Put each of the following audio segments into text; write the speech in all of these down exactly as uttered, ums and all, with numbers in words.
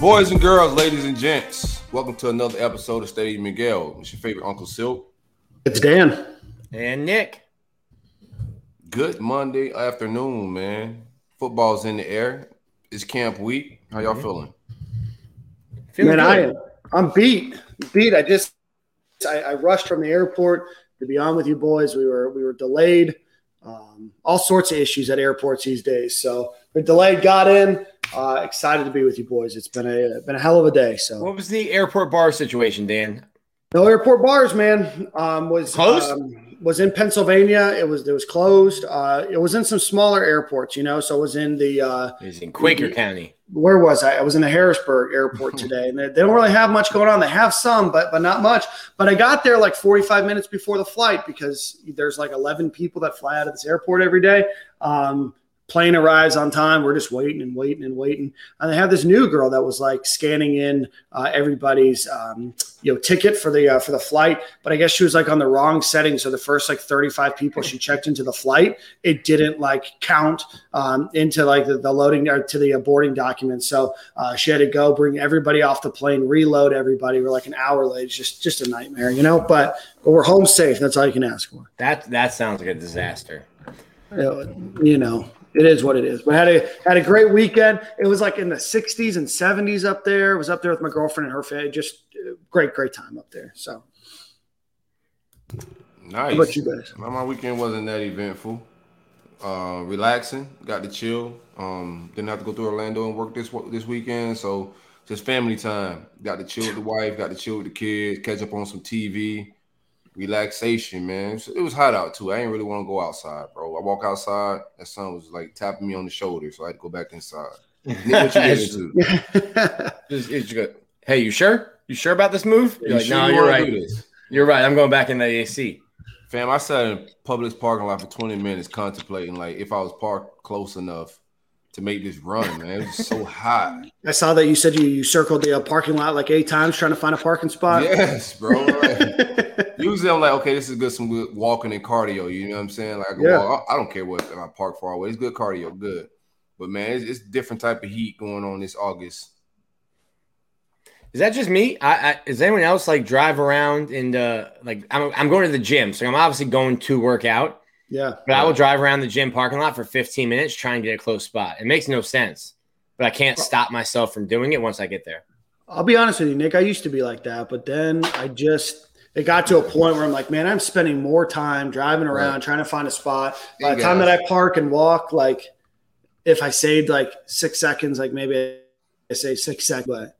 Boys and girls, ladies and gents, welcome to another episode of Steady Miguel. It's your favorite Uncle Silk. It's Dan. And Nick. Good Monday afternoon, man. Football's in the air. It's camp week. How y'all feeling? feeling man, I am, I'm beat. Beat. I just I, I rushed from the airport to be on with you boys. We were we were delayed. Um, all sorts of issues at airports these days. So we're delayed, got in. Uh, excited to be with you boys. It's been a been a hell of a day. So, what was the airport bar situation, Dan? No airport bars, man. Um, was closed. Um, was in Pennsylvania. It was it was closed. Uh, it was in some smaller airports, you know. So it was in the. Uh, it was in Quaker the, County. Where was I? I was in the Harrisburg airport today, and they, they don't really have much going on. They have some, but but not much. But I got there like forty-five minutes before the flight because there's like eleven people that fly out of this airport every day. Um, Plane arrives on time. We're just waiting and waiting and waiting. And they have this new girl that was like scanning in uh, everybody's, um, you know, ticket for the uh, for the flight. But I guess she was like on the wrong setting. So the first like thirty-five people she checked into the flight, it didn't like count um, into like the, the loading or to the uh, boarding document. So uh, she had to go bring everybody off the plane, reload everybody. We're like an hour late. It's just just a nightmare, you know. But but we're home safe. That's all you can ask for. That that sounds like a disaster. It, you know. It is what it is. But had a had a great weekend. It was like in the sixties and seventies up there. I was up there with my girlfriend and her family. Just great, great time up there. So nice. How about you guys? My, my weekend wasn't that eventful. Uh, relaxing. Got to chill. Um, didn't have to go through Orlando and work this this weekend. So just family time. Got to chill with the wife. Got to chill with the kids. Catch up on some T V. Relaxation, man. It was hot out too. I didn't really want to go outside, bro. I walk outside, that sun was like tapping me on the shoulder, so I had to go back inside. Nick, what you getting into? It's, it's good. Hey, you sure? You sure about this move? You're you like, sure no, you you're right. You're right. I'm going back in the A C. Fam, I sat in a Publix parking lot for twenty minutes contemplating like if I was parked close enough to make this run, man. It was so hot. I saw that you said you, you circled the uh, parking lot like eight times trying to find a parking spot. Yes, bro. Like, usually I'm like, okay, this is good, some good walking and cardio. You know what I'm saying? Like, I, yeah. walk, I, I don't care what if I park far away. It's good cardio, good. But, man, it's, it's different type of heat going on this August. Is that just me? I, I is anyone else like drive around and uh, like I'm I'm going to the gym, so I'm obviously going to work out. Yeah, but I will drive around the gym parking lot for fifteen minutes trying to get a close spot. It makes no sense, but I can't stop myself from doing it once I get there. I'll be honest with you, Nick. I used to be like that, but then I just it got to a point where I'm like, man, I'm spending more time driving around right. trying to find a spot. By the time that I park and walk, like if I saved like six seconds, like maybe I saved six seconds, but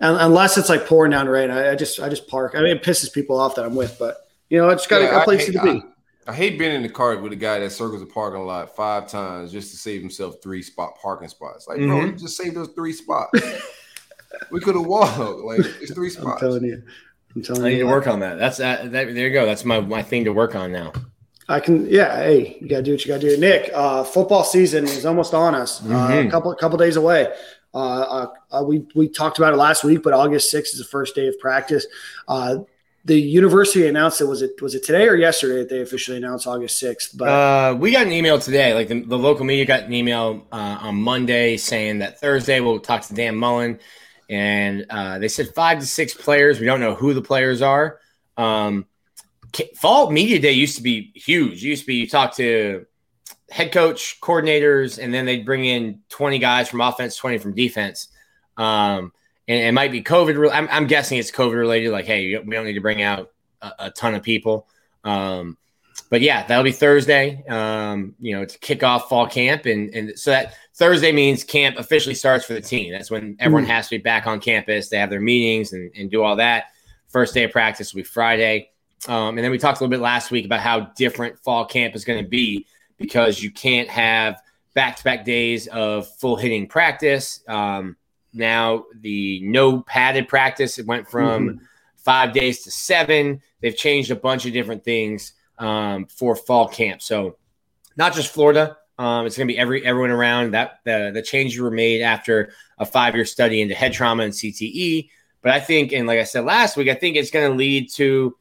unless it's like pouring down rain, I, I just I just park. I mean, it pisses people off that I'm with, but you know, I just got yeah, a place to be. I, I hate being in the car with a guy that circles the parking lot five times just to save himself three spot parking spots. Like, mm-hmm. bro, you just saved those three spots. We could have walked. Like, it's three spots. I'm telling you. I'm telling I you. I need to work on that. That's that, that. There you go. That's my, my thing to work on now. I can, yeah. Hey, you got to do what you got to do. Nick, uh, football season is almost on us. Mm-hmm. Uh, a couple, couple days away. Uh, uh, we, we talked about it last week, but August sixth is the first day of practice. Uh, The university announced it. Was it was it today or yesterday that they officially announced August sixth? But uh, we got an email today. Like the, the local media got an email uh, on Monday saying that Thursday we'll talk to Dan Mullen, and uh, they said five to six players. We don't know who the players are. Um, fall media day used to be huge. It used to be you talk to head coach, coordinators, and then they'd bring in twenty guys from offense, twenty from defense. Um, And it might be COVID. I'm, I'm guessing it's COVID related. Like, hey, we don't need to bring out a, a ton of people. Um, but yeah, that'll be Thursday. Um, you know, to kick off fall camp, and and so that Thursday means camp officially starts for the team. That's when everyone mm-hmm. has to be back on campus. They have their meetings and, and do all that. First day of practice will be Friday, um, and then we talked a little bit last week about how different fall camp is going to be because you can't have back to back days of full hitting practice. Um, now the no padded practice. It went from mm-hmm. five days to seven. They've changed a bunch of different things um, for fall camp. So not just Florida. Um, it's going to be every everyone around. That the, the changes were made after a five-year study into head trauma and C T E. But I think, and like I said last week, I think it's going to lead to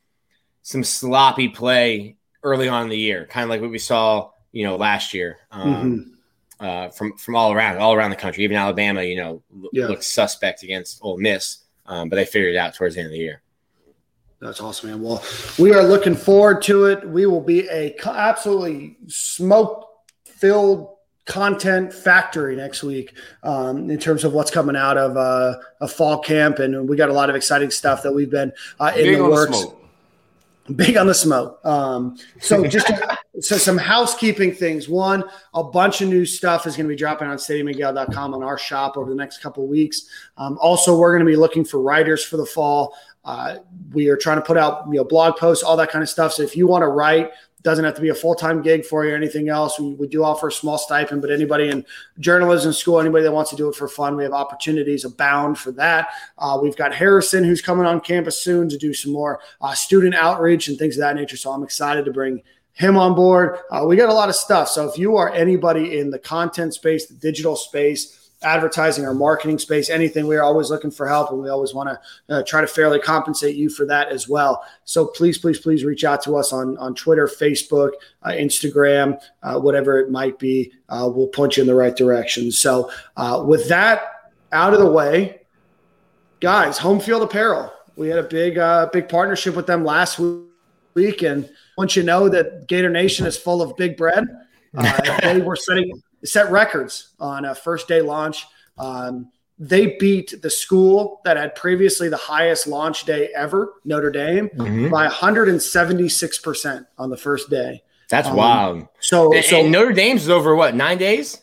some sloppy play early on in the year, kind of like what we saw, you know, last year um, mm-hmm. uh, from from all around, all around the country. Even Alabama, you know, l- yeah. looked suspect against Ole Miss, um, but they figured it out towards the end of the year. That's awesome, man. Well, we are looking forward to it. We will be a absolutely smoke-filled content factory next week um, in terms of what's coming out of uh, a fall camp. And we got a lot of exciting stuff that we've been uh, in the works. The Big on the smoke. Um, so just to, so some housekeeping things. One, a bunch of new stuff is going to be dropping on stadium and gale dot com on our shop over the next couple of weeks. Um, also, we're going to be looking for writers for the fall. Uh, we are trying to put out, you know, blog posts, all that kind of stuff. So if you want to write, doesn't have to be a full-time gig for you or anything else. We, we do offer a small stipend, but anybody in journalism school, anybody that wants to do it for fun, we have opportunities abound for that. Uh, we've got Harrison, who's coming on campus soon to do some more uh, student outreach and things of that nature. So I'm excited to bring him on board. Uh, we got a lot of stuff. So if you are anybody in the content space, the digital space, advertising or marketing space, anything, we are always looking for help, and we always want to uh, try to fairly compensate you for that as well. So please, please, please reach out to us on, on Twitter, Facebook, uh, Instagram, uh, whatever it might be. Uh, we'll point you in the right direction. So uh, with that out of the way, guys, Home Field Apparel. We had a big, uh, big partnership with them last week, and once you know that Gator Nation is full of big bread, uh, they were setting set records on a first day launch. Um, they beat the school that had previously the highest launch day ever, Notre Dame, mm-hmm. by one hundred seventy-six percent on the first day. That's um, wild. So, and, so and Notre Dame's is over what, nine days?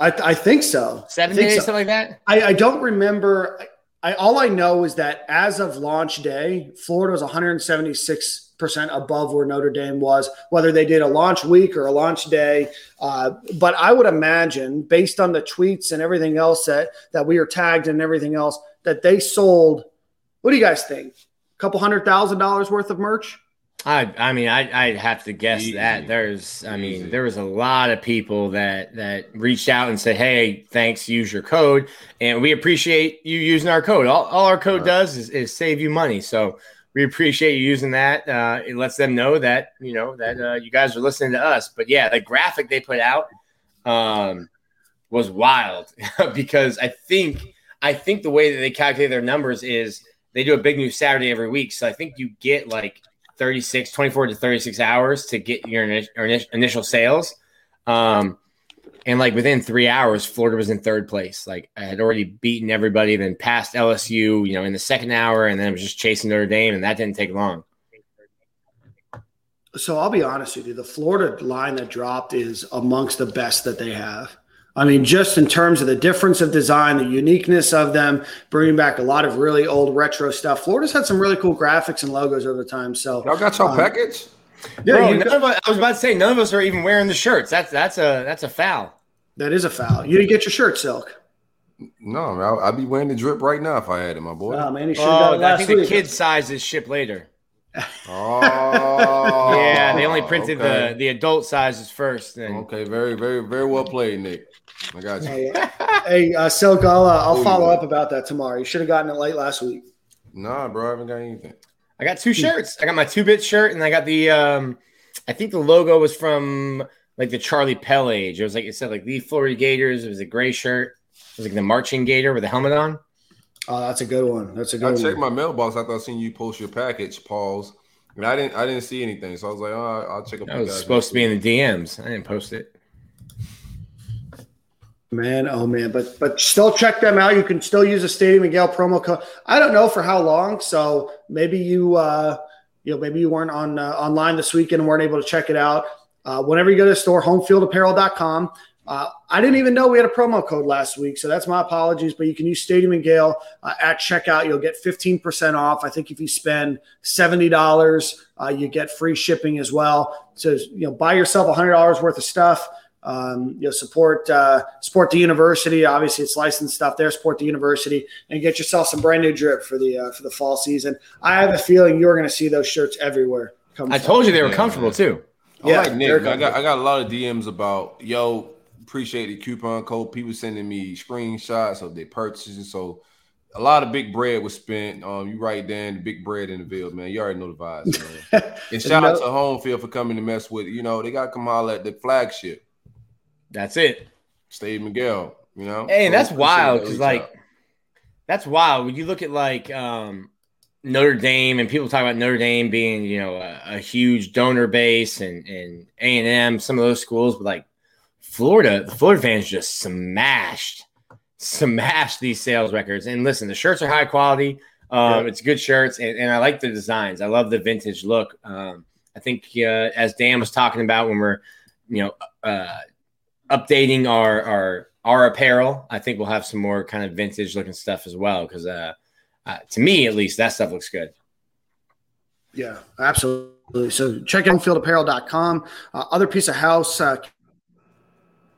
I, I think so. Seven think days, so. something like that? I, I don't remember. I, all I know is that as of launch day, Florida was one hundred seventy-six percent above where Notre Dame was, whether they did a launch week or a launch day. Uh, but I would imagine, based on the tweets and everything else that, that we are tagged and everything else, that they sold, what do you guys think, a couple hundred thousand dollars worth of merch? I I mean, I, I'd have to guess Easy. that. There's, I mean, Easy. there was a lot of people that, that reached out and said, hey, thanks, use your code. And we appreciate you using our code. All, all our code all right. does is, is save you money. So we appreciate you using that. Uh, it lets them know that, you know, that uh, you guys are listening to us. But, yeah, the graphic they put out um, was wild because I think I think the way that they calculate their numbers is they do a big new Saturday every week. So I think you get like thirty-six, twenty-four to thirty-six hours to get your init- initial sales. Um, and, like, within three hours, Florida was in third place. Like, I had already beaten everybody, then passed L S U, you know, in the second hour, and then I was just chasing Notre Dame, and that didn't take long. So I'll be honest with you. The Florida line that dropped is amongst the best that they have. I mean, just in terms of the difference of design, the uniqueness of them, bringing back a lot of really old retro stuff. Florida's had some really cool graphics and logos over time. So y'all got some um, package? Yeah, Bro, none of us, I was about to say none of us are even wearing the shirts. That's that's a that's a foul. That is a foul. You didn't get your shirt, Silk. No, man, I'd be wearing the drip right now if I had it, my boy. Oh man, he should have oh, got I think week. the kid sizes ship later. Oh yeah, they only printed okay. the, the adult sizes first. And... Okay, very very very well played, Nick. I got you. Hey, hey uh, Silk, I'll uh, I'll follow up about that tomorrow. You should have gotten it late last week. Nah, bro, I haven't got anything. I got two shirts. I got my two-bit shirt, and I got the um, – I think the logo was from, like, the Charlie Pell age. It was, like it said, like, the Florida Gators. It was a gray shirt. It was, like, the marching gator with a helmet on. Oh, that's a good one. That's a good I one. I checked my mailbox after I seen you post your package, pause, and I didn't I didn't see anything. So I was like, oh, I'll check up. That was supposed to be in the D Ms. I didn't post it. Man, oh, man. But but still check them out. You can still use a Stadium and Gale promo code. I don't know for how long, so maybe you uh, you know, maybe you weren't on uh, online this weekend and weren't able to check it out. Uh, whenever you go to the store, home field apparel dot com. Uh, I didn't even know we had a promo code last week, so that's my apologies. But you can use Stadium and Gale uh, at checkout. You'll get fifteen percent off. I think if you spend seventy dollars, uh, you get free shipping as well. So, you know, buy yourself one hundred dollars worth of stuff. Um, you know, support uh, support the university. Obviously, it's licensed stuff there. Support the university and get yourself some brand new drip for the uh, for the fall season. I have a feeling you're going to see those shirts everywhere. Come I fall. told you they were yeah, comfortable man. too. Yeah, all right, Nick, I got I got a lot of D Ms about yo. Appreciate the coupon code. People sending me screenshots of their purchases. So a lot of big bread was spent. Um, you right, Dan, the big bread in the field, man. You already know the vibes, man. And shout out to Home Field for coming to mess with. You know, they got to come holler at the flagship. That's it. Stadium and Gale, you know. Hey, so that's wild because, like, that's wild. When you look at, like, um, Notre Dame and people talk about Notre Dame being, you know, a, a huge donor base and, and A and M, some of those schools, but, like, Florida, the Florida fans just smashed, smashed these sales records. And listen, the shirts are high quality. Um, yeah. It's good shirts, and, and I like the designs. I love the vintage look. Um, I think uh, as Dan was talking about when we're, you know, uh, updating our, our our apparel, I think we'll have some more kind of vintage looking stuff as well because uh, uh, to me, at least, that stuff looks good. Yeah, absolutely. So check out home field apparel dot com. Uh, other piece of house uh, –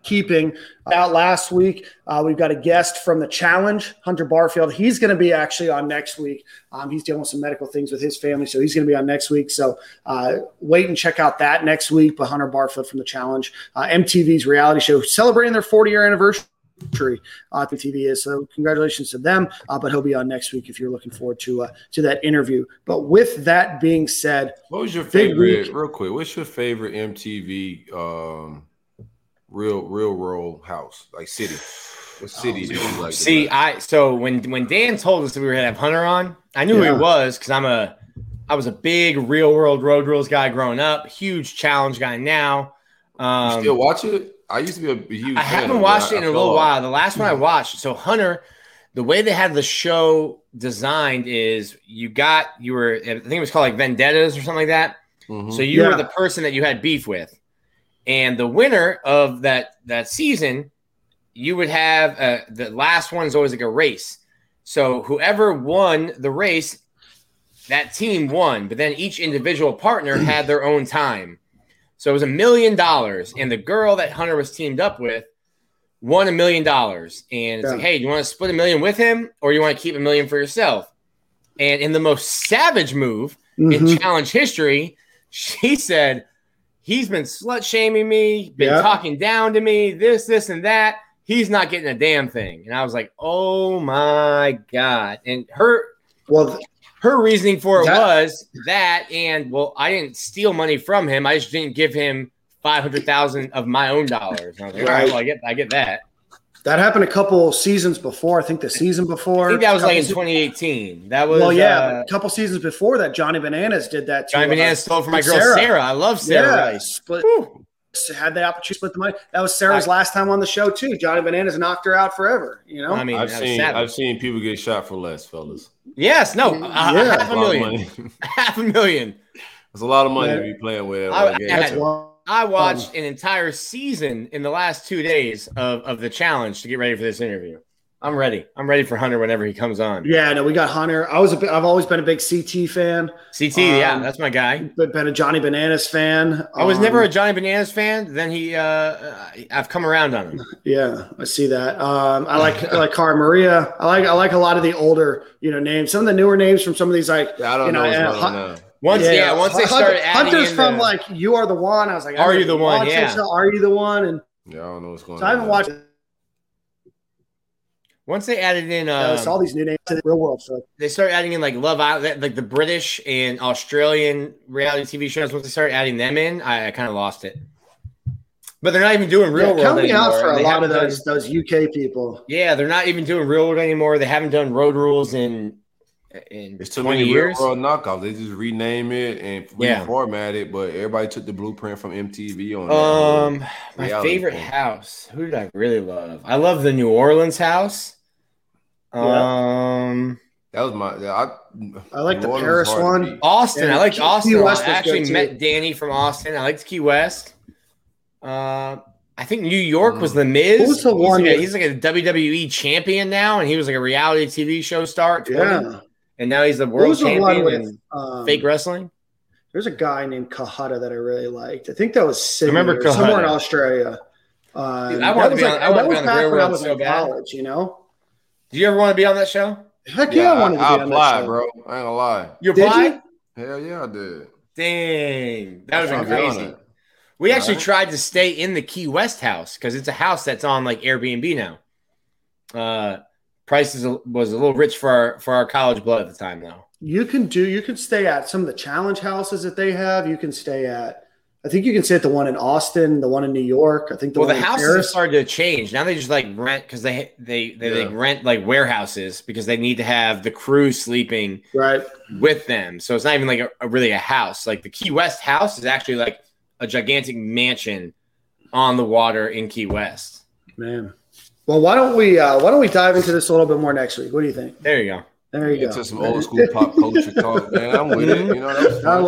keeping out last week. Uh, we've got a guest from the challenge, Hunter Barfield. He's going to be actually on next week. Um, he's dealing with some medical things with his family, so he's going to be on next week. So uh, wait and check out that next week. But Hunter Barfield from the challenge, uh, M T V's reality show, celebrating their forty year anniversary. Uh, the T V is so congratulations to them. Uh, but he'll be on next week if you're looking forward to uh, to that interview. But with that being said, what was your favorite? Real quick, what's your favorite M T V? Um... Real, real, rural house, like city. What city do you like? See, I so when when Dan told us that we were gonna have Hunter on, I knew yeah. who he was because I'm a I was a big Real World Road Rules guy growing up, huge challenge guy now. Um, you still watch it? I used to be a huge. I fan haven't watched it, it in I, a little off. while. The last one I watched, so Hunter, the way they had the show designed is you got you were I think it was called like Vendettas or something like that. Mm-hmm. So you yeah. were the person that you had beef with. And the winner of that that season, you would have uh, the last one's always like a race. So whoever won the race, that team won. But then each individual partner had their own time. So it was a million dollars. And the girl that Hunter was teamed up with won a million dollars. And it's yeah. like, hey, do you want to split a million with him or you want to keep a million for yourself? And in the most savage move mm-hmm. in challenge history, she said, he's been slut-shaming me, been yep. talking down to me, this, this, and that. He's not getting a damn thing. And I was like, oh, my God. And her well, her reasoning for it that, was that, and, well, I didn't steal money from him. I just didn't give him five hundred thousand dollars of my own dollars. And I was like, right. well, I get, I get that. That happened a couple seasons before. I think the season before. I think that was like in twenty eighteen. That was well, yeah, uh, a couple seasons before that. Johnny Bananas did that too. Johnny Bananas stole from my girl Sarah. Sarah. I love Sarah. Yeah, Rice. Split, had the opportunity to split the money. That was Sarah's I, last time on the show too. Johnny Bananas knocked her out forever. You know, I mean, I've seen I've seen people get shot for less, fellas. Yes, no, yeah. uh, half a million, half a million. That's a lot of money yeah. to be playing with. I, that's one. I watched um, an entire season in the last two days of, of the challenge to get ready for this interview. I'm ready. I'm ready for Hunter whenever he comes on. Yeah, no, we got Hunter. I was a, I've always been a big C T fan. C T, um, yeah, that's my guy. Been a Johnny Bananas fan. I was um, never a Johnny Bananas fan. Then he, uh, I've come around on him. Yeah, I see that. Um, I like I like Cara Maria. I like I like a lot of the older, you know, names. Some of the newer names from some of these, like yeah, I don't you know. know, and, I don't know. Once, yeah, yeah, once they started adding Hunter's in from the, like, you are the one. I was like, are you the one? Yeah. Yourself. Are you the one? And yeah, I don't know what's going so on. So I haven't watched once they added in um, all these new names in the real world. So they started adding in like Love Island, like the British and Australian reality T V shows. Once they started adding them in, I, I kind of lost it. But they're not even doing real yeah, world count me anymore. Out for a they lot of those done, those U K people. Yeah, they're not even doing real world anymore. They haven't done road rules in. In it's too many years. Real world knockoffs. They just rename it and reformat yeah. it, but everybody took the blueprint from M T V on. Um, that my favorite thing. House. Who did I really love? I love the New Orleans house. Yeah. Um, that was my. I, I like the Orleans Paris one. Austin. Yeah, I liked Key Austin. Key West I actually met Danny from Austin. I liked Key West. Uh, I think New York mm. was the Miz. Who's the he's, one like a, he's like a W W E champion now, and he was like a reality T V show star. At yeah. And now he's the world champion with, in um, fake wrestling. There's a guy named Kahata that I really liked. I think that was Sydney I remember or somewhere in Australia. Uh, Dude, I want to be like, on. I want to be on the railroad so bad. College, you know. Do you ever want to be on that show? Heck yeah, yeah I wanted to I, be I on applied, that show, bro. I ain't gonna lie. You applied? Hell yeah, I did. Dang, that would have been crazy. We All actually right. tried to stay in the Key West house because it's a house that's on like Airbnb now. Uh, price is a, was a little rich for our for our college blood at the time, though. You can do. You can stay at some of the challenge houses that they have. You can stay at. I think you can stay at the one in Austin, the one in New York. I think the well, one the in houses Paris. Have started to change now. They just like rent because they they they, yeah. they rent like warehouses because they need to have the crew sleeping right with them. So it's not even like a, a really a house. Like the Key West house is actually like a gigantic mansion on the water in Key West. Man, well, why don't we uh, why don't we dive into this a little bit more next week? What do you think? There you go. There you yeah, go. It's some old school pop culture talk, man. I'm with it. You know, that's I,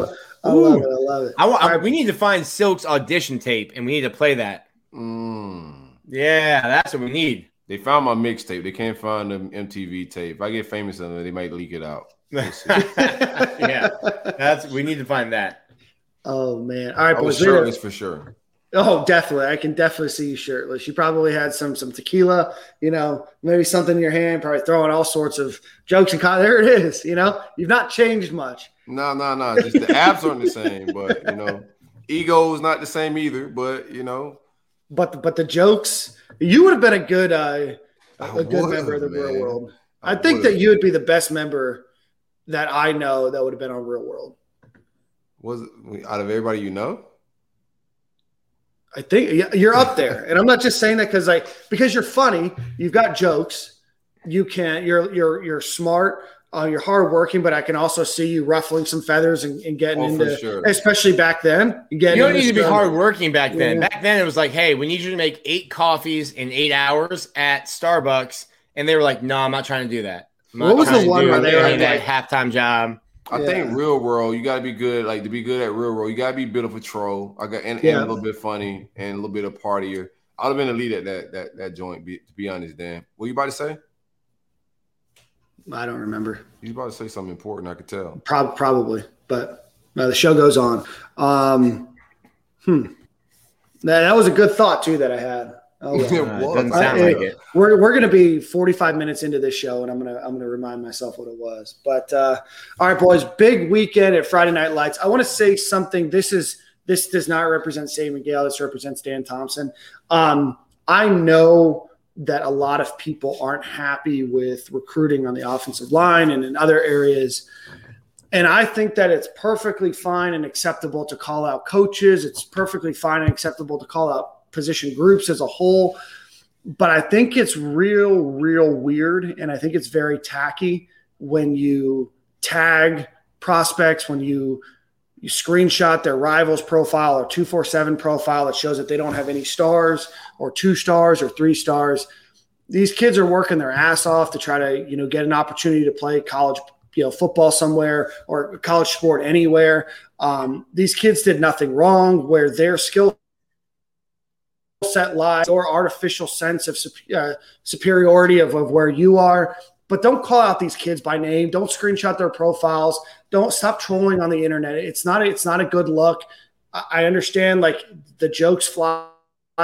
lo- I love it. I love it. I want, I, we need to find Silk's audition tape, and we need to play that. Mm. Yeah, that's what we need. They found my mixtape. They can't find the M T V tape. If I get famous on it, they might leak it out. yeah, that's we need to find that. Oh man! All right, I was shirtless for sure. Oh, definitely. I can definitely see you shirtless. You probably had some some tequila, you know, maybe something in your hand, probably throwing all sorts of jokes and con- there it is, you know. You've not changed much. No, no, no. Just the abs aren't the same, but, you know, ego is not the same either, but, you know. But, but the jokes, you would have been a good uh, a good member of the man. Real World. I, I think that you would be the best member that I know that would have been on Real World. Was it, out of everybody you know? I think you're up there, and I'm not just saying that because like because you're funny, you've got jokes, you can you're you're you're smart, uh, you're hardworking, but I can also see you ruffling some feathers and, and getting oh, into, sure. especially back then. You don't need to be hardworking back then. Yeah. Back then it was like, hey, we need you to make eight coffees in eight hours at Starbucks, and they were like, no, I'm not trying to do that. What was the one where they were like that halftime job? I yeah. think Real World, you got to be good. Like, to be good at Real World, you got to be a bit of a troll. I got and, yeah. and a little bit funny and a little bit of partier. I would have been the lead at that that that joint, be, to be honest, Dan. What you about to say? I don't remember. You about to say something important, I could tell. Pro- probably, but no, the show goes on. Um, hmm. That, that was a good thought, too, that I had. Oh, yeah. uh, it doesn't sound I, like it. We're we're gonna be forty-five minutes into this show, and I'm gonna I'm gonna remind myself what it was. But uh, all right, boys, big weekend at Friday Night Lights. I want to say something. This is this does not represent Steady Miguel. This represents Dan Thompson. Um, I know that a lot of people aren't happy with recruiting on the offensive line and in other areas. And I think that it's perfectly fine and acceptable to call out coaches. It's perfectly fine and acceptable to call out position groups as a whole, but I think it's real, real weird, and I think it's very tacky when you tag prospects, when you you screenshot their rival's profile or two forty-seven profile that shows that they don't have any stars or two stars or three stars. These kids are working their ass off to try to, you know, get an opportunity to play college, you know, football somewhere or college sport anywhere. Um, these kids did nothing wrong. Where their skill set lies or artificial sense of uh, superiority of, of where you are, but don't call out these kids by name. Don't screenshot their profiles. Don't stop trolling on the internet. It's not, a, it's not a good look. I understand like the jokes fly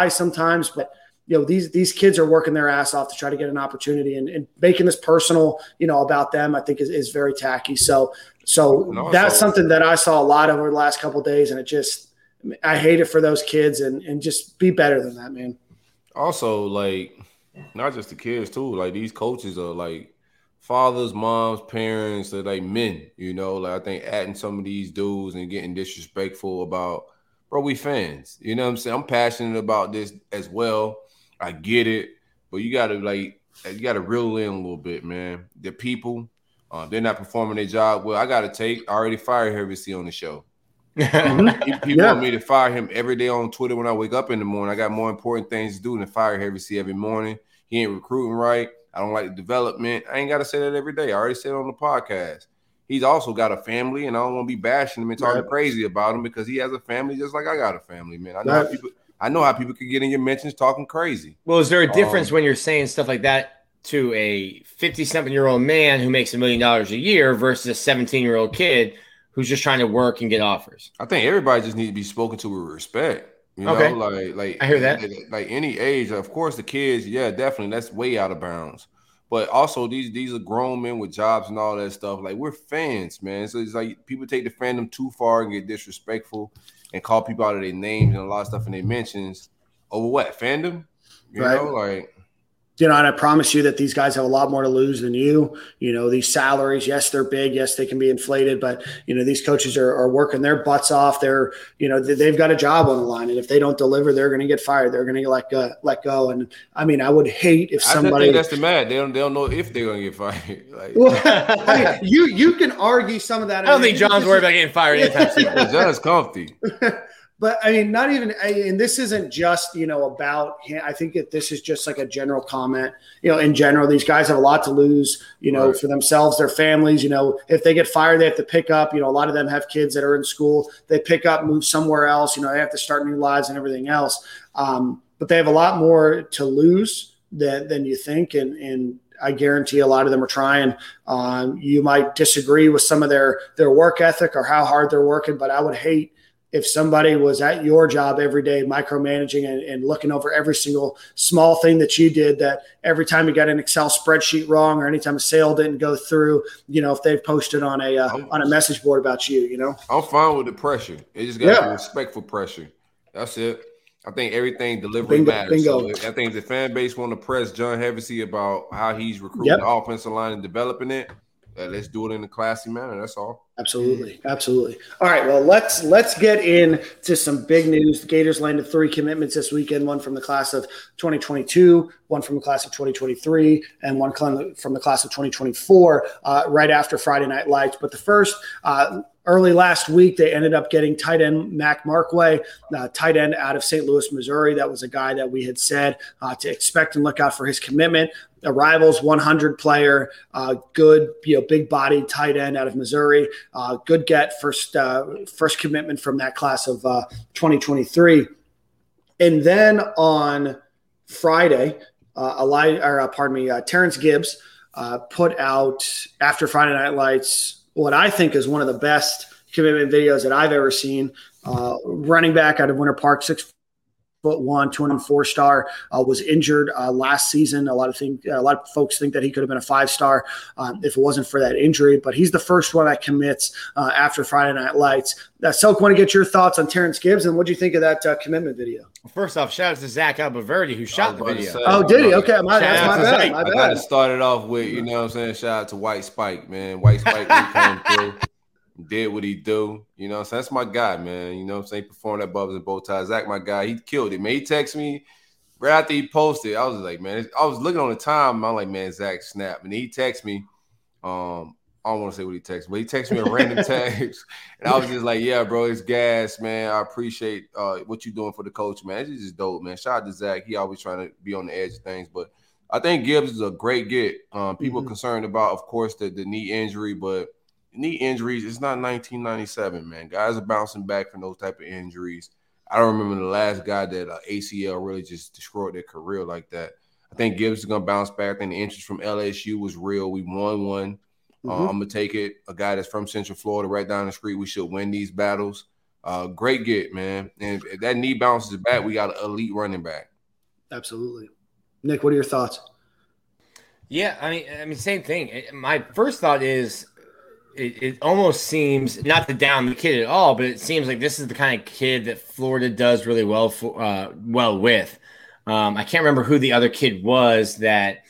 sometimes, but you know, these, these kids are working their ass off to try to get an opportunity, and, and making this personal, you know, about them, I think is, is very tacky. So, so no, that's so- something that I saw a lot over the last couple of days, and it just, I hate it for those kids, and, and just be better than that, man. Also, like, not just the kids, too. Like, these coaches are, like, fathers, moms, parents. They're, like, men, you know. Like, I think adding some of these dudes and getting disrespectful about, bro, we fans. You know what I'm saying? I'm passionate about this as well. I get it. But you got to, like, you got to reel in a little bit, man. The people, uh, they're not performing their job well. I got to take, I already fired Herbie on the show. um, people yeah. want me to fire him every day on Twitter when I wake up in the morning. I got more important things to do than fire Herbie C every morning. He ain't recruiting right. I don't like the development. I ain't got to say that every day. I already said it on the podcast. He's also got a family, and I don't want to be bashing him and talking right. crazy about him because he has a family just like I got a family, man. I know right. how people I know how people could get in your mentions talking crazy. Well, is there a difference um, when you're saying stuff like that to a fifty-something-year-old man who makes a million dollars a year versus a seventeen-year-old kid who's just trying to work and get offers? I think everybody just needs to be spoken to with respect. You okay. know, like like I hear that. Like, like any age, of course, the kids, yeah, definitely, that's way out of bounds. But also, these these are grown men with jobs and all that stuff. Like, we're fans, man. So it's like people take the fandom too far and get disrespectful and call people out of their names and a lot of stuff in their mentions over what fandom, you right. know, like. You know, and I promise you that these guys have a lot more to lose than you. You know, these salaries, yes, they're big. Yes, they can be inflated. But, you know, these coaches are, are working their butts off. They're, you know, they've got a job on the line. And if they don't deliver, they're going to get fired. They're going to let go, let go. And, I mean, I would hate if somebody – I think that's the mad. They don't, they don't know if they're going to get fired. Like, well, I mean, you you can argue some of that. I don't think John's worried about getting fired anytime soon. John's comfy. But, I mean, not even – and this isn't just, you know, about – I think that this is just like a general comment. You know, in general, these guys have a lot to lose, you know, right. for themselves, their families. You know, if they get fired, they have to pick up. You know, a lot of them have kids that are in school. They pick up, move somewhere else. You know, they have to start new lives and everything else. Um, but they have a lot more to lose than, than you think, and and – I guarantee a lot of them are trying. Um, you might disagree with some of their, their work ethic or how hard they're working, but I would hate – if somebody was at your job every day micromanaging and, and looking over every single small thing that you did, that every time you got an Excel spreadsheet wrong or anytime a sale didn't go through, you know, if they've posted on a uh, on a message board about you, you know. I'm fine with the pressure. It just got to yeah. be respectful pressure. That's it. I think everything delivery bingo, matters. Bingo. So I think the fan base want to press John Hevesy about how he's recruiting yep. the offensive line and developing it. Uh, let's do it in a classy manner. That's all. Absolutely. Absolutely. All right. Well, let's let's get into some big news. The Gators landed three commitments this weekend, one from the class of twenty twenty-two, one from the class of twenty twenty-three, and one from the class of twenty twenty-four uh, right after Friday Night Lights. But the first uh, – early last week, they ended up getting tight end Mac Markway, uh, tight end out of Saint Louis, Missouri. That was a guy that we had said uh, to expect and look out for his commitment. Arrivals, one hundred player, uh, good, you know, big body tight end out of Missouri. Uh, good get, first uh, first commitment from that class of uh, twenty twenty-three. And then on Friday, uh, Eli- or, uh, pardon me, uh, Terrence Gibbs uh, put out after Friday Night Lights what I think is one of the best commitment videos that I've ever seen. Uh, running back out of Winter Park, six foot one, two hundred four star, uh, was injured uh, last season. A lot of thing, a lot of folks think that he could have been a five star um, if it wasn't for that injury. But he's the first one that commits uh, after Friday Night Lights. Uh, Selk, want to get your thoughts on Terrence Gibbs and what do you think of that uh, commitment video? Well, first off, shout out to Zach Albaverde who shot the video. Say, oh, did he? Okay, my, that's my bad. Zach. My bad. I got to start it off with, you know what I'm saying, shout out to White Spike, man. White Spike he came through, did what he do. You know what I'm saying? That's my guy, man. You know what I'm saying? He performed at Bubbles and Bowtie. Zach, my guy, he killed it, man. He texted me right after he posted. I was like, man, I was looking on the time. I'm like, man, Zach, snap. And he texted me. Um, I don't want to say what he texted, but he texted me a random text. And I was just like, yeah, bro, it's gas, man. I appreciate uh, what you're doing for the coach, man. It's just dope, man. Shout out to Zach. He always trying to be on the edge of things. But I think Gibbs is a great get. Um, people mm-hmm. are concerned about, of course, the, the knee injury. But knee injuries, it's not nineteen ninety-seven, man. Guys are bouncing back from those type of injuries. I don't remember the last guy that uh, A C L really just destroyed their career like that. I think Gibbs is going to bounce back. I think the interest from L S U was real. We won one. Mm-hmm. Uh, I'm going to take it. A guy that's from Central Florida right down the street. We should win these battles. Uh, great get, man. And if that knee bounces back, we got an elite running back. Absolutely. Nick, what are your thoughts? Yeah, I mean, I mean, same thing. It, my first thought is it, it almost seems, not to down the kid at all, but it seems like this is the kind of kid that Florida does really well for, uh, well with. Um, I can't remember who the other kid was that –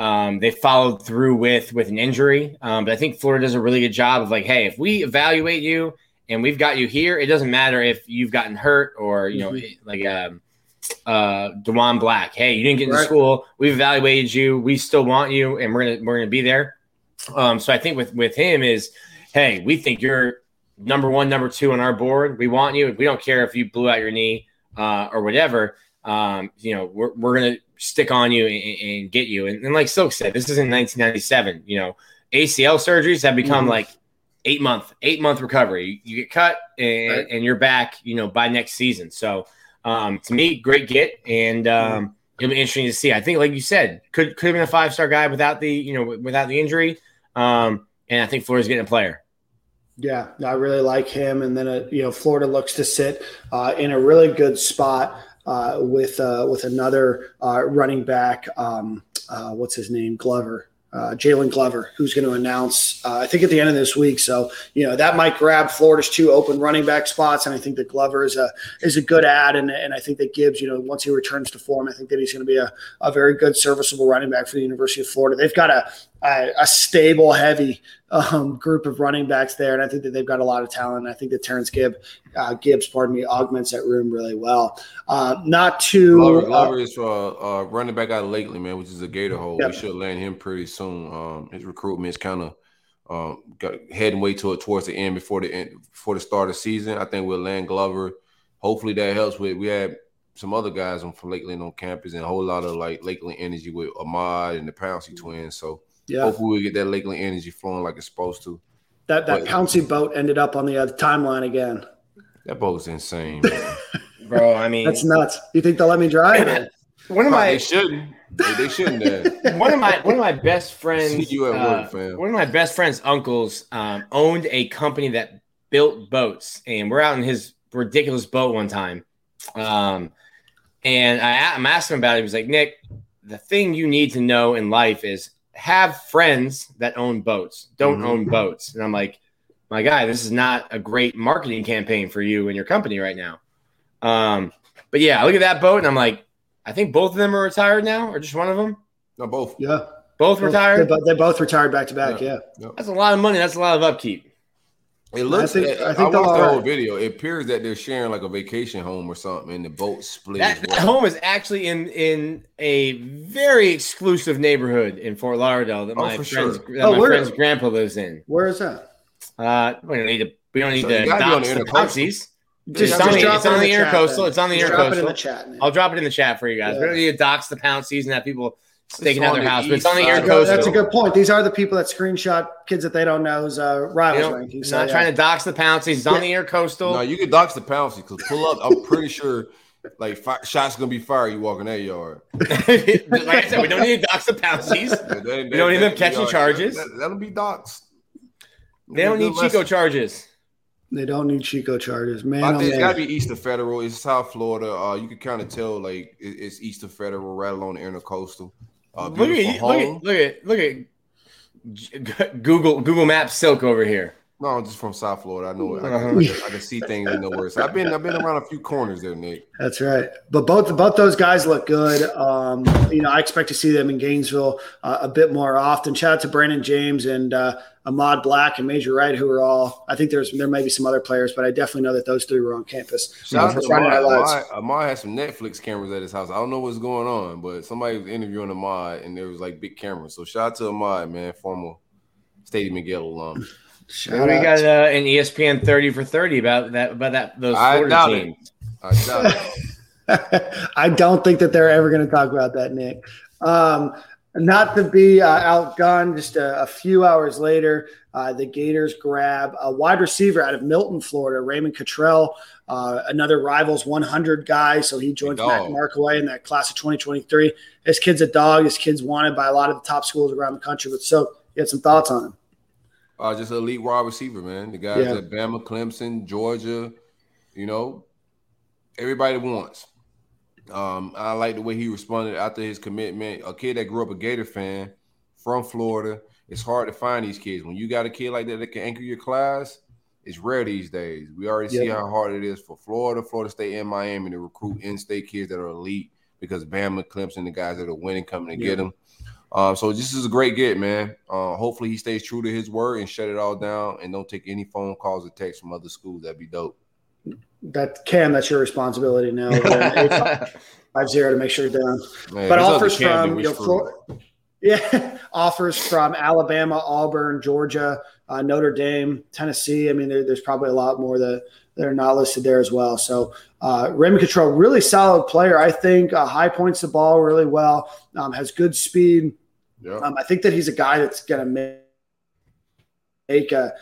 Um, they followed through with, with an injury. Um, but I think Florida does a really good job of like, hey, if we evaluate you and we've got you here, it doesn't matter if you've gotten hurt or, you know, mm-hmm. like um, uh, Dewan Black. Hey, you didn't get into right. school. We've evaluated you. We still want you, and we're gonna we're gonna be there. Um, so I think with with him is, hey, we think you're number one, number two on our board. We want you. We don't care if you blew out your knee uh, or whatever. Um, you know, we're we're gonna stick on you and, and get you. And, and like Silk said, this is in nineteen ninety-seven. You know, A C L surgeries have become mm. like eight month, eight month recovery. You, you get cut and, right. and you're back, you know, by next season. So um, to me, great get. And um, it'll be interesting to see. I think, like you said, could, could have been a five-star guy without the, you know, without the injury. Um, and I think Florida's getting a player. Yeah, I really like him. And then, uh, you know, Florida looks to sit uh, in a really good spot uh, with uh, with another uh, running back. Um, uh, what's his name? Glover. Uh, Jaylen Glover, who's going to announce, uh, I think, at the end of this week. So, you know, that might grab Florida's two open running back spots. And I think that Glover is a is a good add. And and I think that Gibbs, you know, once he returns to form, I think that he's going to be a, a very good, serviceable running back for the University of Florida. They've got a, a, a stable, heavy um, group of running backs there. And I think that they've got a lot of talent. And I think that Terrence Gibbs, uh, Gibbs, pardon me, augments that room really well. Uh, not too. Glover, Glover uh, is uh, uh, running back out lately, man, which is a gator hole. Yep. We should land him pretty soon. Soon, um, his recruitment is kind of um, got heading way to towards the end before the end, before the start of the season. I think we'll land Glover. Hopefully that helps. With we had some other guys on from Lakeland on campus and a whole lot of like Lakeland energy with Ahmad and the Pouncey twins. So yeah. Hopefully we get that Lakeland energy flowing like it's supposed to. That that but, Pouncey boat ended up on the uh, timeline again. That boat's insane, bro. bro I mean, that's nuts. You think they'll let me drive it? One of my they shouldn't. They, they shouldn't have. One of my one of my best friends. See you at work, uh, fam. One of my best friends' uncles um, owned a company that built boats, and we're out in his ridiculous boat one time. Um, and I, I'm asking him about it. He was like, "Nick, the thing you need to know in life is have friends that own boats. Don't mm-hmm. own boats." And I'm like, "My guy, this is not a great marketing campaign for you and your company right now." Um, but yeah, I look at that boat and I'm like, I think both of them are retired now, or just one of them? No, both. Yeah. Both retired? They, they both retired back-to-back, yeah. yeah. yeah. That's a lot of money. That's a lot of upkeep. It looks – I, think, I, think I watched the whole video. It appears that they're sharing like a vacation home or something, and the boat split. That, that home is actually in, in a very exclusive neighborhood in Fort Lauderdale that oh, my, friend's, sure. that oh, my friend's grandpa lives in. Where is that? Uh, we don't need to – we don't need so to dox the Popsies. Just, just on the, it's, it on the chat, intercoastal. It's on the just intercoastal. Drop it in the chat, man. I'll drop it in the chat for you guys. Yeah. We don't need to dox the pound season that people staking out their the house, east. But it's on the uh, intercoastal. That's a good point. These are the people that screenshot kids that they don't know's uh, rivals rankings. So, not yeah. trying to dox the pound season. It's yeah. on the intercoastal. No, you can dox the pound season because pull up. I'm pretty sure like fire, shots gonna be fired. You walk in that yard. Like I said, we don't need to dox the pound season. Yeah, they, they, we don't need them catching yard. charges. That, that'll be doxed. They don't need Chico charges. They don't need Chico charges, man. I think it's got to be east of Federal. It's South Florida. Uh, you can kind of tell, like, it's east of Federal, right along the intercoastal. Uh, look, at, look, at, look at look at Google Google Maps Silk over here. No, I'm just from South Florida. I know it. I can, I can see things and know where it's. I've been I've been around a few corners there, Nick. That's right. But both both those guys look good. Um, you know, I expect to see them in Gainesville uh, a bit more often. Shout out to Brandon James and uh, Ahmad Black and Major Wright, who are all. I think there's there may be some other players, but I definitely know that those three were on campus. Shout out to Ahmad. Ahmad has some Netflix cameras at his house. I don't know what's going on, but somebody was interviewing Ahmad and there was like big cameras. So shout out to Ahmad, man, former Stadium and Gale alum. Shout we out. got uh, an E S P N thirty for thirty about that about that those Florida teams. I doubt it. I don't think that they're ever going to talk about that, Nick. Um, not to be uh, outgunned, just a, a few hours later, uh, the Gators grab a wide receiver out of Milton, Florida, Raymond Cottrell, uh, another Rivals one hundred guy. So he joins Matt Markaway in that class of twenty twenty-three. This kid's a dog. This kid's wanted by a lot of the top schools around the country. But so you had some thoughts on him. Uh, just an elite wide receiver, man. The guys yeah. at Bama, Clemson, Georgia, you know, everybody wants. Um, I like the way he responded after his commitment. A kid that grew up a Gator fan from Florida, it's hard to find these kids. When you got a kid like that that can anchor your class, it's rare these days. We already yeah. see how hard it is for Florida, Florida State, and Miami to recruit in-state kids that are elite because Bama, Clemson, the guys that are winning coming to yeah. get them. Uh, so this is a great get, man. Uh, hopefully he stays true to his word and shut it all down and don't take any phone calls or texts from other schools. That'd be dope. That Cam, that's your responsibility now. five zero to make sure you're down. Man, but offers from your Florida, yeah, offers from Alabama, Auburn, Georgia, uh, Notre Dame, Tennessee. I mean, there, there's probably a lot more that. They're not listed there as well. So uh, Raymond Cottrell, really solid player. I think uh, high points the ball really well, um, has good speed. Yeah. Um, I think that he's a guy that's going to make, make a,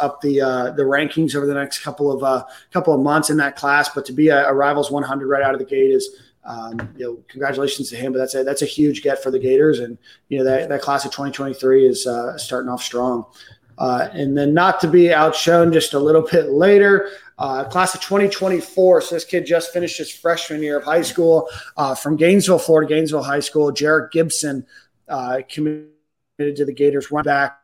up the uh, the rankings over the next couple of uh, couple of months in that class. But to be a, a Rivals one hundred right out of the gate is um, you know congratulations to him. But that's a that's a huge get for the Gators, and you know that that class of twenty twenty-three is uh, starting off strong. Uh, and then not to be outshone just a little bit later, uh, class of twenty twenty-four. So this kid just finished his freshman year of high school uh, from Gainesville, Florida, Gainesville High School. Jarek Gibson uh, committed to the Gators running back.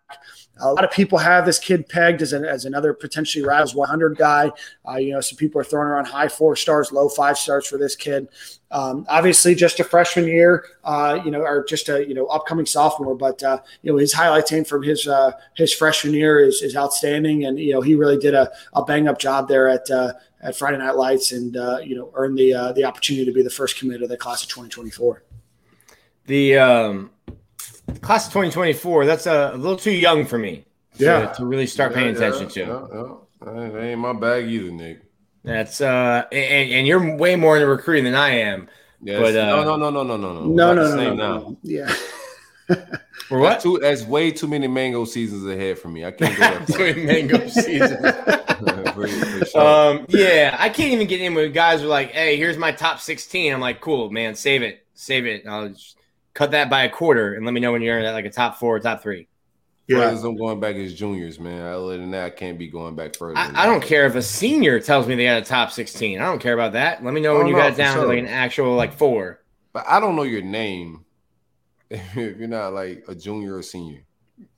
A lot of people have this kid pegged as, an, as another potentially Rattles one hundred guy. Uh, you know, some people are throwing around high four stars, low five stars for this kid. Um, obviously, just a freshman year, uh, you know, or just a you know upcoming sophomore. But uh, you know, his highlight tape from his uh, his freshman year is is outstanding, and you know, he really did a, a bang up job there at uh, at Friday Night Lights, and uh, you know, earned the uh, the opportunity to be the first commit of the class of twenty twenty-four. The um... Class of twenty twenty-four, that's a little too young for me to, yeah. to really start paying yeah, yeah, attention to. Yeah, yeah. That ain't my bag either, Nick. That's uh, and, and you're way more into recruiting than I am. Yes. But, uh, no, no, no, no, no, no, no, no, no, no, no. Yeah. For what? That's, too, that's way too many mango seasons ahead for me. I can't go that far. Too many mango seasons. for, for sure. um, yeah, I can't even get in with guys who are like, hey, here's my top sixteen. I'm like, cool, man, save it, save it. I'll just cut that by a quarter and let me know when you're at like a top four or top three. Yeah, I'm going back as juniors, man. Other than that, I can't be going back further. I, I don't care if a senior tells me they got a top sixteen. I don't care about that. Let me know when you know, got down sure. to like an actual like four. But I don't know your name if you're not like a junior or senior.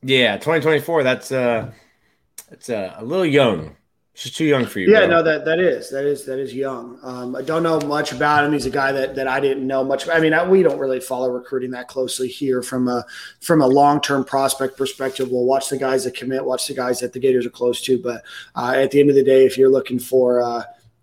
Yeah, twenty twenty-four. That's uh, that's uh, a little young. She's too young for you. Yeah, bro. no, that that is that is that is young. Um, I don't know much about him. He's a guy that, that I didn't know much. I mean, I, we don't really follow recruiting that closely here from a from a long term prospect perspective. We'll watch the guys that commit, watch the guys that the Gators are close to. But uh, at the end of the day, if you're looking for uh,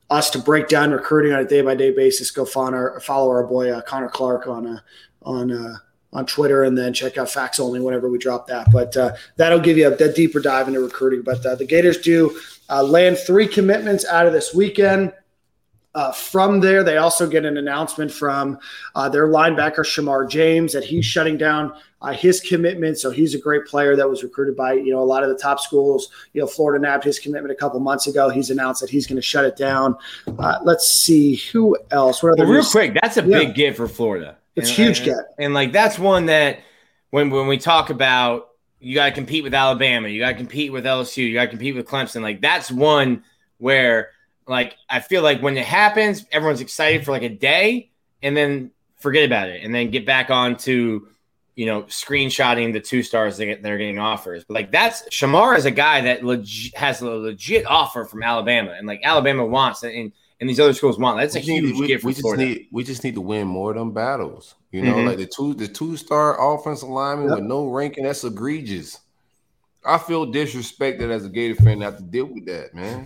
us to break down recruiting on a day by day basis, go follow our follow our boy uh, Connor Clark on uh, on. Uh, on Twitter, and then check out Facts Only whenever we drop that. But uh, that'll give you a, a deeper dive into recruiting. But uh, the Gators do uh, land three commitments out of this weekend. Uh, from there, they also get an announcement from uh, their linebacker, Shamar James, that he's shutting down uh, his commitment. So he's a great player that was recruited by, you know, a lot of the top schools. You know, Florida nabbed his commitment a couple months ago. He's announced that he's going to shut it down. Uh, let's see who else. What well, real news? quick, that's a yeah. big get for Florida. It's and, huge, and, get. And like that's one that when when we talk about you got to compete with Alabama, you got to compete with L S U, you got to compete with Clemson. Like that's one where like I feel like when it happens, everyone's excited for like a day and then forget about it, and then get back on to you know screenshotting the two stars that are getting offers. But like that's Shamar is a guy that leg- has a legit offer from Alabama, and like Alabama wants it. And, And these other schools want. That's we a huge need, gift we, we for Florida. Just need, we just need to win more of them battles. You know, mm-hmm. like the two the two star offensive lineman yep. with no ranking. That's egregious. I feel disrespected as a Gator fan to have to deal with that, man.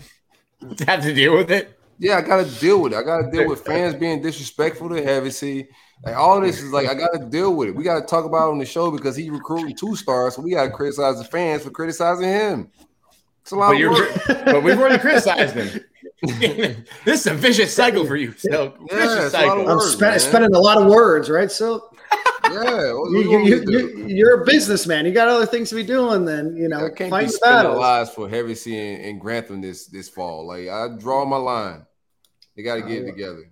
To have to deal with it? Yeah, I gotta deal with it. I gotta deal with fans being disrespectful to Hevesy. Like all this is like I gotta deal with it. We gotta talk about it on the show because he's recruiting two stars, so we gotta criticize the fans for criticizing him. It's a lot but of work. But we've already criticized him. This is a vicious cycle for you. So yeah, cycle. I'm spe- words, spending a lot of words, right? So yeah, you, you, you, you're a businessman. You got other things to be doing than you know. I can't be spending lives for Hevesy and, and Grantham this this fall. Like I draw my line. They got to get it together.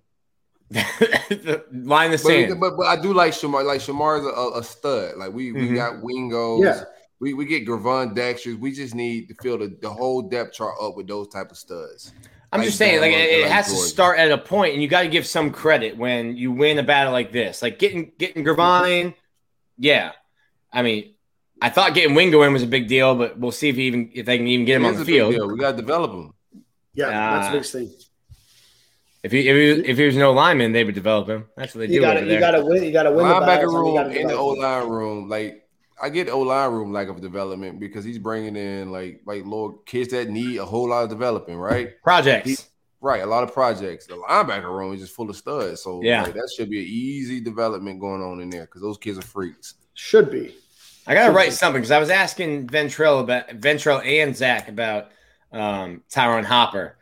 the line the same. But, but but I do like Shamar. Like Shamar is a, a stud. Like we mm-hmm. we got Wingos. Yeah. We we get Gervon Dexter. We just need to fill the, the whole depth chart up with those type of studs. I'm just saying, like it has to start at a point, and you got to give some credit when you win a battle like this. Like getting getting Gervon, yeah. I mean, I thought getting Wingo in was a big deal, but we'll see if he even if they can even get him on the field. We got to develop him. Yeah, uh, that's the next thing. If he if he, if he was no lineman, they would develop him. That's what they do. You got to you got to win. You got to win. Linebacker room in the O line room, like. I get O line room lack of development because he's bringing in like like Lord kids that need a whole lot of developing, right? Projects, he, right? A lot of projects. The linebacker room is just full of studs, so yeah, like, that should be an easy development going on in there because those kids are freaks. Should be. I gotta should write be. something because I was asking Ventrell about Ventrell and Zach about um, Tyron Hopper,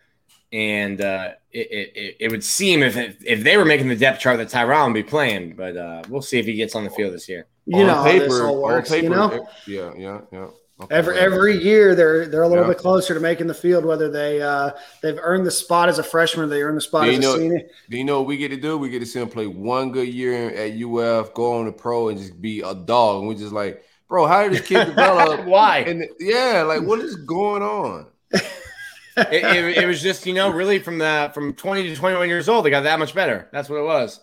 and uh, it, it it would seem if it, if they were making the depth chart that Tyron would be playing, but uh, we'll see if he gets on the field this year. You know, paper, this all works, paper, you know, yeah, yeah, yeah. Okay. Every every year they're they're a little yeah. bit closer to making the field, whether they uh, they've earned the spot as a freshman, or they earn the spot as know, a senior. Do you know what we get to do? We get to see them play one good year at U F, go on the pro, and just be a dog. And we're just like, bro, how did this kid develop? Why? And yeah, like what is going on? it, it, it was just, you know, really from the from twenty to twenty-one years old, they got that much better. That's what it was.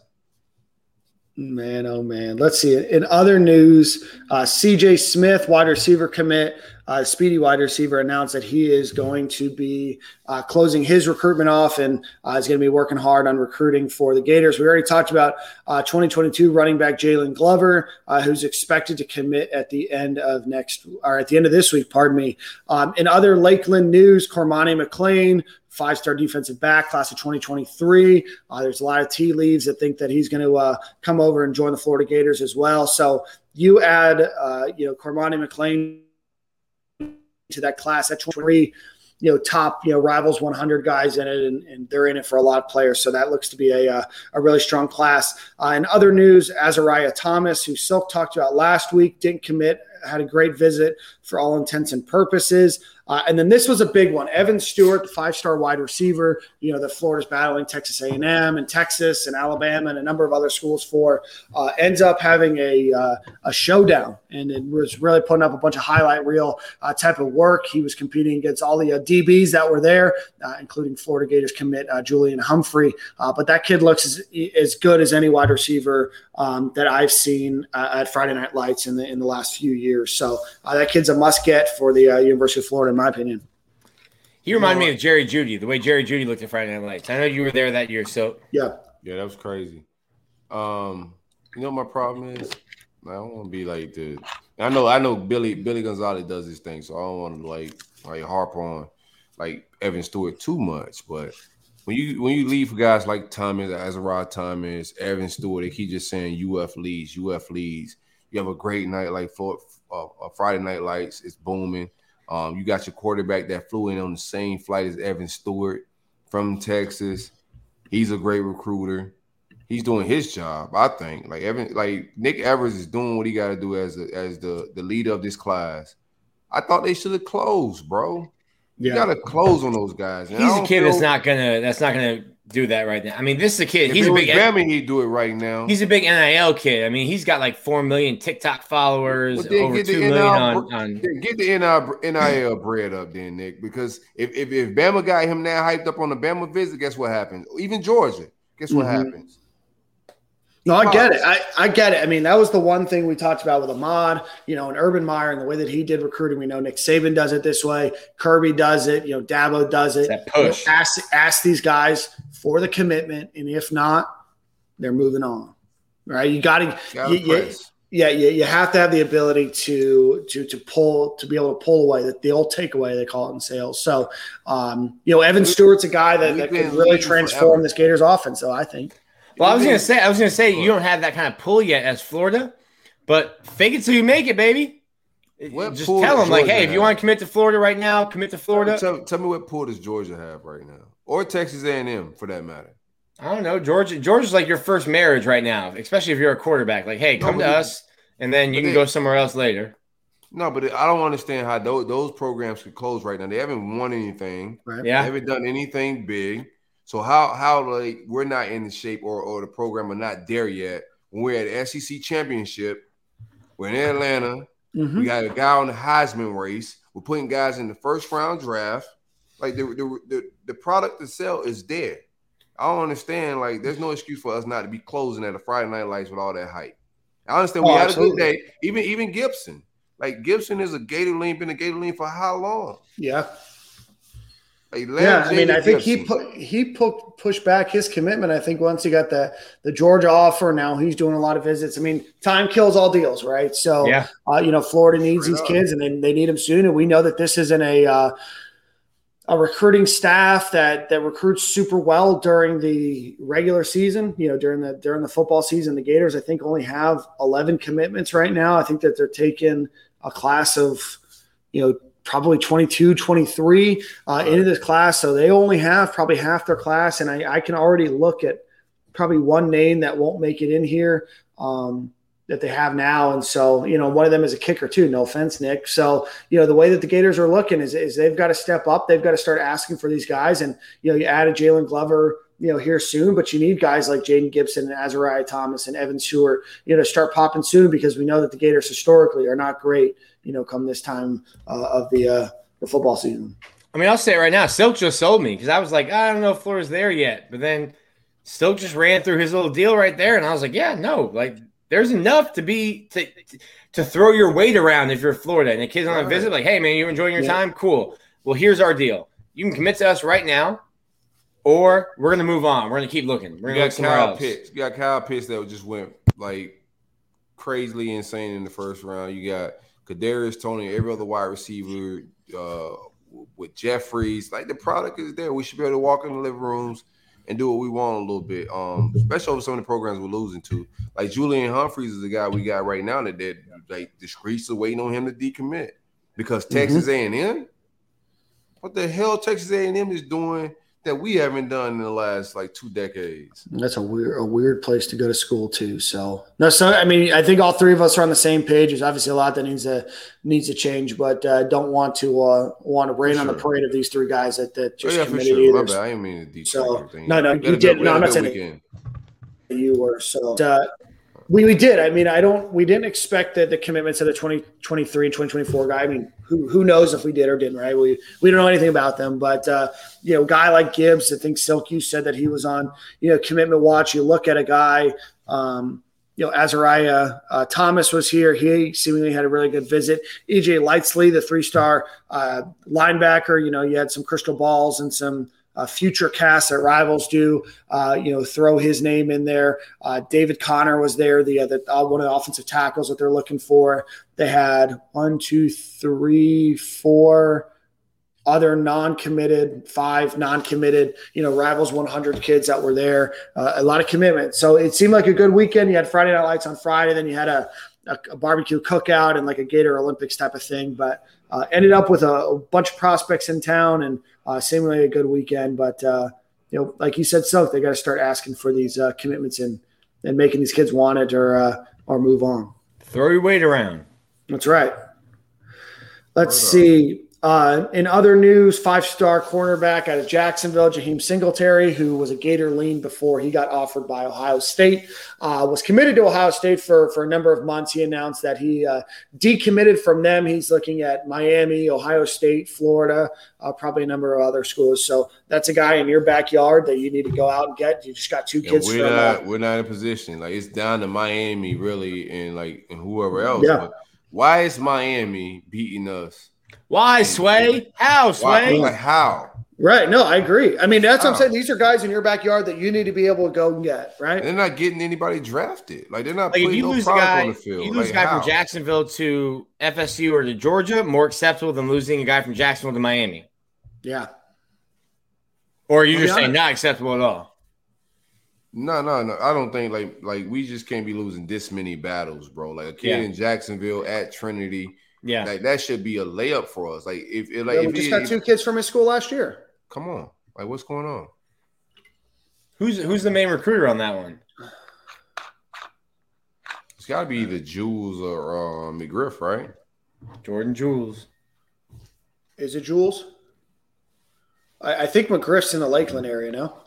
Man, oh man. Let's see it. In other news, uh, C J Smith, wide receiver commit, uh, speedy wide receiver, announced that he is going to be uh, closing his recruitment off and uh, is going to be working hard on recruiting for the Gators. We already talked about uh, twenty twenty-two running back Jaylen Glover, uh, who's expected to commit at the end of next or at the end of this week. Pardon me. Um, in other Lakeland news, Cormani McLean, five-star defensive back, class of twenty twenty-three. Uh, there's a lot of tea leaves that think that he's going to uh, come over and join the Florida Gators as well. So you add, uh, you know, Cormani McLean to that class at twenty-three, you know, top, you know, Rivals one hundred guys in it, and, and they're in it for a lot of players. So that looks to be a uh, a really strong class. Uh, in other news, Azareye'h Thomas, who Silk talked about last week, didn't commit. Had a great visit for all intents and purposes. Uh, and then this was a big one. Evan Stewart, the five-star wide receiver, you know, that Florida's battling Texas A and M and Texas and Alabama and a number of other schools for, uh, ends up having a uh, a showdown. And it was really putting up a bunch of highlight reel uh, type of work. He was competing against all the uh, D Bs that were there, uh, including Florida Gators commit uh, Julian Humphrey. Uh, but that kid looks as, as good as any wide receiver um, that I've seen uh, at Friday Night Lights in the in the last few years. So uh, that kid's a must-get for the uh, University of Florida, in my opinion. He reminded me of Jerry Judy, the way Jerry Judy looked at Friday Night Lights. I know you were there that year, so yeah, yeah, that was crazy. Um, you know, my problem is I don't want to be like the. I know, I know Billy Billy Gonzalez does this thing, so I don't want to like like harp on like Evan Stewart too much. But when you when you leave for guys like Thomas, Azareye'h Thomas, Evan Stewart, they keep just saying U F leads, U F leads. You have a great night like Florida. Uh, Friday Night Lights, it's booming. Um, you got your quarterback that flew in on the same flight as Evan Stewart from Texas. He's a great recruiter. He's doing his job, I think. Like Evan, like Nick Evers is doing what he got to do as a, as the the leader of this class. I thought they should have closed, bro. Yeah. You got to close on those guys. And he's a kid feel... that's not gonna that's not gonna do that right now. I mean, this is a kid. If he's it a was big Bama, he'd do it right now. He's a big N I L kid. I mean, he's got like four million TikTok followers, over two million on, on. Get the N I L bread up, then Nick, because if, if if Bama got him now hyped up on the Bama visit, guess what happens? Even Georgia, guess what mm-hmm. happens? No, I get it. I, I get it. I mean, that was the one thing we talked about with Ahmad, you know, and Urban Meyer and the way that he did recruiting. We know Nick Saban does it this way. Kirby does it. You know, Dabo does it. That push. You know, ask, ask these guys for the commitment, and if not, they're moving on. Right? You got to – yeah, you, you have to have the ability to to to pull – to be able to pull away, that the old takeaway, they call it in sales. So, um, you know, Evan Stewart's a guy that, that could really transform this Gators offense, though, I think. Well, I was gonna say, I was gonna say, you don't have that kind of pull yet as Florida, but fake it till you make it, baby. What Just tell them, like, hey, have? if you want to commit to Florida right now, commit to Florida. Tell, tell me what pool does Georgia have right now, or Texas A and M for that matter. I don't know. Georgia, Georgia's like your first marriage right now, especially if you're a quarterback. Like, hey, come no, to us, and then you can they, go somewhere else later. No, but I don't understand how those, those programs could close right now. They haven't won anything. Right? Yeah, they haven't done anything big. So how how like we're not in the shape or, or the program are not there yet. When we're at the S E C championship, we're in Atlanta. Mm-hmm. We got a guy on the Heisman race. We're putting guys in the first round draft. Like the the the, the product to sell is there. I don't understand. Like there's no excuse for us not to be closing at a Friday Night Lights with all that hype. I understand oh, we had absolutely. a good day. Even even Gibson, like Gibson is a Gator lean, been a Gator lean for how long? Yeah. Yeah, I mean, I think he put, he put, pushed back his commitment. I think once he got the, the Georgia offer, now he's doing a lot of visits. I mean, time kills all deals, right? So, yeah. uh, you know, Florida needs these kids, and they, they need them soon. And we know that this isn't a uh, a recruiting staff that, that recruits super well during the regular season. You know, during the during the football season, the Gators, I think, only have eleven commitments right now. I think that they're taking a class of, you know, probably twenty-two, twenty-three uh, into this class. So they only have probably half their class. And I, I can already look at probably one name that won't make it in here um, that they have now. And so, you know, one of them is a kicker too, no offense, Nick. So, you know, the way that the Gators are looking is, is they've got to step up. They've got to start asking for these guys. And, you know, you add a Jaylen Glover you know, here soon, but you need guys like Jaden Gibson and Azareye'h Thomas and Evan Stewart, you know, to start popping soon, because we know that the Gators historically are not great, you know, come this time uh, of the uh, the football season. I mean, I'll say it right now. Silk just sold me, because I was like, I don't know if Florida's there yet. But then Silk just ran through his little deal right there, and I was like, yeah, no, like there's enough to be to to throw your weight around if you're Florida. And the kids on a right. visit, like, hey, man, you're enjoying your yeah. time? Cool. Well, here's our deal. You can commit to us right now, or we're going to move on. We're going to keep looking. We're going to look Kyle Pitts. You got Kyle Pitts that just went, like, crazily insane in the first round. You got Kadarius Toney, every other wide receiver, uh, with Jeffries. Like, the product is there. We should be able to walk in the living rooms and do what we want a little bit, um, especially over some of the programs we're losing to. Like, Julian Humphreys is the guy we got right now that, that like, the streets are waiting on him to decommit, because Texas mm-hmm. A and M, what the hell Texas A and M is doing that we haven't done in the last like two decades. That's a weird, a weird place to go to school too. So no, so I mean, I think all three of us are on the same page. There's obviously a lot that needs to needs to change, but uh, don't want to uh, want to rain sure. on the parade of these three guys that, that just oh, yeah, committed sure. either. I didn't mean to deep so, no, no, you, you did. Be, no, I'm not saying you were. So uh, we we did. I mean, I don't. We didn't expect that the commitments of the twenty twenty-three and twenty twenty-four guy. I mean, Who who knows if we did or didn't, right? We we don't know anything about them. But, uh, you know, a guy like Gibbs, I think Silk, you said that he was on, you know, commitment watch. You look at a guy, um, you know, Azareye'h uh, Thomas was here. He seemingly had a really good visit. E J Lightsley, the three-star uh, linebacker, you know, you had some crystal balls and some uh, future casts that rivals do, uh, you know, throw his name in there. Uh, David Connor was there, the, uh, the uh, one of the offensive tackles that they're looking for. They had one, two, three, four other non-committed, five non-committed, you know, Rivals one hundred kids that were there, uh, a lot of commitment. So it seemed like a good weekend. You had Friday Night Lights on Friday, then you had a, a, a barbecue cookout and like a Gator Olympics type of thing, but uh, ended up with a, a bunch of prospects in town and uh, seemingly a good weekend. But, uh, you know, like you said, so they got to start asking for these uh, commitments and, and making these kids want it or, uh, or move on. Throw your weight around. That's right. Let's see. Uh, in other news, five-star cornerback out of Jacksonville, Jaheim Singletary, who was a Gator lean before he got offered by Ohio State, uh, was committed to Ohio State for, for a number of months. He announced that he uh, decommitted from them. He's looking at Miami, Ohio State, Florida, uh, probably a number of other schools. So that's a guy in your backyard that you need to go out and get. You just got two yeah, kids. We're from, not, uh, we're not in a position. Like, it's down to Miami, really, and like and whoever else. Yeah. But why is Miami beating us? Why, Sway? How, Sway? Why, how? Right. No, I agree. I mean, that's how? What I'm saying. These are guys in your backyard that you need to be able to go and get, right? And they're not getting anybody drafted. Like, they're not like, putting no product guy, on the field. If you lose like, a guy how? from Jacksonville to F S U or to Georgia, more acceptable than losing a guy from Jacksonville to Miami. Yeah. Or you're just saying not acceptable at all. No, no, no. I don't think like like we just can't be losing this many battles, bro. Like a kid yeah. in Jacksonville at Trinity, yeah, like that should be a layup for us. Like if it, like yeah, we if just it, got two if, kids from his school last year. Come on, like what's going on? Who's who's the main recruiter on that one? It's got to be either Jules or uh, McGriff, right? Jordan Jules. Is it Jules? I, I think McGriff's in the Lakeland area now.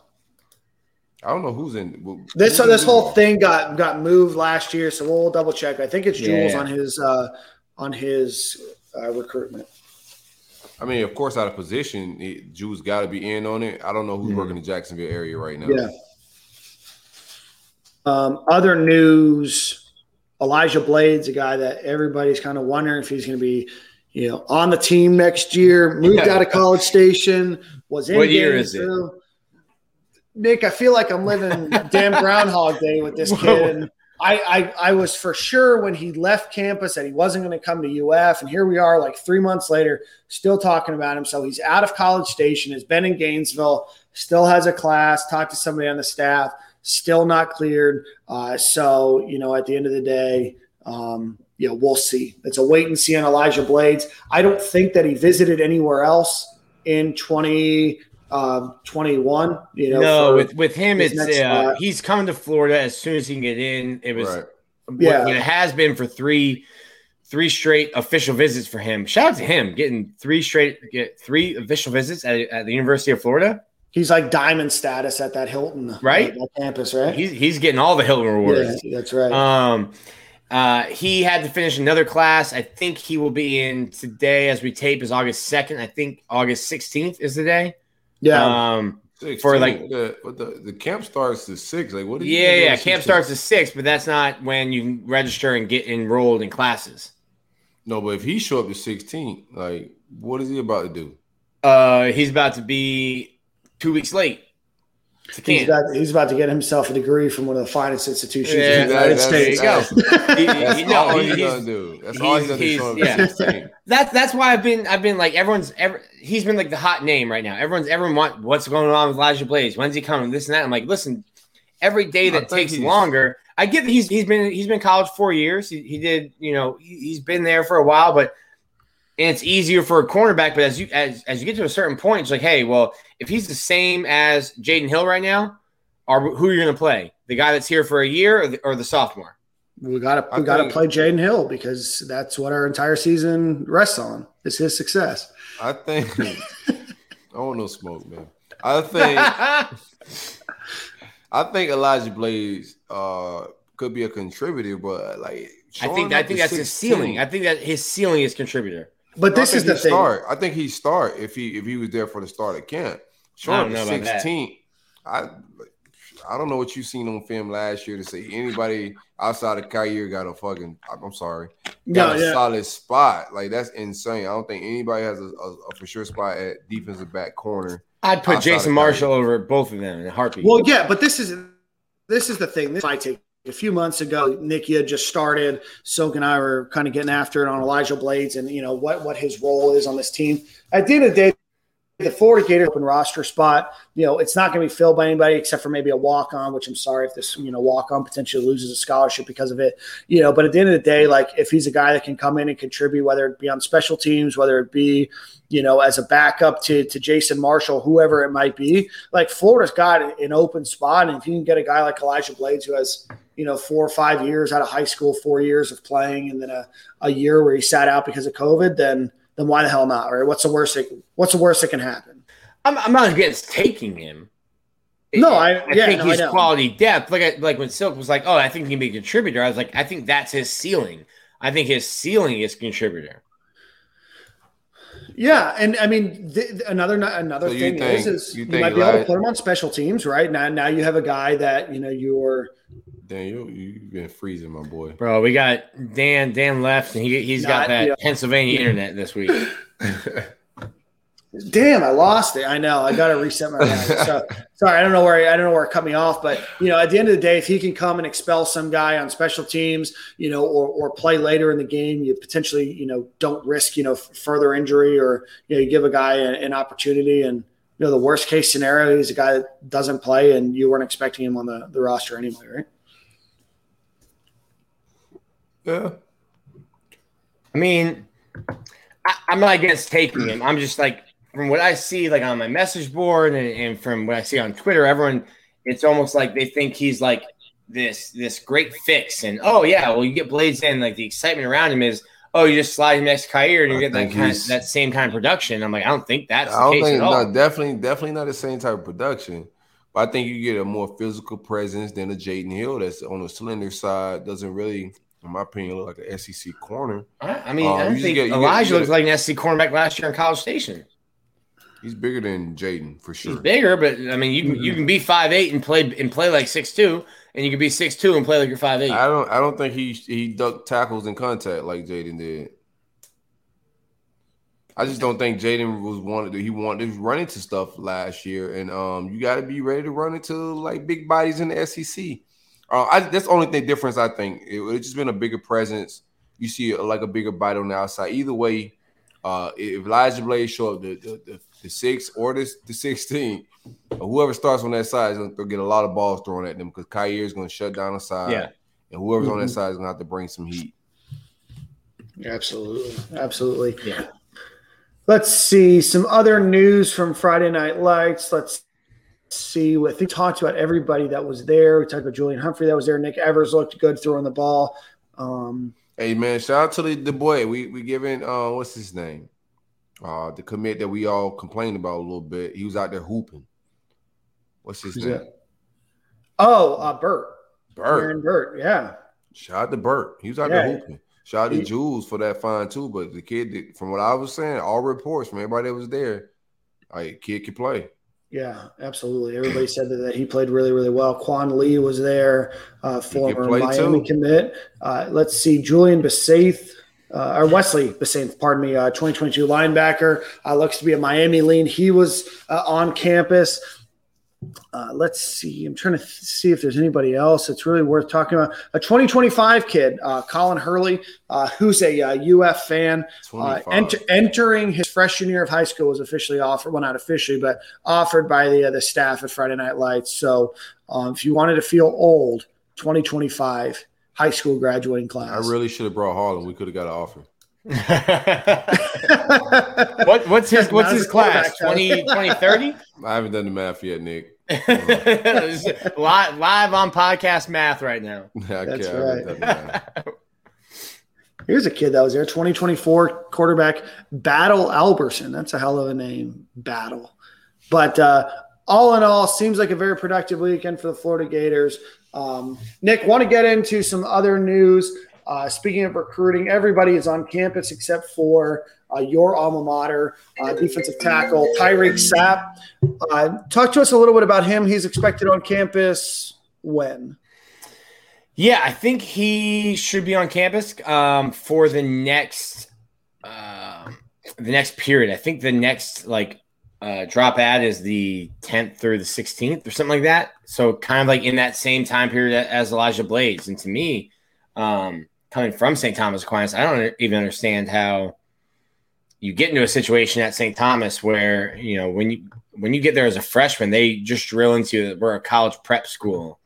I don't know who's in who, this. So this whole thing got, got moved last year, so we'll double check. I think it's Jules yeah. on his uh, on his uh, recruitment. I mean, of course, out of position, it, Jules got to be in on it. I don't know who's mm-hmm. working in the Jacksonville area right now. Yeah. Um, other news: Elijah Blade's a guy that everybody's kind of wondering if he's going to be, you know, on the team next year. Moved yeah. out of College Station. Was in what year is it? Nick, I feel like I'm living damn Groundhog Day with this Whoa. kid. And I, I I was for sure when he left campus that he wasn't going to come to U F. And here we are like three months later, still talking about him. So he's out of College Station, has been in Gainesville, still has a class, talked to somebody on the staff, still not cleared. Uh, so, you know, at the end of the day, um, you know, we'll see. It's a wait and see on Elijah Blades. I don't think that he visited anywhere else in twenty twenty-one you know. No, with with him, it's uh, he's coming to Florida as soon as he can get in. It was, right. what, yeah, what it has been for three, three straight official visits for him. Shout out to him getting three straight, get three official visits at, at the University of Florida. He's like diamond status at that Hilton, right? That campus, right? He's he's getting all the Hilton rewards. Yeah, that's right. Um, uh, he had to finish another class. I think he will be in today as we tape is August second. I think August sixteenth is the day. Yeah. Um, sixteenth, for like the, the the camp starts the sixth. Like what? Are you yeah, yeah. Camp starts the sixth, but that's not when you register and get enrolled in classes. No, but if he show up the sixteenth, like what is he about to do? Uh, he's about to be. Two weeks late. He's about, he's about to get himself a degree from one of the finest institutions yeah, in the United States. That's all he's going to do. That's that's why I've been I've been like everyone's ever he's been like the hot name right now. Everyone's everyone want what's going on with Elijah Blades? When's he coming? This and that. I'm like, listen, every day that takes longer. I get that he's he's been he's been college four years. He, he did you know he, he's been there for a while, but. And it's easier for a cornerback, but as you as as you get to a certain point, it's like, hey, well, if he's the same as Jaden Hill right now, or who are you going to play? The guy that's here for a year, or the, or the sophomore? We got to we got to play Jaden Hill because that's what our entire season rests on is his success. I think I want no smoke, man. I think I think Elijah Blades uh, could be a contributor, but like I think I think that's his ceiling. I think that his ceiling is contributor. But no, this is the thing. Start. I think he'd start if he if he was there for the start of camp. Sure, sixteenth. I I don't know what you seen on film last year to say anybody outside of Kyrie got a fucking. I'm sorry, got no, a yeah. solid spot. Like that's insane. I don't think anybody has a, a, a for sure spot at defensive back corner. I'd put Jason Marshall over both of them in a heartbeat. Well, yeah, but this is this is the thing. This I take. A few months ago, Nicky had just started. Soak and I were kind of getting after it on Elijah Blades and, you know, what, what his role is on this team. At the end of the day, the Florida Gator open roster spot, you know, it's not going to be filled by anybody except for maybe a walk-on, which I'm sorry if this, you know, walk-on potentially loses a scholarship because of it. You know, but at the end of the day, like if he's a guy that can come in and contribute, whether it be on special teams, whether it be – you know, as a backup to, to Jason Marshall, whoever it might be, like Florida's got an open spot. And if you can get a guy like Elijah Blades who has, you know, four or five years out of high school, four years of playing, and then a, a year where he sat out because of COVID, then then why the hell not? Right? What's the worst that, what's the worst that can happen? I'm, I'm not against taking him. No, I, I, I yeah, think no, he's I quality depth. Like I, like when Silk was like, oh, I think he can be a contributor. I was like, I think that's his ceiling. I think his ceiling is contributor. Yeah, and I mean th- another another so thing think, is, is you, you might be Elijah, able to put him on special teams, right? Now, now you have a guy that you know you're. Dan, you you've been freezing, my boy. Bro, we got Dan. Dan left, and he he's Not, got that you know, Pennsylvania internet this week. Damn, I lost it. I know. I got to reset my mind. So, sorry, I don't know where I don't know where it cut me off. But you know, at the end of the day, if he can come and expel some guy on special teams, you know, or or play later in the game, you potentially you know don't risk you know f- further injury, or you know you give a guy an, an opportunity. And you know, the worst case scenario is a guy that doesn't play, and you weren't expecting him on the, the roster anyway, right? Yeah. I mean, I, I'm not against taking him. I'm just like. From what I see, like on my message board and, and from what I see on Twitter, everyone, it's almost like they think he's like this this great fix. And, oh, yeah, well, you get Blades in. Like the excitement around him is, oh, you just slide him next to Kyrie and you I get that kind of, that same kind of production. I'm like, I don't think that's I don't the case think, at all. No, definitely, definitely not the same type of production. But I think you get a more physical presence than a Jaden Hill that's on the slender side, doesn't really – in my opinion, look like an S E C corner. I, I mean, um, I don't think get, Elijah get, looks like an S E C cornerback last year in College Station. He's bigger than Jaden for sure. He's bigger, but I mean, you you can be five eight and play and play like six two, and you can be six two and play like you're five eight. I don't I don't think he he ducked tackles in contact like Jaden did. I just don't think Jaden was wanted to. He wanted to run into stuff last year, and um, you got to be ready to run into like big bodies in the S E C. Uh, I, that's the only thing difference I think. It, it's just been a bigger presence. You see like a bigger bite on the outside. Either way, uh, if Elijah Blades show up, the the, the the six or the, the sixteen, whoever starts on that side is going to get a lot of balls thrown at them because Kyrie is going to shut down the side. Yeah. And whoever's mm-hmm. on that side is going to have to bring some heat. Absolutely. Absolutely. Yeah. Let's see some other news from Friday Night Lights. Let's see. I think we talked about everybody that was there. We talked about Julian Humphrey that was there. Nick Evers looked good throwing the ball. Um, hey, man, shout out to the, the boy. We we giving uh, – what's his name? Uh, the commit that we all complained about a little bit, he was out there hooping. What's his Who's name? That? Oh, uh, Burt. Burt. Aaron Burt, yeah. Shout out to Burt. He was out yeah. there hooping. Shout out to Jules for that fine too. But the kid, did, from what I was saying, all reports from everybody that was there, like, kid could play. Yeah, absolutely. Everybody said that, that he played really, really well. Quan Lee was there, uh, former Miami too. commit. Uh, let's see, Julian Besaith, uh, or Wesley Besaith, pardon me, uh, twenty twenty-two linebacker, uh, looks to be a Miami lean. He was uh, on campus. Uh, let's see. I'm trying to th- see if there's anybody else that's really worth talking about. A twenty twenty-five kid, uh, Colin Hurley, uh, who's a uh, U F fan, uh, ent- entering his freshman year of high school, was officially offered, well, not officially, but offered by the, uh, the staff at Friday Night Lights. So um, if you wanted to feel old, twenty twenty-five high school graduating class. I really should have brought Harlan. We could have got an offer. what, what's his what's his class? twenty thirty? I haven't done the math yet, Nick. live, live on podcast math right now. Okay, that's right. Here's a kid that was there, twenty twenty-four quarterback Battle Alberson. That's a hell of a name, Battle. But uh, all in all, seems like a very productive weekend for the Florida Gators. Um, Nick, want to get into some other news. Uh, speaking of recruiting, everybody is on campus except for uh, your alma mater, uh, defensive tackle Tyreek Sapp. Uh, talk to us a little bit about him. He's expected on campus when? Yeah, I think he should be on campus um, for the next uh, the next period. I think the next like uh, drop ad is the tenth through the sixteenth or something like that. So kind of like in that same time period as Elijah Blades. And to me, um, coming from Saint Thomas Aquinas, I don't even understand how you get into a situation at Saint Thomas where, you know, when you when you get there as a freshman, they just drill into you that we're a college prep school.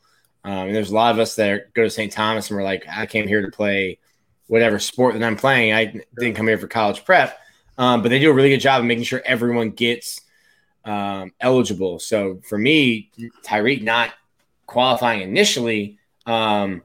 Um, and there's a lot of us that go to Saint Thomas and we're like, I came here to play whatever sport that I'm playing. I didn't come here for college prep. Um, but they do a really good job of making sure everyone gets um, eligible. So for me, Tyreek not qualifying initially um,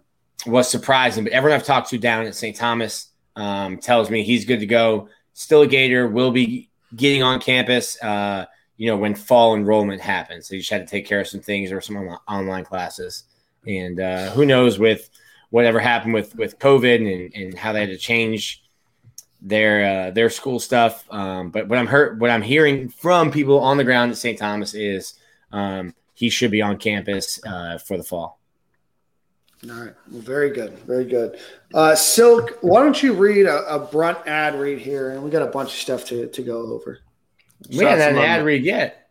was surprising, but everyone I've talked to down at Saint Thomas um, tells me he's good to go. Still a Gator, will be getting on campus, uh, you know, when fall enrollment happens. So you just had to take care of some things or some on- online classes. And uh, who knows with whatever happened with, with COVID and, and how they had to change their uh, their school stuff. Um, but what I'm heard, what I'm hearing from people on the ground at Saint Thomas is um, he should be on campus uh, for the fall. All right. Well, very good. Very good. Uh, Silk, why don't you read a, a Brunt ad read here? And we got a bunch of stuff to, to go over. We haven't had an ad read yet.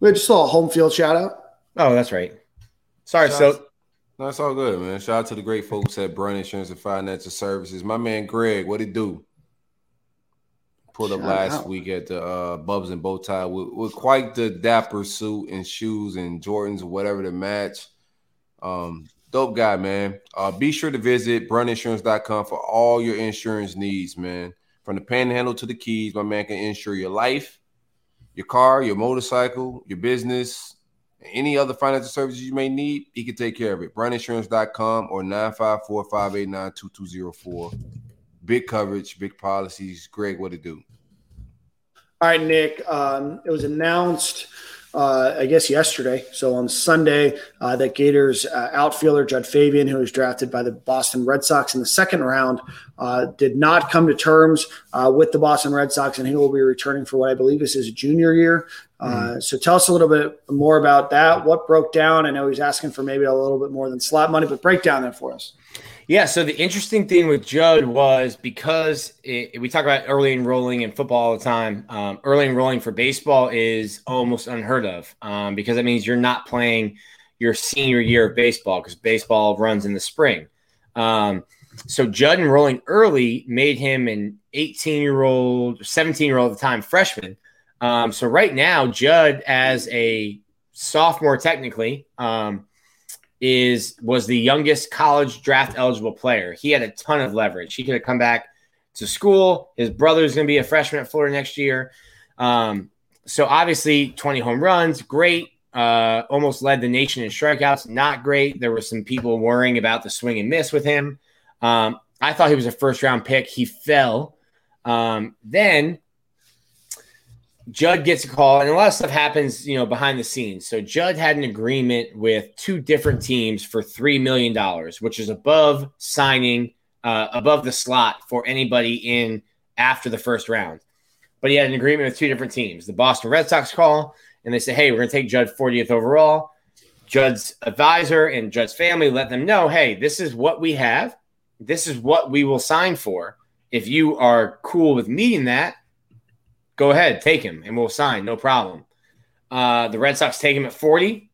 We just saw a home field shout out. Oh, that's right. Sorry, Silk. No, it's all good, man. Shout out to the great folks at Brunt Insurance and Financial Services. My man, Greg, what'd he do? Pulled up last week at the uh, Bubs and Bowtie with, with quite the dapper suit and shoes and Jordans, whatever the match. Um, Dope guy, man. Uh, be sure to visit brunt insurance dot com for all your insurance needs, man. From the panhandle to the keys, my man can insure your life, your car, your motorcycle, your business, and any other financial services you may need. He can take care of it. brunt insurance dot com or nine five four, five eight nine, two two zero four. Big coverage, big policies. Greg, what it do? All right, Nick. Um, it was announced Uh, I guess yesterday, so on Sunday, uh, that Gators uh, outfielder Judd Fabian, who was drafted by the Boston Red Sox in the second round, uh, did not come to terms uh, with the Boston Red Sox, and he will be returning for what I believe is his junior year. Uh, mm-hmm. So tell us a little bit more about that. What broke down? I know he's asking for maybe a little bit more than slot money, but break down that for us. Yeah, so the interesting thing with Judd was because it, we talk about early enrolling in football all the time. Um, early enrolling for baseball is almost unheard of um, because that means you're not playing your senior year of baseball because baseball runs in the spring. Um, so Judd enrolling early made him an eighteen-year-old, seventeen-year-old at the time freshman. Um, so right now, Judd as a sophomore technically um, – is was the youngest college draft eligible player. He had a ton of leverage. He could have come back to school. His brother's going to be a freshman at Florida next year. Um, so obviously twenty home runs, great. Uh, almost led the nation in strikeouts, not great. There were some people worrying about the swing and miss with him. Um, I thought he was a first round pick. He fell. Um, then Judd gets a call, and a lot of stuff happens, you know, behind the scenes. So Judd had an agreement with two different teams for three million dollars, which is above signing, uh, above the slot for anybody in after the first round. But he had an agreement with two different teams. The Boston Red Sox call, and they say, hey, we're going to take Judd fortieth overall. Judd's advisor and Judd's family let them know, hey, this is what we have. This is what we will sign for. If you are cool with meeting that, go ahead, take him, and we'll sign. No problem. Uh, the Red Sox take him at forty.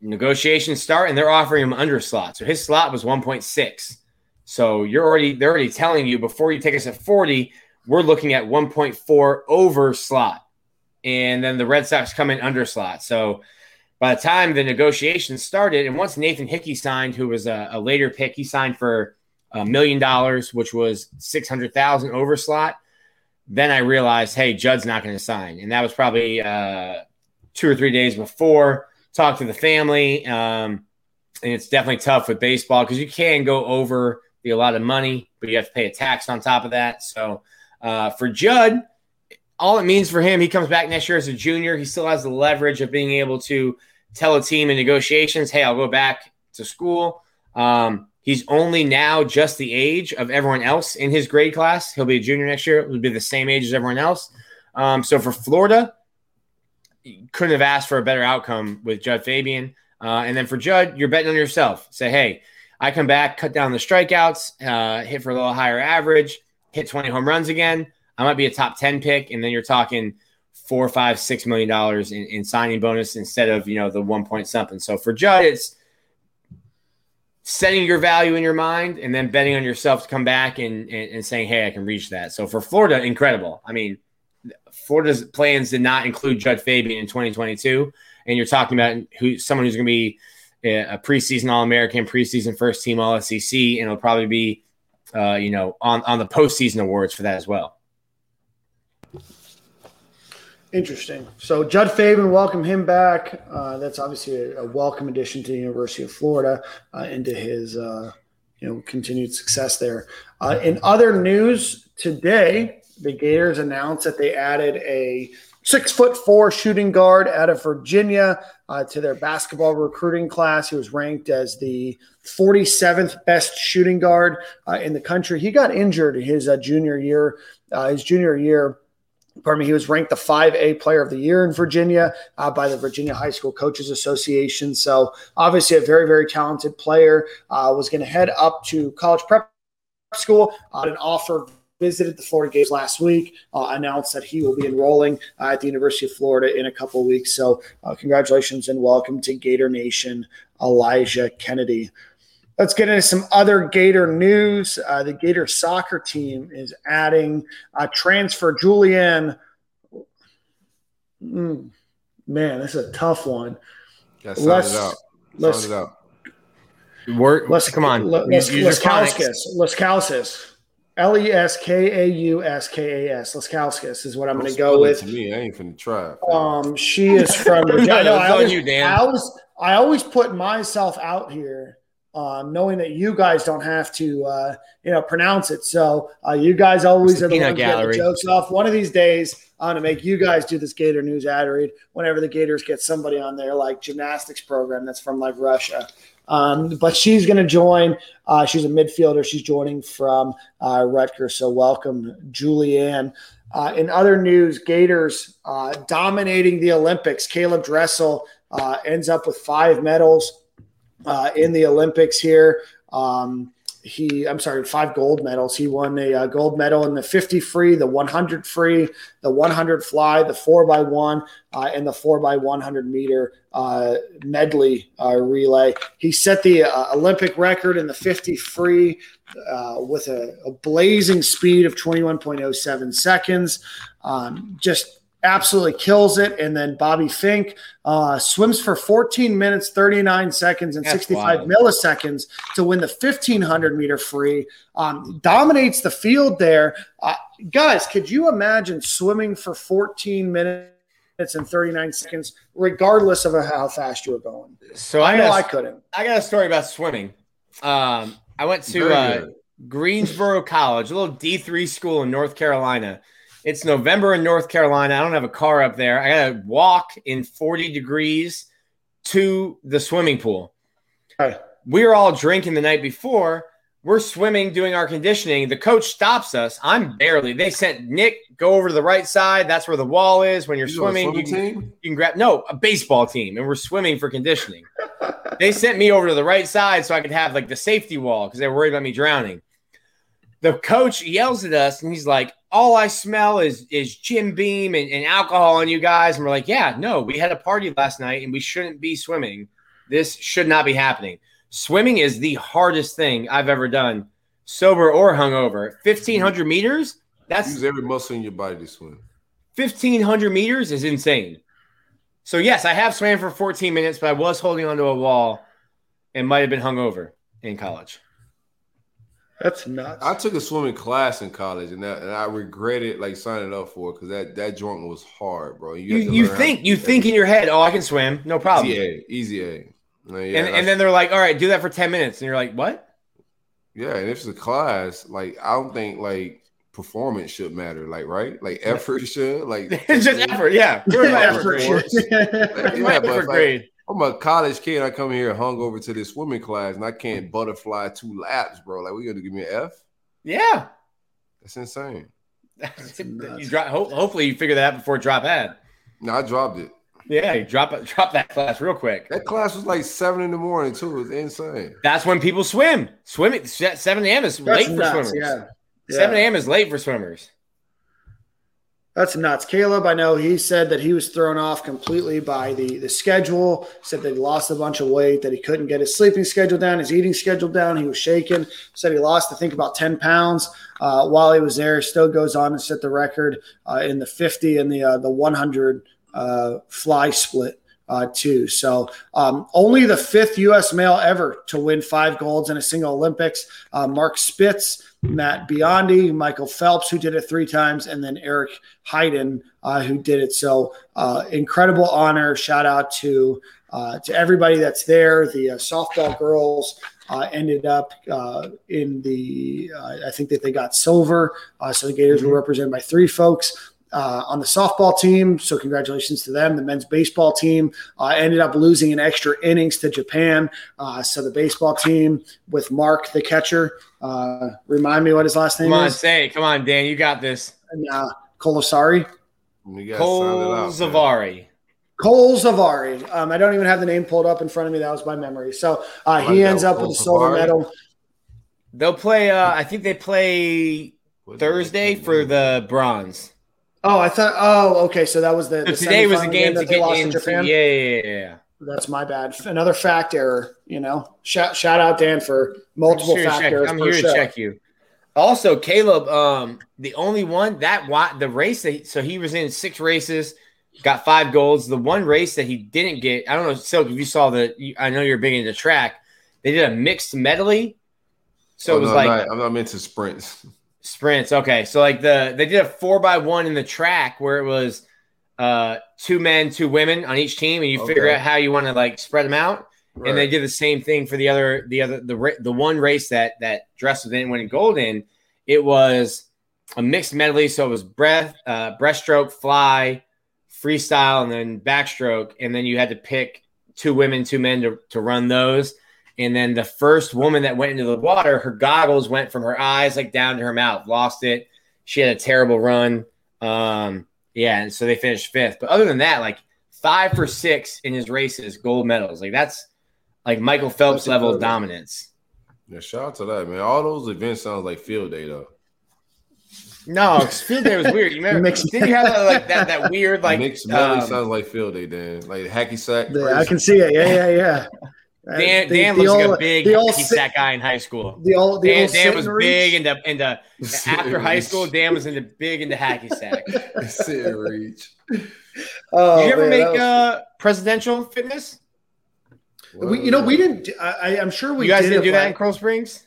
Negotiations start, and they're offering him under slot. So his slot was one point six. So you're already they're already telling you before you take us at forty, we're looking at one point four over slot. And then the Red Sox come in under slot. So by the time the negotiations started, and once Nathan Hickey signed, who was a, a later pick, he signed for a million dollars, which was six hundred thousand over slot. Then I realized, hey, Judd's not going to sign. And that was probably uh, two or three days before. Talked to the family. Um, and it's definitely tough with baseball because you can go over the allotted money, but you have to pay a tax on top of that. So uh, for Judd, all it means for him, he comes back next year as a junior. He still has the leverage of being able to tell a team in negotiations, hey, I'll go back to school. Um, he's only now just the age of everyone else in his grade class. He'll be a junior next year. He'll be the same age as everyone else. Um, so for Florida, couldn't have asked for a better outcome with Judd Fabian. Uh, and then for Judd, you're betting on yourself. Say, hey, I come back, cut down the strikeouts, uh, hit for a little higher average, hit twenty home runs again. I might be a top ten pick, and then you're talking four, five, six million dollars in, in signing bonus instead of, you know, the one point something. So for Judd, it's setting your value in your mind and then betting on yourself to come back and, and, and saying, hey, I can reach that. So for Florida, incredible. I mean, Florida's plans did not include Judd Fabian in twenty twenty-two, and you're talking about who someone who's going to be a preseason All-American, preseason first-team All S E C, and it'll probably be, uh, you know, on, on the postseason awards for that as well. Interesting. So Judd Fabian, welcome him back. Uh, that's obviously a, a welcome addition to the University of Florida uh, and to his uh, you know, continued success there. Uh, in other news today, the Gators announced that they added a six foot four shooting guard out of Virginia uh, to their basketball recruiting class. He was ranked as the forty-seventh best shooting guard uh, in the country. He got injured his uh, junior year. Uh, his junior year. Pardon me, he was ranked the five A player of the year in Virginia uh, by the Virginia High School Coaches Association. So obviously a very, very talented player, uh, was going to head up to college prep school on uh, an offer, visited the Florida Gators last week, uh, announced that he will be enrolling uh, at the University of Florida in a couple of weeks. So uh, congratulations and welcome to Gator Nation, Elijah Kennedy. Let's get into some other Gator news. Uh, the Gator soccer team is adding uh, transfer Julian. Mm, man, this is a tough one. Gotta sound Les, it out. Let's sound it out. Word, let's, come on. Let's Leskowskis. L E S K A U S K A S. Leskowskis is what I'm going to go with. To me, I ain't finna try. Um, she is from Virginia. no, no, I, always, you, Dan. I, always, I always put myself out here. Uh, knowing that you guys don't have to, uh, you know, pronounce it. So uh, you guys always are the ones getting the jokes off. One of these days, I'm going to make you guys do this Gator News ad read whenever the Gators get somebody on their, like, gymnastics program that's from, like, Russia. Um, but she's going to join. Uh, she's a midfielder. She's joining from uh, Rutgers. So welcome, Julianne. Uh, in other news, Gators uh, dominating the Olympics. Caleb Dressel uh, ends up with five medals. Uh, in the Olympics here, um, he, I'm sorry, five gold medals. He won a uh, gold medal in the fifty free, the one hundred free, the one hundred fly, the four by one, uh, and the four by one hundred meter uh, medley uh, relay. He set the uh, Olympic record in the fifty free uh, with a, a blazing speed of twenty-one point oh seven seconds. Um, just absolutely kills it. And then Bobby Fink uh, swims for fourteen minutes, thirty-nine seconds, and That's sixty-five wild. milliseconds to win the fifteen hundred meter free. Um, dominates the field there. Uh, guys, could you imagine swimming for fourteen minutes and thirty-nine seconds, regardless of how fast you were going? So I, I know a, I couldn't. I got a story about swimming. Um, I went to uh, Greensboro College, a little D three school in North Carolina. It's November in North Carolina. I don't have a car up there. I got to walk in forty degrees to the swimming pool. Right. We were all drinking the night before. We're swimming, doing our conditioning. The coach stops us. I'm barely. They sent Nick, go over to the right side. That's where the wall is. When you're you swimming, you can, you can grab – no, a baseball team, and we're swimming for conditioning. They sent me over to the right side so I could have, like, the safety wall because they were worried about me drowning. The coach yells at us, and he's like, all I smell is is Jim Beam and, and alcohol on you guys. And we're like, yeah, no, we had a party last night, and we shouldn't be swimming. This should not be happening. Swimming is the hardest thing I've ever done, sober or hungover. fifteen hundred meters, that's – use every muscle in your body to swim. fifteen hundred meters is insane. So, yes, I have swam for fourteen minutes, but I was holding onto a wall and might have been hungover in college. That's nuts. I took a swimming class in college, and, that, and I regretted, like, signing up for it because that, that joint was hard, bro. You, you, you think you think in your head, oh, I can swim. No problem. Easy A. Easy A. No, yeah, and, and then they're like, all right, do that for ten minutes. And you're like, what? Yeah, and if it's a class, like, I don't think, like, performance should matter. Like, right? Like, effort should. Like, just effort, yeah. effort. Like, yeah, but grade. Like, I'm a college kid. I come here hungover to this swimming class, and I can't butterfly two laps, bro. Like, we're going to give me an F? Yeah. That's insane. That's you drop, ho- hopefully, you figure that out before drop ad. No, I dropped it. Yeah, drop drop that class real quick. That class was like seven in the morning too. It was insane. That's when people swim. Swimming seven a m is That's late nuts, for swimmers. Yeah. Yeah. Seven a m is late for swimmers. That's nuts, Caleb. I know he said that he was thrown off completely by the the schedule. Said that he lost a bunch of weight. That he couldn't get his sleeping schedule down, his eating schedule down. He was shaken. Said he lost, I think, about ten pounds. Uh, while he was there, still goes on and set the record uh, in the fifty and the uh, the one hundred. Uh, fly split uh, too. So um, only the fifth U S male ever to win five golds in a single Olympics. Uh, Mark Spitz, Matt Biondi, Michael Phelps, who did it three times, and then Eric Heiden, uh, who did it. So uh, incredible honor. Shout out to uh, to everybody that's there. The uh, softball girls uh, ended up uh, in the uh, I think that they got silver. Uh, so the Gators mm-hmm. were represented by three folks. Uh, on the softball team, so congratulations to them. The men's baseball team uh, ended up losing an extra innings to Japan. Uh, so the baseball team with Mark, the catcher, uh, remind me what his last name come on, is. Say it. Come on, Dan, you got this. And, uh, Colasari. Colazavari. Colazavari. Um, I don't even have the name pulled up in front of me. That was my memory. So uh, he ends up with a silver medal. They'll play uh, – I think they play Thursday for the bronze. Oh, I thought. Oh, okay. So that was the, so the today was the game, game that to they lost in Japan. Yeah, yeah, yeah. That's my bad. Another fact error. You know, shout shout out Dan for multiple I'm fact errors. I'm here to show. Check you. Also, Caleb, um, the only one that the race that so he was in six races, got five golds. The one race that he didn't get, I don't know, Silk, if you saw the. I know you're big into track. They did a mixed medley, so oh, it was no, like I'm not, I'm into sprints. Sprints. Okay. So like the, they did a four by one in the track where it was uh, two men, two women on each team. And you okay. figure out how you want to like spread them out. Right. And they did the same thing for the other, the other, the the one race that, that Dressel didn't win gold in. It was a mixed medley. So it was breath, uh, breaststroke, fly, freestyle, and then backstroke. And then you had to pick two women, two men to, to run those. And then the first woman that went into the water, her goggles went from her eyes like down to her mouth, lost it. She had a terrible run. Um, yeah, and so they finished fifth. But other than that, like five for six in his races, gold medals. Like that's like Michael Phelps that's level of dominance. Yeah, shout out to that, man. All those events sounds like field day, though. No, because field day was weird. You remember? Didn't you have that, like that that weird like mixed medley um, sounds like field day, Dan. Like hacky sack. Yeah, I can see it. Yeah, yeah, yeah. Dan, the, Dan the looks old, like a big hacky sack guy in high school. The old, the Dan, old Dan was big into, into – after high school, Dan was into big into hacky sack. Sit and reach. Oh, Did you ever man, make was... uh, presidential fitness? Whoa. We, you know, we didn't – I'm sure we did You guys did didn't do like, that in Coral Springs?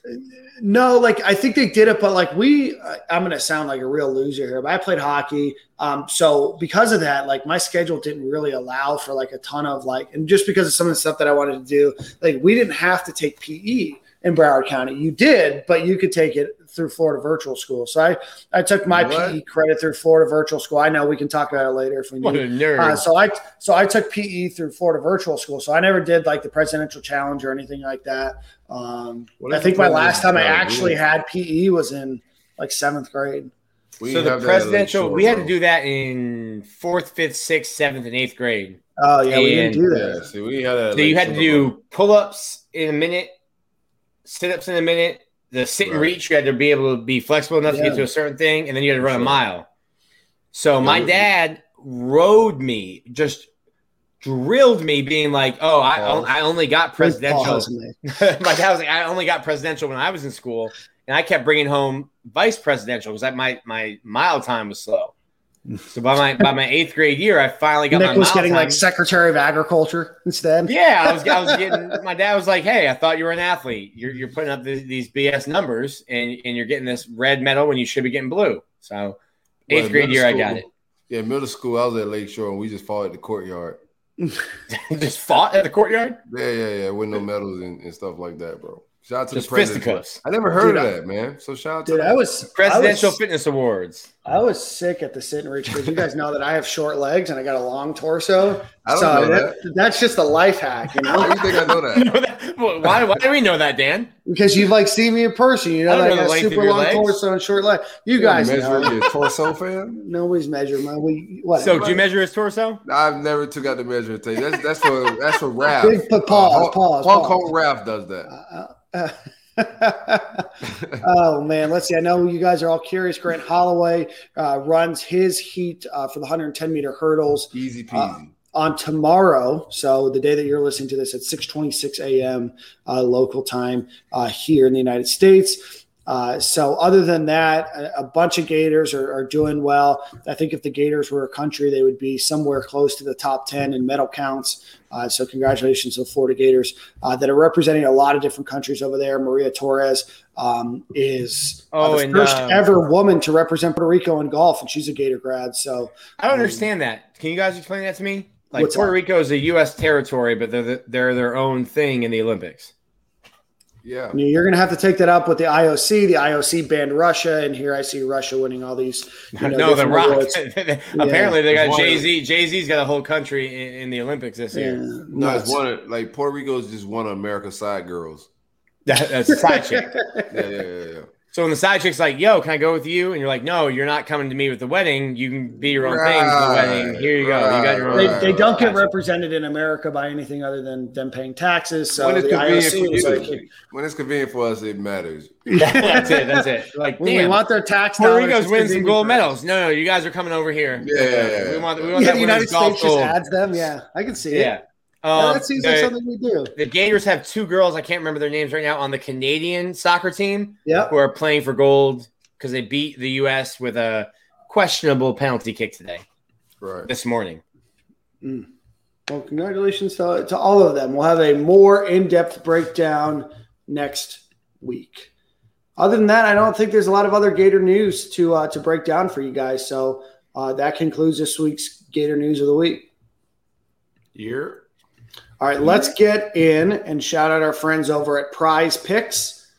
No, like I think they did it, but like we – I'm going to sound like a real loser here, but I played hockey. Um, so because of that, like my schedule didn't really allow for like a ton of like, and just because of some of the stuff that I wanted to do, like we didn't have to take P E in Broward County. You did, but you could take it through Florida Virtual School. So I, I took my what? P E credit through Florida Virtual School. I know we can talk about it later if we need. What a nerd. Uh, so I so I took P E through Florida Virtual School. So I never did like the presidential challenge or anything like that. Um, I think my last time I actually had P E was in like seventh grade. We so the presidential, we had to do that in fourth, fifth, sixth, seventh, and eighth grade. Oh yeah, and we didn't do that. Yeah, so we had a so you had to do pull-ups in a minute, sit-ups in a minute, the sit right. and reach. You had to be able to be flexible enough yeah. to get to a certain thing, and then you had to run sure. a mile. So my dad rode me, just drilled me, being like, "Oh, I oh. I only got presidential." My dad was like, "I only got presidential when I was in school." And I kept bringing home vice presidential because my my mile time was slow. So by my by my eighth grade year, I finally got Nick my mile was getting time. Like Secretary of Agriculture instead. Yeah, I was I was getting. My dad was like, "Hey, I thought you were an athlete. You're you're putting up the, these B S numbers, and and you're getting this red medal when you should be getting blue." So eighth well, grade year, school, I got it. Yeah, middle school, I was at Lakeshore, and we just fought at the courtyard. Just fought at the courtyard? Yeah, yeah, yeah. With no medals and, and stuff like that, bro. Shout out to just the fisticuffs. I never heard dude, of that, man. So shout out dude, to that. I was, Presidential I was, Fitness Awards. I was sick at the sit and reach because you guys know that I have short legs and I got a long torso. I don't so know that, that. That's just a life hack. You know? Why do you think I know that? know that? Why Why do we know that, Dan? Because you've like seen me in person. You know that I, like, I got a super long legs. torso and short leg. You guys you know. Measure your torso, fam? Nobody's measured my we. What? So do you measure his torso? I've never took out the measure tape. That's that's for that's for Raph. Big pause, uh, pause. Hulk Hogan Raph does that. Uh, Uh, oh man, let's see. I know you guys are all curious. Grant Holloway uh, runs his heat uh, for the one hundred ten meter hurdles. Easy peasy. Uh, on tomorrow, so the day that you're listening to this at six twenty-six a.m. Uh, local time uh, here in the United States. Uh, so other than that, a, a bunch of Gators are, are doing well. I think if the Gators were a country, they would be somewhere close to the top ten in medal counts. Uh, so congratulations to the Florida Gators uh, that are representing a lot of different countries over there. Maria Torres um, is uh, oh, the and, first uh, ever woman to represent Puerto Rico in golf, and she's a Gator grad. So I don't um, understand that. Can you guys explain that to me? Like Puerto that? Rico is a U S territory, but they're the, they're their own thing in the Olympics. Yeah, you're going to have to take that up with the I O C. The I O C banned Russia, and here I see Russia winning all these. You know, no, the Rock. Apparently, yeah. they got Jay-Z. Jay-Z's got a whole country in, in the Olympics this yeah. year. No, no it's, it's one of, like Puerto Rico is just one of America's side girls. That, that's a side chick. yeah, yeah, yeah, yeah. So when the side chick's like, "Yo, can I go with you?" and you're like, "No, you're not coming to me with the wedding. You can be your own right, thing for the wedding. Here you go. Right, you got your own." They, they don't get represented in America by anything other than them paying taxes. So when it's, the I O C was like, when it's convenient for us, it matters. That's it. That's it. Like when damn, we want their tax dollars. Puerto Rico's wins some gold medals. No, no, you guys are coming over here. Yeah, yeah, yeah. we want. We want yeah, that the United States just adds them. Yeah, I can see yeah. it. Yeah. Um, no, that seems the, like something we do. The Gators have two girls, I can't remember their names right now, on the Canadian soccer team yep. who are playing for gold because they beat the U S with a questionable penalty kick today, right. this morning. Mm. Well, congratulations to, to all of them. We'll have a more in-depth breakdown next week. Other than that, I don't think there's a lot of other Gator news to, uh, to break down for you guys. So uh, that concludes this week's Gator News of the Week. Yeah. All right, let's get in and shout out our friends over at Prize Picks.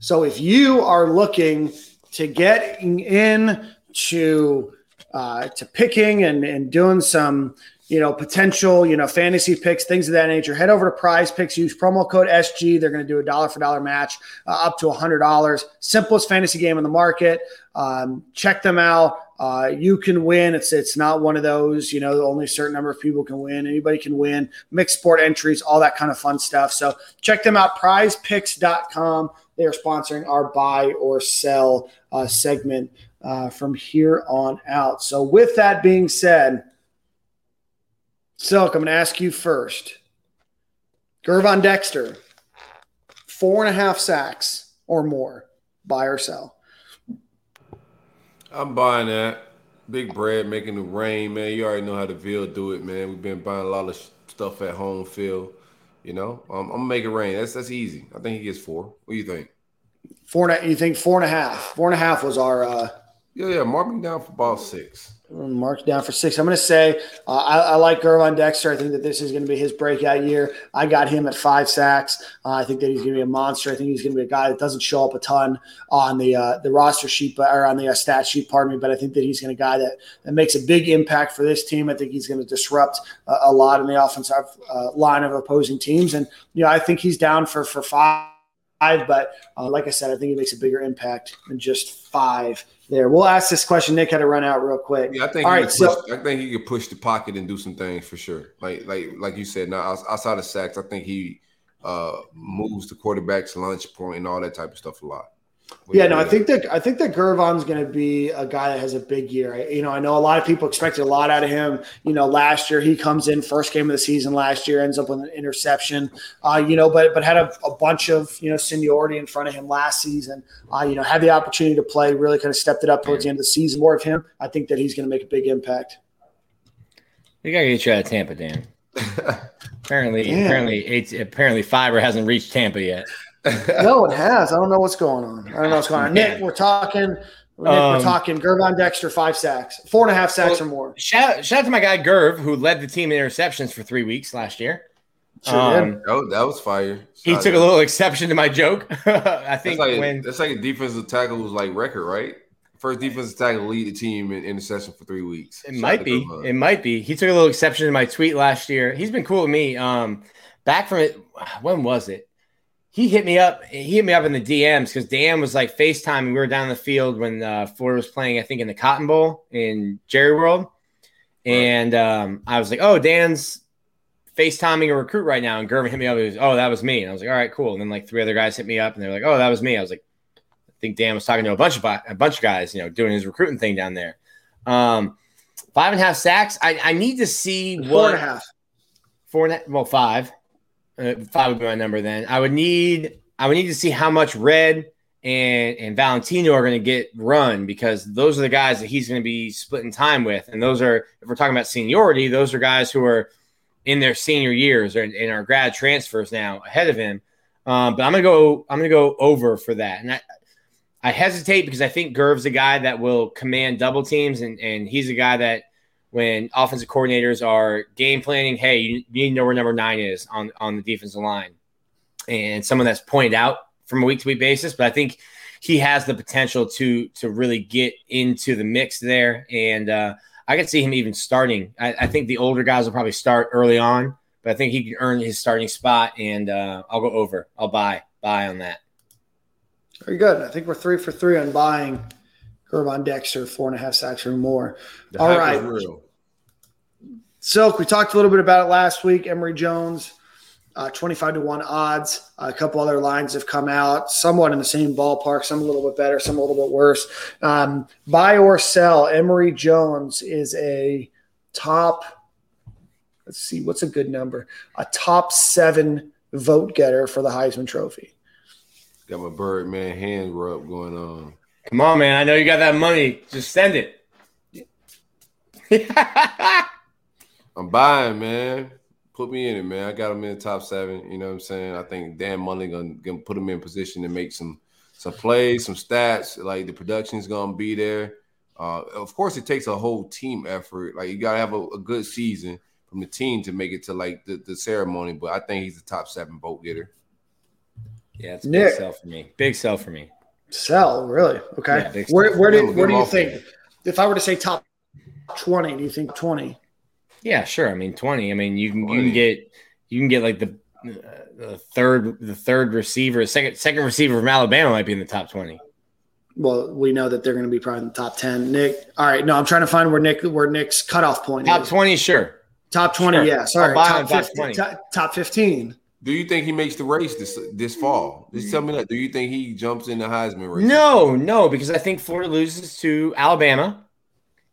So if you are looking to get in to, uh, to picking and, and doing some – you know, potential, you know, fantasy picks, things of that nature, head over to Prize Picks, use promo code S G. They're going to do a dollar for dollar match uh, up to one hundred dollars. Simplest fantasy game on the market. Um, check them out. Uh, you can win. It's it's not one of those, you know, only a certain number of people can win. Anybody can win. Mixed sport entries, all that kind of fun stuff. So check them out, prize picks dot com. They are sponsoring our buy or sell uh, segment uh, from here on out. So with that being said, Silk, I'm going to ask you first. Gervon Dexter, four and a half sacks or more. Buy or sell? I'm buying that. Big Brad making the rain, man. You already know how the Ville do it, man. We've been buying a lot of stuff at home field. You know, um, I'm going to make it rain. That's that's easy. I think he gets four. What do you think? Four and a, you think four and a half? Four and a half was our uh... – Yeah, yeah. Mark me down for about six. Mark down for six. I'm going to say uh, I, I like Gervon Dexter. I think that this is going to be his breakout year. I got him at five sacks. Uh, I think that he's going to be a monster. I think he's going to be a guy that doesn't show up a ton on the uh, the roster sheet but, or on the uh, stat sheet, pardon me, but I think that he's going to guy that, that makes a big impact for this team. I think he's going to disrupt a, a lot in the offensive uh, line of opposing teams. And, you know, I think he's down for, for five. But uh, like I said, I think he makes a bigger impact than just five there. We'll ask this question. Nick had to run out real quick. Yeah, I think, All right, push, so- I think he could push the pocket and do some things for sure. Like like like you said, now outside of sacks, I think he uh, moves the quarterback's launch point and all that type of stuff a lot. What yeah, no, I think that I think that Gervon's going to be a guy that has a big year. I, you know, I know a lot of people expected a lot out of him. You know, last year he comes in first game of the season last year, ends up with an interception. Uh, you know, but but had a, a bunch of you know seniority in front of him last season. Uh, you know, had the opportunity to play, really kind of stepped it up towards the end of the season. More of him, I think that he's going to make a big impact. We got to get you out of Tampa, Dan. apparently, Damn. apparently, it's, apparently, fiber hasn't reached Tampa yet. No, it has. I don't know what's going on. I don't know what's going on. Nick, we're talking. Nick, um, we're talking. Gervon Dexter, five sacks, four and a half sacks well, or more. Shout, shout out to my guy Gerv, who led the team in interceptions for three weeks last year. Sure um, oh, that was fire. Shout he out. Took a little exception to my joke. I think that's like, when that's like a defensive tackle was like record, right? First defensive tackle to lead the team in interception for three weeks. It shout might be. Gervon. It might be. He took a little exception to my tweet last year. He's been cool with me. Um, back from it. When was it? He hit me up. He hit me up in the D Ms because Dan was like FaceTime, and we were down in the field when uh, Florida was playing, I think, in the Cotton Bowl in Jerry World. And um, I was like, "Oh, Dan's FaceTiming a recruit right now." And Gervon hit me up. He was, "Oh, that was me." And I was like, "All right, cool." And then like three other guys hit me up, and they're like, "Oh, that was me." I was like, "I think Dan was talking to a bunch of a bunch of guys, you know, doing his recruiting thing down there." Um, five and a half sacks. I, I need to see what four and a half, four and a, well five. Uh, five would be my number. Then I would need I would need to see how much Red and and Valentino are going to get run, because those are the guys that he's going to be splitting time with, and those are, if we're talking about seniority, those are guys who are in their senior years or in our grad transfers now ahead of him. Um, but I'm gonna go I'm gonna go over for that, and I I hesitate because I think Gerv's a guy that will command double teams, and and he's a guy that, when offensive coordinators are game planning, hey, you need to know where number nine is on, on the defensive line. And someone that's pointed out from a week-to-week basis, but I think he has the potential to to really get into the mix there. And uh, I could see him even starting. I, I think the older guys will probably start early on, but I think he can earn his starting spot, and uh, I'll go over. I'll buy. Buy on that. Very good. I think we're three for three on buying Gervon Dexter, four and a half sacks or more. The All right. Silk, we talked a little bit about it last week. Emory Jones, uh, twenty-five to one odds. A couple other lines have come out, somewhat in the same ballpark, some a little bit better, some a little bit worse. Um, buy or sell, Emory Jones is a top – let's see, what's a good number? A top seven vote-getter for the Heisman Trophy. Got my Birdman hand rub going on. Come on, man. I know you got that money. Just send it. I'm buying, man. Put me in it, man. I got him in the top seven. You know what I'm saying? I think Dan Mullen going to put him in position to make some some plays, some stats. Like, the production's going to be there. Uh, of course, it takes a whole team effort. Like, you got to have a, a good season from the team to make it to, like, the, the ceremony. But I think he's the top seven vote-getter. Yeah, it's a big sell for me. Big sell for me. Sell, really? Okay. Yeah, where where do where do you think? If I were to say top twenty, do you think twenty? Yeah, sure. I mean, twenty. I mean, you can you can get you can get like the uh, the third the third receiver, second second receiver from Alabama might be in the top twenty. Well, we know that they're going to be probably in the top ten. Nick, all right. No, I'm trying to find where Nick where Nick's cutoff point is. Top twenty, sure. Top twenty, sure. Yeah. Sorry, top fifteen. Top, top fifteen. Do you think he makes the race this this fall? Just tell me that. Do you think he jumps in the Heisman race? No, no, because I think Florida loses to Alabama.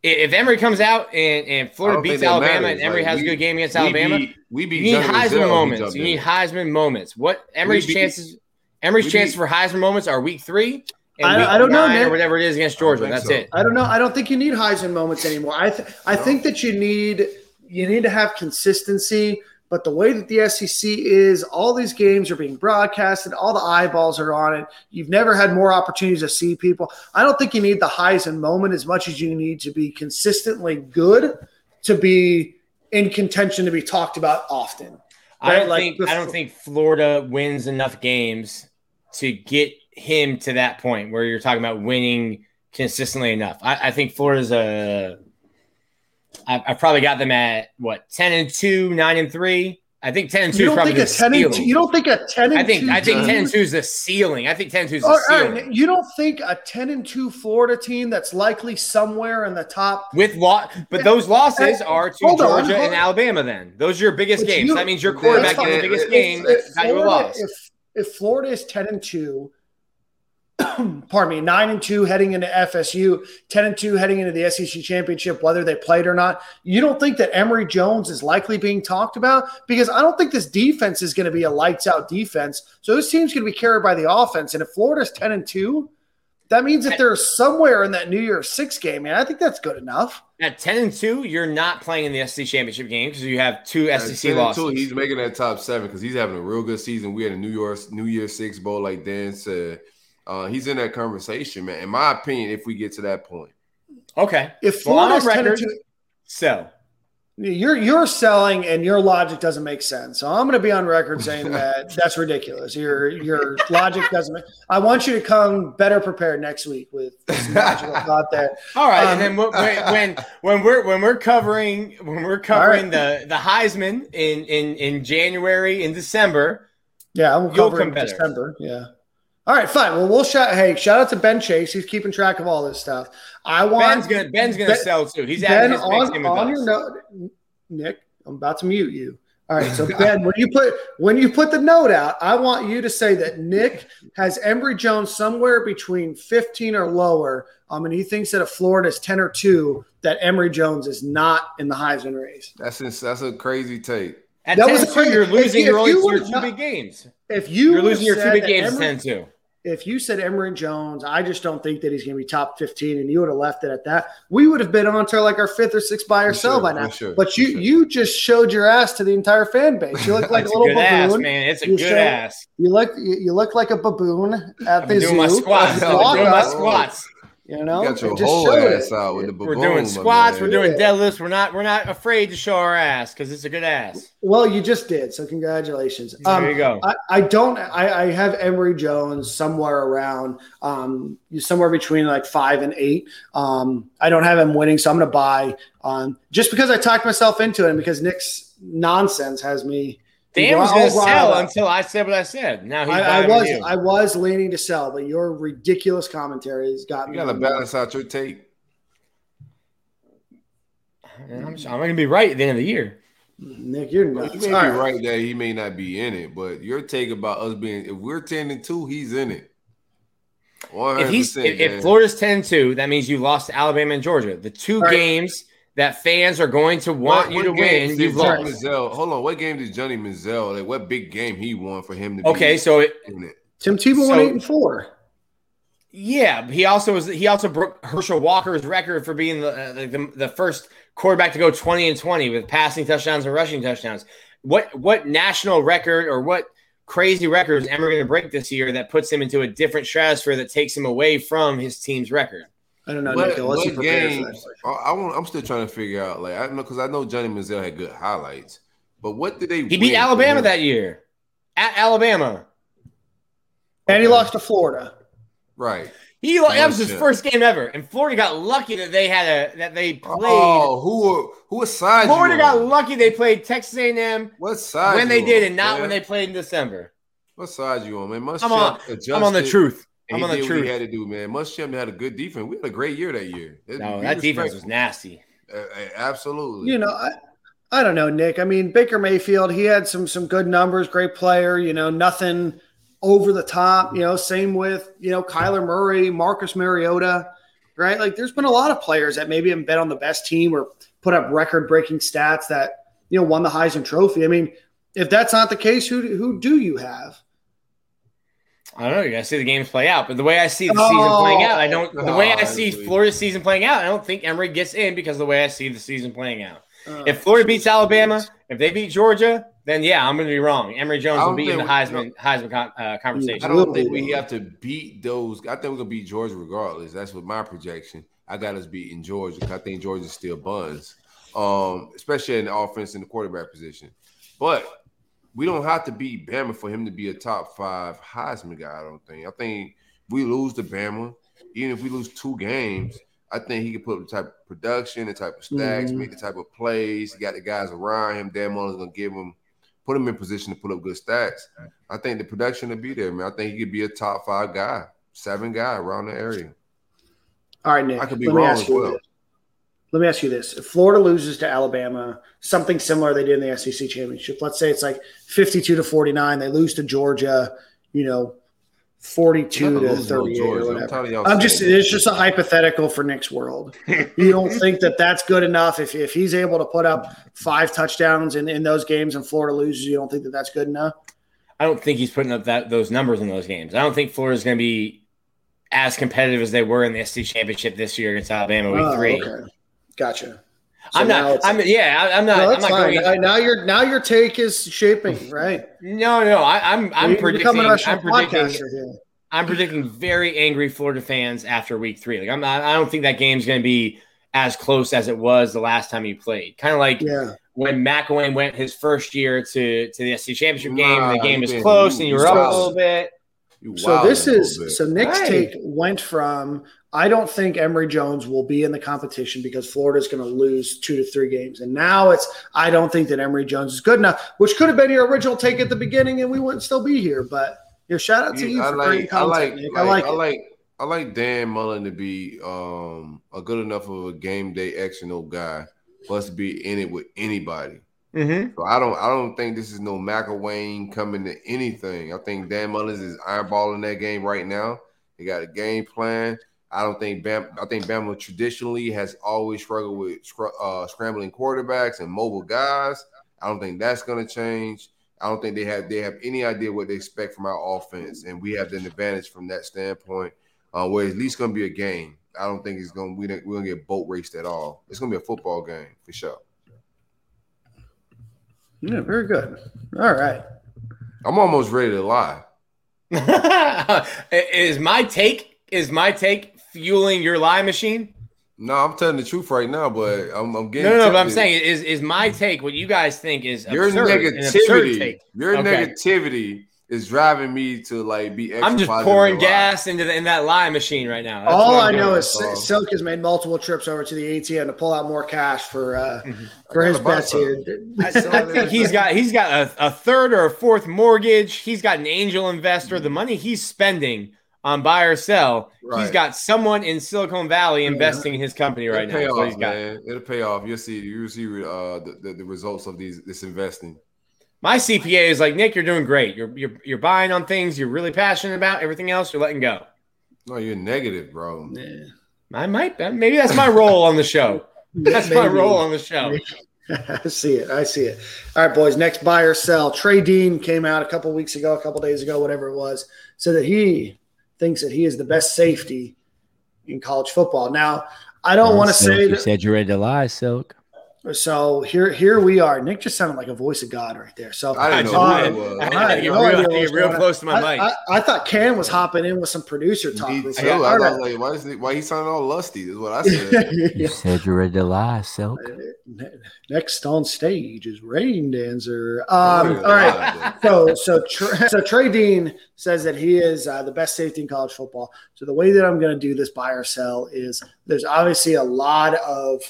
If Emory comes out and, and Florida beats Alabama matters. And Emory like, has we, a good game against we Alabama, be, we be you need Heisman moments. You need Heisman moments. What Emory's be, chances? Emory's chances for Heisman moments are week three. And I, I don't know, man. Or whatever it is against Georgia. That's so. it. I don't know. I don't think you need Heisman moments anymore. I th- I no. think that you need you need to have consistency. But the way that the S E C is, all these games are being broadcasted. All the eyeballs are on it. You've never had more opportunities to see people. I don't think you need the Heisman moment as much as you need to be consistently good to be in contention to be talked about often. Right? I don't like, think I don't think Florida wins enough games to get him to that point where you're talking about winning consistently enough. I, I think Florida's a I, I probably got them at what ten and two, nine and three. I think ten and two is probably the ceiling. You don't think a ten and two? I think I think ten and two is the ceiling. I think ten and two is the ceiling. Right. You don't think a ten and two Florida team that's likely somewhere in the top with lot, but those losses are to hold Georgia on, and Alabama. Then those are your biggest games. You, that means your quarterback is the biggest if, game. If, if, Florida, if, if Florida is ten and two. Pardon me, nine and two heading into F S U, ten and two heading into the S E C championship, whether they played or not. You don't think that Emory Jones is likely being talked about? Because I don't think this defense is going to be a lights out defense. So this team's going to be carried by the offense. And if Florida's ten and two, that means that they're somewhere in that New Year's Six game, man. I think that's good enough. At ten and two, you're not playing in the S E C championship game because you have two yeah, S E C losses. Two, he's making that top seven because he's having a real good season. We had a New Year's New Year's Six bowl, like Dan said. Uh, he's in that conversation, man. In my opinion, if we get to that point, okay. If Florida's well, record, ten and two, sell. You're you're selling, and your logic doesn't make sense. So I'm going to be on record saying that that's ridiculous. Your your logic doesn't make. I want you to come better prepared next week with some logical thought there. All right, um, and then when, when when we're when we're covering when we're covering right. the the Heisman in in in January and December, yeah, we'll cover in December, yeah. All right, fine. Well, we'll shout. Hey, shout out to Ben Chase. He's keeping track of all this stuff. I want Ben's gonna, Ben's gonna ben, sell too. He's Ben his on, with on your note, Nick. I'm about to mute you. All right, so Ben, when you put when you put the note out, I want you to say that Nick has Emory Jones somewhere between fifteen or lower. Um, and he thinks that if Florida is ten or two, that Emory Jones is not in the Heisman race. That's a, that's a crazy take. At that ten was two, you're losing your only you two not, big games. If you you're losing your two big games, ten two. If you said Emory Jones, I just don't think that he's going to be top fifteen, and you would have left it at that. We would have been on to like our fifth or sixth buy or sell by now. Sure, but you sure. you just showed your ass to the entire fan base. You look like a little good baboon, ass, man. It's a you good showed, ass. You look you look like a baboon at I'm the doing zoo. My squats. I'm doing my squats. You know, you got your just whole ass it. Out with the baboon. We're doing squats. We're doing deadlifts. We're not. We're not afraid to show our ass because it's a good ass. Well, you just did, so congratulations. Um, there you go. I, I don't. I, I have Emory Jones somewhere around, um, somewhere between like five and eight. Um, I don't have him winning, so I'm going to buy um, just because I talked myself into it, and because Nick's nonsense has me. Dan was going to sell until I said what I said. Now he's I, I was you. I was leaning to sell, but your ridiculous commentary has got you me. You got to balance out your take. I'm, I'm going to be right at the end of the year. Nick, you're nuts. You may All be right. right that he may not be in it, but your take about us being – if we're ten and two, he's in it. one hundred percent, if, he's, if, if Florida's ten and two, that means you lost to Alabama and Georgia. The two All games – that fans are going to want what, you to win. You've lost. Manziel, hold on. What game did Johnny Manziel, like what big game he won for him to okay, be? Okay, so it, it? Tim Tebow so, won eight and four. Yeah, but he also was. He also broke Herschel Walker's record for being the, uh, the the first quarterback to go twenty and twenty with passing touchdowns and rushing touchdowns. What what national record or what crazy record is Emory going to break this year that puts him into a different stratosphere that takes him away from his team's record? I don't know. What, Nico, what games, I, I want, I'm still trying to figure out. Like I know because I know Johnny Manziel had good highlights, but what did they? He win beat Alabama that year at Alabama, and okay. he lost to Florida. Right. He that, that was his first game ever, and Florida got lucky that they had a that they played. Oh, who who side? Florida you got lucky they played Texas A and M. What side? When they on, did, and not man? When they played in December. What side you on, man? Must I'm on. I'm on the truth. And I'm he on the did truth. What he had to do, man. Muschamp had a good defense. We had a great year that year. It, no, that defense was nasty. Uh, absolutely. You know, I, I don't know, Nick. I mean, Baker Mayfield, he had some some good numbers, great player. You know, nothing over the top. You know, same with, you know, Kyler Murray, Marcus Mariota, right? Like, there's been a lot of players that maybe haven't been on the best team or put up record-breaking stats that, you know, won the Heisman Trophy. I mean, if that's not the case, who who do you have? I don't know. You're going to see the games play out. But the way I see the oh, season playing out, I don't – the way I see Florida's season playing out, I don't think Emory gets in because of the way I see the season playing out. Uh, if Florida beats Alabama, if they beat Georgia, then, yeah, I'm going to be wrong. Emory Jones will be in the Heisman Heisman con, uh, conversation. I don't think we have to beat those – I think we're going to beat Georgia regardless. That's what my projection. I got us beating Georgia because I think Georgia's still buns, um, especially in the offense and the quarterback position. But – we don't have to beat Bama for him to be a top five Heisman guy, I don't think. I think if we lose to Bama, even if we lose two games, I think he can put up the type of production, the type of stacks, mm-hmm. make the type of plays. He got the guys around him. Dan Mullen's going to give him, put him in position to put up good stats. I think the production will be there, man. I think he could be a top five guy, seven guy around the area. All right, Nick. I could be wrong as well. This. Let me ask you this. If Florida loses to Alabama, something similar they did in the S E C championship, let's say it's like fifty-two to forty-nine, they lose to Georgia, you know, forty-two to thirty-eight or whatever. I'm just, it's just a hypothetical for Nick's world. You don't think that that's good enough? If if he's able to put up five touchdowns in, in those games and Florida loses, you don't think that that's good enough? I don't think he's putting up that those numbers in those games. I don't think Florida's going to be as competitive as they were in the S E C championship this year against Alabama week oh, three. Okay. Gotcha. So I'm not. I'm yeah. I'm not. No, that's I'm not fine. Going now your now your take is shaping, right? No, no. I, I'm I'm You're predicting. I'm predicting, I'm predicting very angry Florida fans after week three. Like I'm not. I don't think that game's going to be as close as it was the last time you played. Kind of like yeah. when McElwain went his first year to to the S E C championship game. Nah, and the game was close, you, and you were so, up a little bit. So this is so Nick's right. take went from. I don't think Emory Jones will be in the competition because Florida's going to lose two to three games. And now it's, I don't think that Emory Jones is good enough, which could have been your original take at the beginning and we wouldn't still be here. But your shout out to yeah, you I for like, great content, I like, Nick. Like, I like I like, it. I like Dan Mullen to be um, a good enough of a game day actional guy for us to be in it with anybody. Mm-hmm. So I don't I don't think this is no McElwain coming to anything. I think Dan Mullen is eyeballing that game right now. He got a game plan. I don't think Bam. I think Bama traditionally has always struggled with uh, scrambling quarterbacks and mobile guys. I don't think that's going to change. I don't think they have they have any idea what they expect from our offense, and we have an advantage from that standpoint. Uh, where it's at least going to be a game. I don't think it's going. We we're going to get boat raced at all. It's going to be a football game for sure. Yeah, very good. All right, I'm almost ready to lie. Is my take is my take. Fueling your lie machine? No, I'm telling the truth right now, but I'm, I'm getting. No, no, no, but I'm saying is is my take what you guys think is your absurd, negativity. Take. Your okay. negativity is driving me to like be. I'm just pouring gas into the, in that lie machine right now. That's all I know is S- Silk has made multiple trips over to the A T M to pull out more cash for uh, for his bets here. I, I think he's got he's got a, a third or a fourth mortgage. He's got an angel investor. The money he's spending. On buy or sell, right. He's got someone in Silicon Valley investing yeah. in his company right It'll now. Pay off, he's got. Man. It'll pay off. You'll see. You'll see uh, the, the the results of these this investing. My C P A is like, Nick, you're doing great. You're you're you're buying on things you're really passionate about. Everything else, you're letting go. No, you're negative, bro. Yeah. I might. Maybe that's my role on the show. That's my role on the show. I see it. I see it. All right, boys. Next, buy or sell. Trey Dean came out a couple weeks ago, a couple days ago, whatever it was, so that he. Thinks that he is the best safety in college football. Now, I don't want to say that. You said you're ready to lie, Silk. So here, here we are. Nick just sounded like a voice of God right there. So I didn't know who it was. I didn't know who it was. Real close to my mic. I, I, I thought Cam was hopping in with some producer talk. Me too. I was like, why is he, why he sounding all lusty? Is what I said. You said you're ready to lie, Silk. Next on stage is Rain Dancer. Um, all right. So so Trey, so Trey Dean says that he is uh, the best safety in college football. So the way that I'm going to do this buy or sell is there's obviously a lot of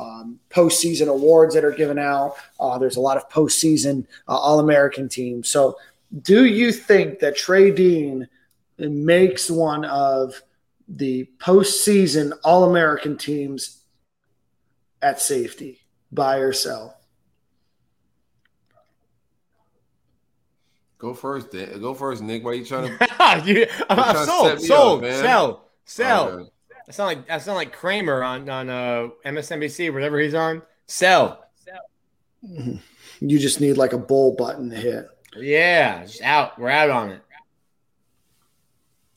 Um, postseason awards that are given out. Uh, there's a lot of postseason uh, All-American teams. So do you think that Trey Dean makes one of the postseason All-American teams at safety, buy or sell? Go first, Dan. Go first, Nick. Why are you trying to – you, I'm trying sold, to set me sold, up, sell, sell. Right. I sound like I sound like Kramer on on uh, M S N B C, whatever he's on. Sell. Sell. You just need like a bull button to hit. Yeah, just out. We're out on it.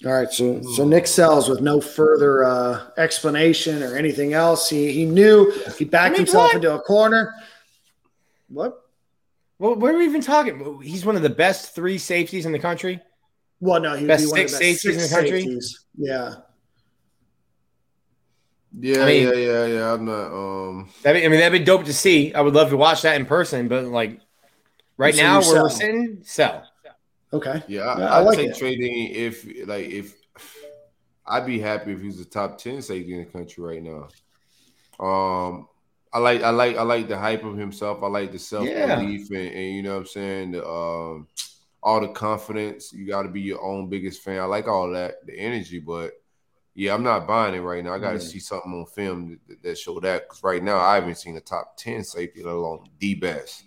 All right, so so Nick sells with no further uh, explanation or anything else. He he knew he backed himself what? into a corner. What? Well, what are we even talking? He's one of the best three safeties in the country. Well, no, he's best be one six of the best safeties six in the country. Safeties. Yeah. Yeah, I mean, yeah, yeah, yeah. I'm not. Um... That'd be, I mean, that'd be dope to see. I would love to watch that in person, but like right now, where sell. we're sitting, sell. Okay. Yeah, I, yeah, I I'd like take trading if like if I'd be happy if he's the top ten safety in the country right now. Um, I like I like I like the hype of himself. I like the self belief yeah. and, and you know what I'm saying. The, um, all the confidence. You got to be your own biggest fan. I like all that, the energy, but yeah, I'm not buying it right now. I got to mm-hmm. see something on film that, that show that. Because right now, I haven't seen a top ten safety, let alone the best.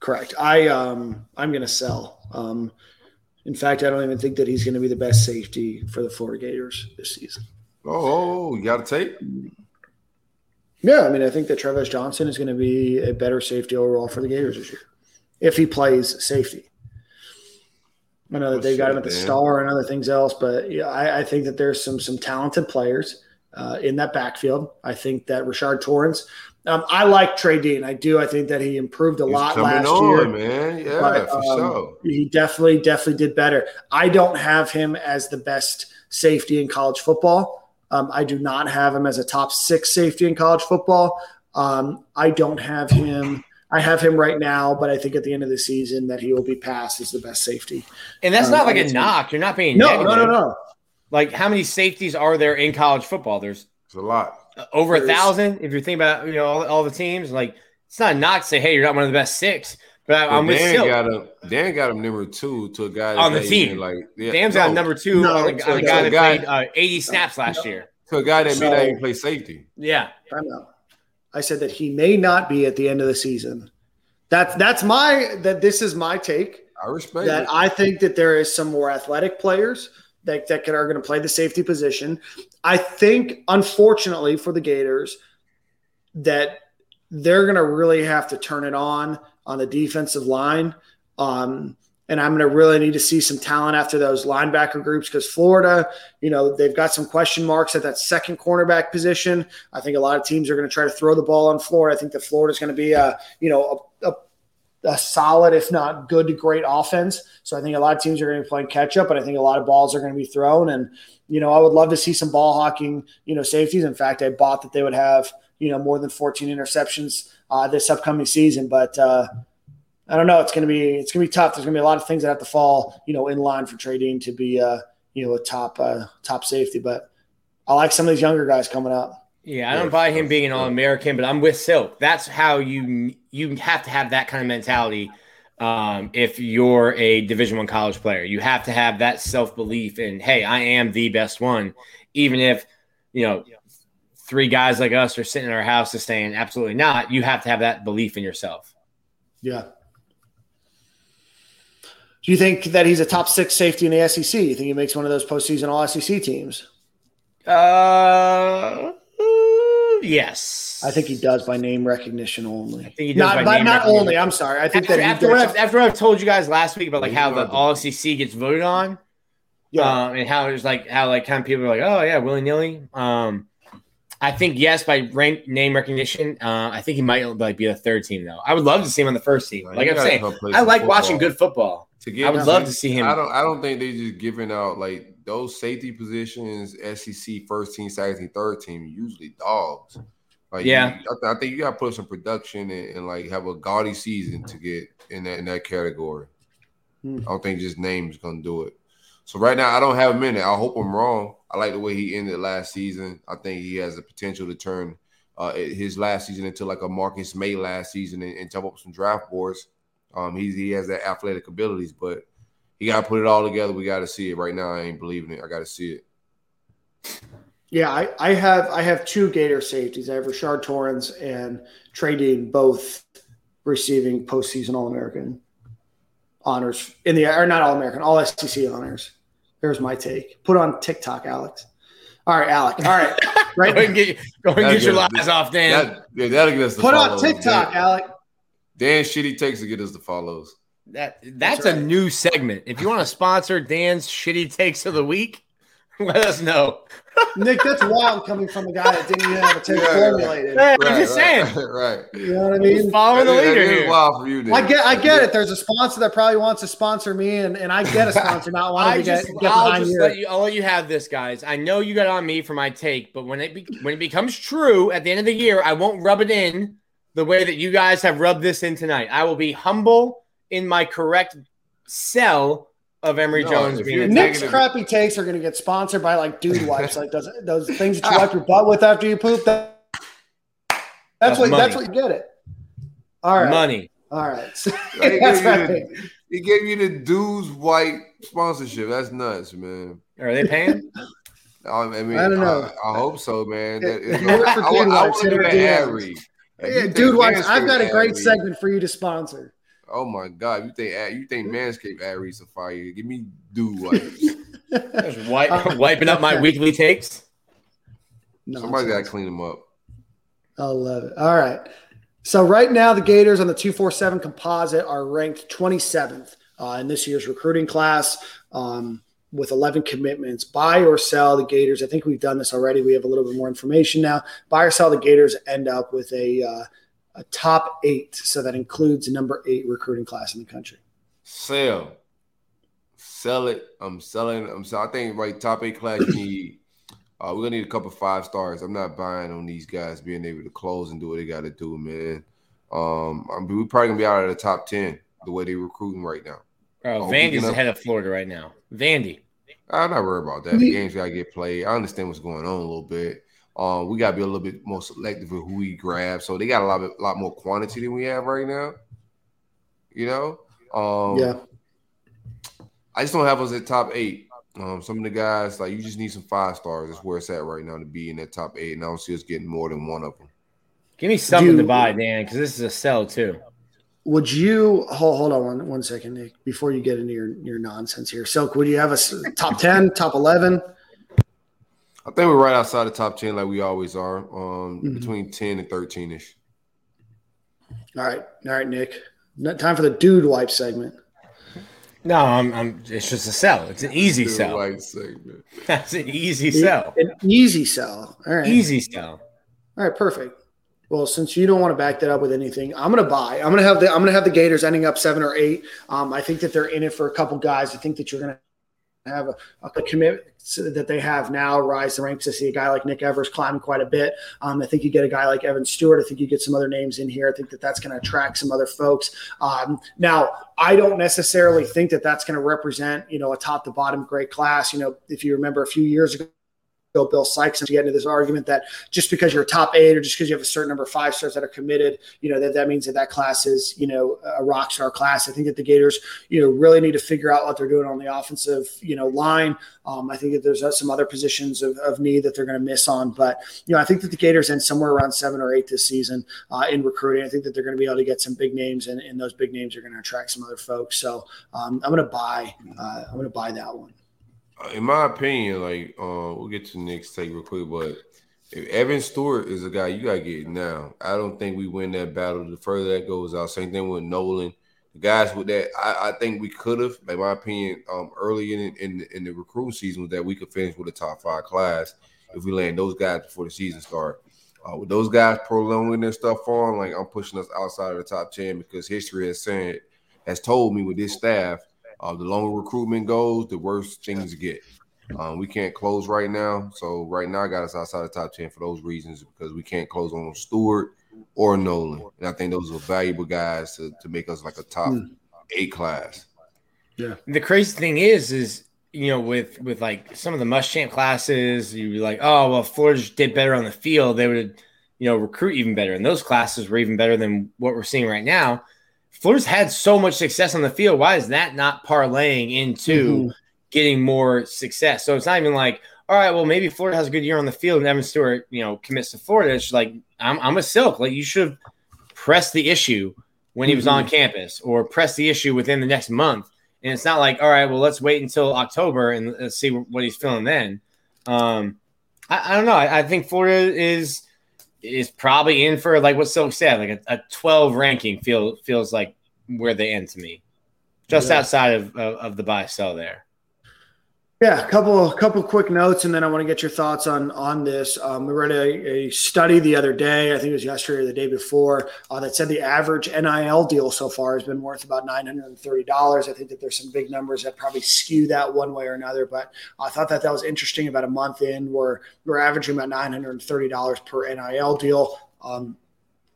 Correct. I um I'm gonna sell. Um, in fact, I don't even think that he's gonna be the best safety for the Florida Gators this season. Oh, you got a tape? Yeah, I mean, I think that Travis Johnson is gonna be a better safety overall for the Gators this year if he plays safety. I know that oh, they've got him at the man. Star and other things else, but yeah, I, I think that there's some some talented players uh, in that backfield. I think that Rashard Torrence. Um, I like Trey Dean. I do. I think that he improved a He's lot last on, year. Man. Yeah, but, um, for sure. He definitely, definitely did better. I don't have him as the best safety in college football. Um, I do not have him as a top six safety in college football. Um, I don't have him. I have him right now, but I think at the end of the season that he will be passed as the best safety. And that's um, not like a knock. You're not being no, negative. no, no, no. Like how many safeties are there in college football? There's, There's a lot. Over There's, a thousand, if you're thinking about you know all, all the teams, like it's not a knock to say, hey, you're not one of the best six. But I, I'm with Dan got him. Dan got him number two to a guy on the team. Like yeah, Dan's no, got number two no, on, a, on a guy that guy, played uh, eighty snaps last no, year. To a guy that so, may not even play safety. Yeah, I know. I said that he may not be at the end of the season. That's that's my that this is my take. I respect that. It. I think that there is some more athletic players that that are going to play the safety position. I think, unfortunately for the Gators, that they're going to really have to turn it on on the defensive line. Um, and I'm going to really need to see some talent after those linebacker groups because Florida, you know, they've got some question marks at that second cornerback position. I think a lot of teams are going to try to throw the ball on Florida. I think that Florida is going to be a, you know, a, a a solid, if not good to great offense. So I think a lot of teams are going to be playing catch up, but I think a lot of balls are going to be thrown. And, you know, I would love to see some ball hawking, you know, safeties. In fact, I bought that they would have, you know, more than fourteen interceptions uh, this upcoming season, but uh, I don't know. It's going to be, it's going to be tough. There's going to be a lot of things that have to fall, you know, in line for Trey Dean to be uh, you know, a top, uh, top safety, but I like some of these younger guys coming up. Yeah, I don't buy him being an All-American, but I'm with Silk. That's how you you have to have that kind of mentality um, if you're a Division I college player. You have to have that self-belief in, hey, I am the best one, even if, you know, three guys like us are sitting in our houses saying absolutely not. You have to have that belief in yourself. Yeah. Do you think that he's a top six safety in the S E C? You think he makes one of those postseason All-S E C teams? Uh... Yes, I think he does by name recognition only. I think he does not by, by name not only. I'm sorry. I think after, that after what, I've, after what I've told you guys last week about like how the All S E C gets voted on, yeah, um, and how there's like how like kind of people are like, oh yeah, willy nilly. Um, I think yes by rank, name recognition. Uh, I think he might like be the third team though. I would love to see him on the first team. Like I'm saying, I like football. watching good football. To get, I would I love think, to see him. I don't. I don't think they're just giving out like. Those safety positions, S E C first team, second team, third team, usually dogs. Like, yeah, you, I, th- I think you got to put some production and, and like have a gaudy season to get in that in that category. Hmm. I don't think just names gonna do it. So right now, I don't have him in there. I hope I'm wrong. I like the way he ended last season. I think he has the potential to turn uh, his last season into like a Marcus May last season and, and jump up some draft boards. Um, he he has that athletic abilities, but. You got to put it all together. We got to see it right now. I ain't believing it. I got to see it. Yeah, I, I have I have two Gator safeties. I have Rashard Torrens and Trey Dean, both receiving postseason All-American honors. in the Or not All-American, All S E C honors. There's my take. Put on TikTok, Alex. All right, Alec. All right. right. Go and get, go and get your lies off, Dan. That, yeah, that'll get us the Put follows. on TikTok, Dan. Alec. Dan shitty takes to get us the follows. That That's, that's right. A new segment. If you want to sponsor Dan's shitty takes of the week, let us know. Nick, that's wild coming from a guy that didn't even have a take yeah, formulated. Right, I'm just right, saying. Right. You know what I mean? He's following that the leader here. Wild for you, dude. I get I get yeah. it. There's a sponsor that probably wants to sponsor me, and, and I get a sponsor not wanting to just, get, get I'll behind just you. Let you. I'll let you have this, guys. I know you got on me for my take, but when it be, when it becomes true at the end of the year, I won't rub it in the way that you guys have rubbed this in tonight. I will be humble in my correct cell of Emory no, Jones being Nick's negative. Crappy takes are going to get sponsored by like dude wipes, like those those things that you wipe your butt with after you poop. That, that's, that's what money. That's what you get it. All right, money. All right, so, like, that's the, he gave you the dude's white sponsorship. That's nuts, man. Are they paying? I mean, I don't know. I, I hope so, man. That, it, no, I, I, I, I want to do an ad read. Like, yeah, dude wipes. I've got a great segment for you to sponsor. Oh my God! You think you think Manscaped ad reads are fire? Give me dude wipes. Just wipe, wiping up my weekly takes. No, somebody got to clean them up. I love it. All right. So right now, the Gators on the two forty-seven composite are ranked twenty-seventh uh, in this year's recruiting class, um, with eleven commitments. Buy or sell the Gators. I think we've done this already. We have a little bit more information now. Buy or sell the Gators end up with a. Uh, A top eight, so that includes number eight recruiting class in the country. Sell, sell it. I'm selling. I'm selling. I think right top eight class. You need. Uh, we're gonna need a couple five stars. I'm not buying on these guys being able to close and do what they got to do, man. Um, I'm, we're probably gonna be out of the top ten the way they're recruiting right now. Oh, Vandy's ahead of Florida right now. Vandy. I'm not worried about that. The games gotta get played. I understand what's going on a little bit. Um, we got to be a little bit more selective of who we grab. So they got a lot, of, lot more quantity than we have right now. You know? Um, yeah. I just don't have us at top eight. Um, some of the guys, like, you just need some five stars. That's where it's at right now to be in that top eight. And I don't see us getting more than one of them. Give me something Dude. to buy, Dan, because this is a sell, too. Would you hold, hold on one, one second, Nick, before you get into your, your nonsense here. So would you have us top ten, top eleven? I think we're right outside the top ten like we always are, um, mm-hmm. between ten and thirteen-ish. All right. All right, Nick. Not time for the dude wipe segment. No, I'm, I'm, it's just a sell. It's an easy dude sell. Wipe segment. That's an easy sell. An easy sell. All right. Easy sell. All right, perfect. Well, since you don't want to back that up with anything, I'm going to buy. I'm going to have the I'm going to have the Gators ending up seven or eight. Um, I think that they're in it for a couple guys. I think that you're going to have a, a commitment that they have now rise the ranks. I see a guy like Nick Evers climbing quite a bit. Um, I think you get a guy like Evan Stewart. I think you get some other names in here. I think that that's going to attract some other folks. Um, now, I don't necessarily think that that's going to represent, you know, a top to bottom great class. You know, if you remember a few years ago, Bill Sykes and to get into this argument that just because you're a top eight or just because you have a certain number of five stars that are committed, you know, that that means that that class is, you know, a rock star class. I think that the Gators, you know, really need to figure out what they're doing on the offensive, you know, line. Um, I think that there's some other positions of, of need that they're going to miss on, but, you know, I think that the Gators end somewhere around seven or eight this season uh, in recruiting. I think that they're going to be able to get some big names, and, and those big names are going to attract some other folks. So um, I'm going to buy, uh, I'm going to buy that one. In my opinion, like, uh, we'll get to Nick's take real quick, but if Evan Stewart is a guy you got to get now, I don't think we win that battle the further that goes out. Same thing with Nolan. The guys with that, I, I think we could have, in my opinion, um, early in, in, in the recruiting season was that we could finish with a top five class if we land those guys before the season starts. Uh, with those guys prolonging their stuff on, like, I'm pushing us outside of the top ten because history has said, has told me with this staff, Uh, the longer recruitment goes, the worse things get. Um, we can't close right now. So right now I got us outside the top ten for those reasons, because we can't close on Stewart or Nolan. And I think those are valuable guys to, to make us like a top mm. eight class. Yeah. The crazy thing is, is, you know, with, with like some of the must-champ classes, you'd be like, oh, well, if Florida just did better on the field, they would, you know, recruit even better. And those classes were even better than what we're seeing right now. Florida's had so much success on the field. Why is that not parlaying into mm-hmm. getting more success? So it's not even like, all right, well, maybe Florida has a good year on the field and Evan Stewart, you know, commits to Florida. It's like, I'm, I'm a silk. Like, you should have pressed the issue when he was mm-hmm. on campus, or pressed the issue within the next month. And it's not like, all right, well, let's wait until October and let's see what he's feeling then. Um, I, I don't know. I, I think Florida is – is probably in for, like what Silk said, like a, a twelve ranking feel, feels like where they end to me. just yeah. outside of, of, of the buy sell there. Yeah, a couple couple quick notes, and then I want to get your thoughts on on this. Um, we read a, a study the other day, I think it was yesterday or the day before, uh, that said the average N I L deal so far has been worth about nine hundred thirty dollars. I think that there's some big numbers that probably skew that one way or another, but I thought that that was interesting. About a month in, we're, we're averaging about nine hundred thirty dollars per N I L deal. Um,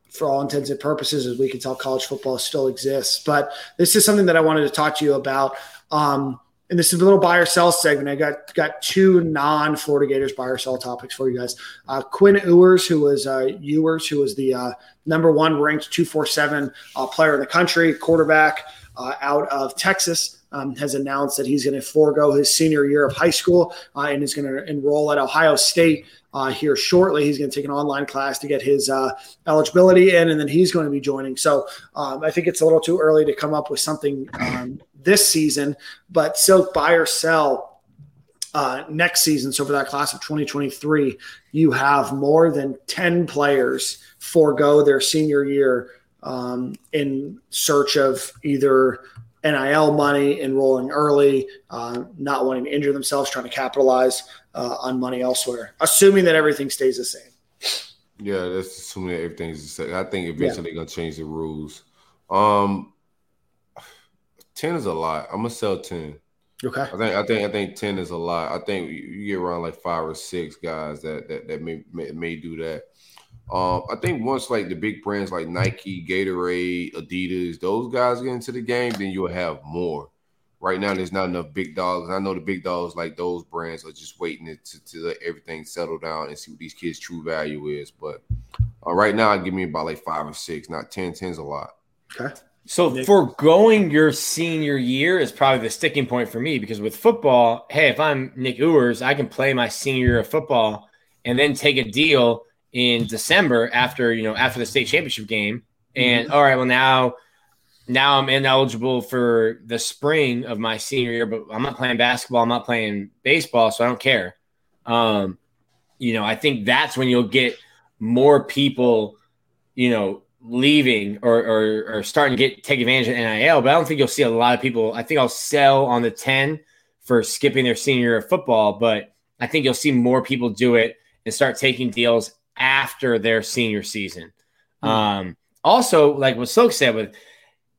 for all intents and purposes, as we can tell, college football still exists. But this is something that I wanted to talk to you about. Um And this is a little buy or sell segment. I got got two non-Florida Gators buy or sell topics for you guys. Uh, Quinn Ewers, who was uh, Ewers, who was the uh, number one ranked two forty-seven uh, player in the country, quarterback uh, out of Texas, um, has announced that he's going to forego his senior year of high school uh, and is going to enroll at Ohio State uh, here shortly. He's going to take an online class to get his uh, eligibility in, and then he's going to be joining. So um, I think it's a little too early to come up with something um, this season, but still buy or sell uh, next season. So for that class of twenty twenty-three, you have more than ten players forego their senior year um, in search of either N I L money, enrolling early, uh, not wanting to injure themselves, trying to capitalize uh, on money elsewhere, assuming that everything stays the same. Yeah, that's assuming that everything's the same. I think eventually yeah. they're going to change the rules. Um, ten is a lot. I'm going to sell ten. Okay. I think I think I think ten is a lot. I think you get around like five or six guys that that, that may, may may do that. Um, I think once like the big brands like Nike, Gatorade, Adidas, those guys get into the game, then you'll have more. Right now, there's not enough big dogs. I know the big dogs like those brands are just waiting to, to let everything settle down and see what these kids' true value is. But uh, right now, I'd give me about like five or six, not ten. Ten's a lot. Okay. So Nick, foregoing your senior year is probably the sticking point for me, because with football, hey, if I'm Nick Ewers, I can play my senior year of football and then take a deal in December after, you know, after the state championship game. And mm-hmm. all right, well now, now I'm ineligible for the spring of my senior year, but I'm not playing basketball. I'm not playing baseball. So I don't care. Um, you know, I think that's when you'll get more people, you know, leaving or, or, or starting to get, take advantage of N I L, but I don't think you'll see a lot of people. I think I'll sell on the ten for skipping their senior year of football, but I think you'll see more people do it and start taking deals after their senior season. Mm-hmm. Um, also, like what Silk said with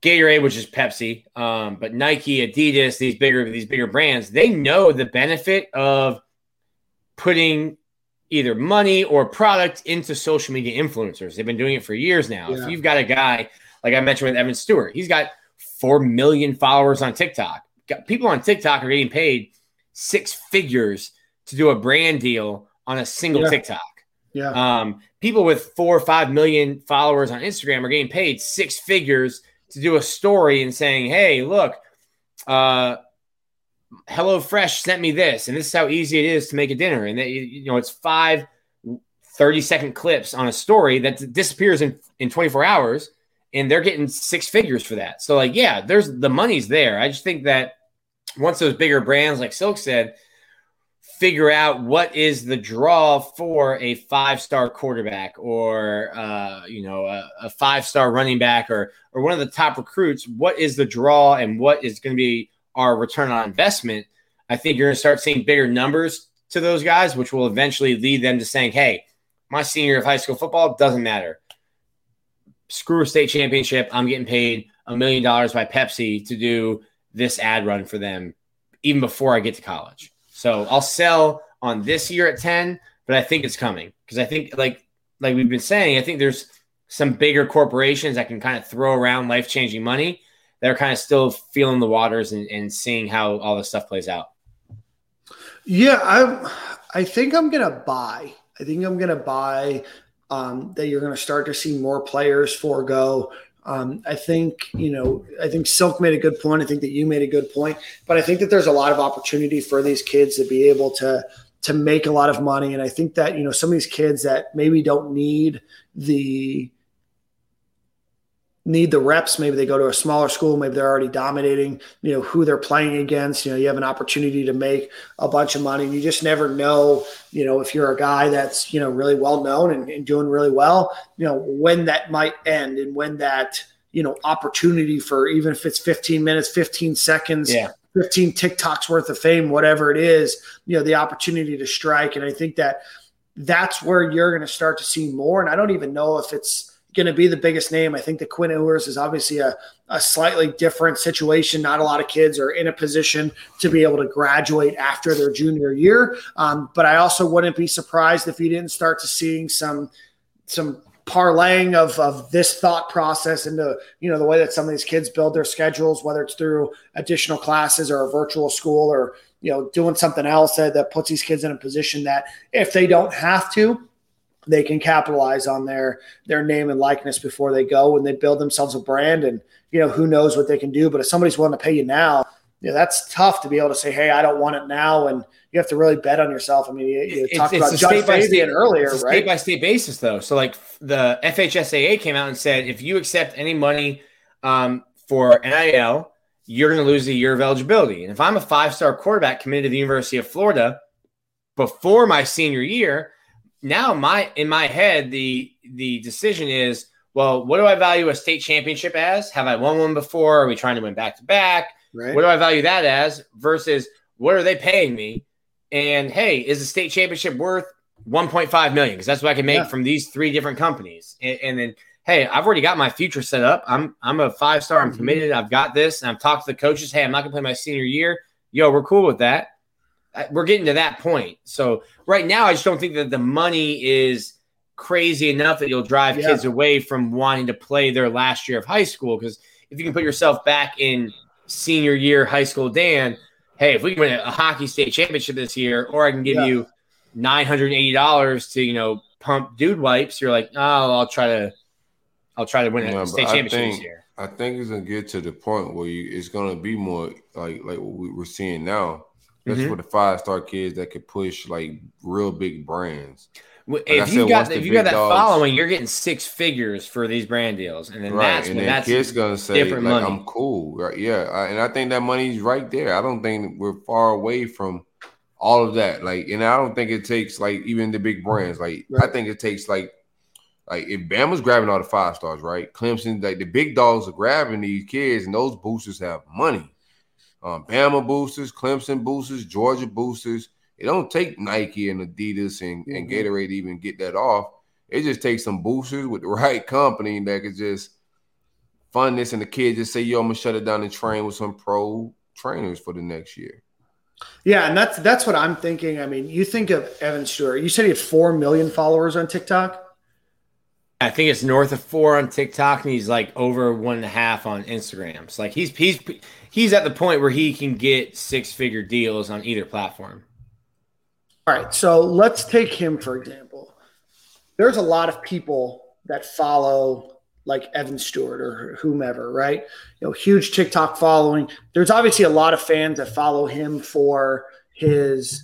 Gatorade, which is Pepsi, um, but Nike, Adidas, these bigger these bigger brands, they know the benefit of putting either money or product into social media influencers. They've been doing it for years now. Yeah. If you've got a guy, like I mentioned with Evan Stewart, he's got four million followers on TikTok. People on TikTok are getting paid six figures to do a brand deal on a single yeah. TikTok. Yeah. Um, people with four or five million followers on Instagram are getting paid six figures to do a story and saying, hey, look, uh, HelloFresh sent me this, and this is how easy it is to make a dinner. And, they, you know, it's five thirty-second clips on a story that disappears in, in twenty-four hours, and they're getting six figures for that. So, like, yeah, there's the money's there. I just think that once those bigger brands, like Silk said, figure out what is the draw for a five-star quarterback or, uh, you know, a, a five-star running back or or one of the top recruits, what is the draw and what is going to be our return on investment? I think you're going to start seeing bigger numbers to those guys, which will eventually lead them to saying, hey, my senior year of high school football doesn't matter. Screw a state championship. I'm getting paid a million dollars by Pepsi to do this ad run for them even before I get to college. So I'll sell on this year at ten, but I think it's coming because I think, like like we've been saying, I think there's some bigger corporations that can kind of throw around life-changing money that are kind of still feeling the waters and, and seeing how all this stuff plays out. Yeah, I I think I'm going to buy. I think I'm going to buy um, that you're going to start to see more players forego. Um, I think, you know, I think Silk made a good point. I think that you made a good point, but I think that there's a lot of opportunity for these kids to be able to, to make a lot of money. And I think that, you know, some of these kids that maybe don't need the, need the reps, maybe they go to a smaller school, maybe they're already dominating, you know, who they're playing against. You know, you have an opportunity to make a bunch of money. You just never know, you know, if you're a guy that's, you know, really well known and, and doing really well, you know, when that might end and when that, you know, opportunity for, even if it's fifteen minutes, fifteen seconds, yeah. fifteen TikToks worth of fame, whatever it is, you know, the opportunity to strike. And I think that that's where you're going to start to see more. And I don't even know if it's going to be the biggest name. I think that Quinn Ewers is obviously a, a slightly different situation. Not a lot of kids are in a position to be able to graduate after their junior year. Um, but I also wouldn't be surprised if you didn't start to seeing some, some, parlaying of, of this thought process into, you know, the way that some of these kids build their schedules, whether it's through additional classes or a virtual school or, you know, doing something else that, that puts these kids in a position that if they don't have to, they can capitalize on their, their name and likeness before they go and they build themselves a brand and, you know, who knows what they can do. But if somebody's willing to pay you now, you know, that's tough to be able to say, hey, I don't want it now. And you have to really bet on yourself. I mean, you, you it's, talked it's about Judd Fabian earlier, it's a right? State-by-state basis, though. So, like, the F H S A A came out and said, if you accept any money um, for N I L, you're going to lose a year of eligibility. And if I'm a five-star quarterback committed to the University of Florida before my senior year, now my in my head, the the decision is, well, what do I value a state championship as? Have I won one before? Are we trying to win back-to-back? Right. What do I value that as versus what are they paying me? And, hey, is the state championship worth one point five million dollars? Because that's what I can make yeah. from these three different companies. And, and then, hey, I've already got my future set up. I'm I'm a five-star. I'm committed. I've got this. And I've talked to the coaches. Hey, I'm not going to play my senior year. Yo, we're cool with that. We're getting to that point. So right now I just don't think that the money is crazy enough that you'll drive yeah. kids away from wanting to play their last year of high school. Because if you can put yourself back in senior year high school Dan, hey, if we can win a hockey state championship this year, or I can give yeah. you nine hundred eighty dollars to, you know, pump dude wipes, you're like, oh, I'll try to, I'll try to win yeah, a state championship think, this year. I think it's gonna get to the point where you, it's gonna be more like like what we're seeing now. That's mm-hmm. for the five star kids that could push like real big brands. Well, like if I you said, got the, if you got that dogs, following, you're getting six figures for these brand deals, and then right. that's and when then that's kids gonna say, like, money. I'm cool, right? Yeah, I, and I think that money's right there. I don't think we're far away from all of that. Like, and I don't think it takes like even the big brands. Like, right. I think it takes like like if Bama's grabbing all the five stars, right? Clemson, like the big dogs are grabbing these kids, and those boosters have money. Um, Bama boosters, Clemson boosters, Georgia boosters. It don't take Nike and Adidas and, and Gatorade to even get that off. It just takes some boosters with the right company that could just fund this, and the kids just say, yo, I'm going to shut it down and train with some pro trainers for the next year. Yeah, and that's that's what I'm thinking. I mean, you think of Evan Stewart. You said he had four million followers on TikTok? I think it's north of four on TikTok, and he's like over one and a half on Instagram. So like he's he's he's at the point where he can get six-figure deals on either platform. All right, so let's take him, for example. There's a lot of people that follow like Evan Stewart or whomever, right? You know, huge TikTok following. There's obviously a lot of fans that follow him for his,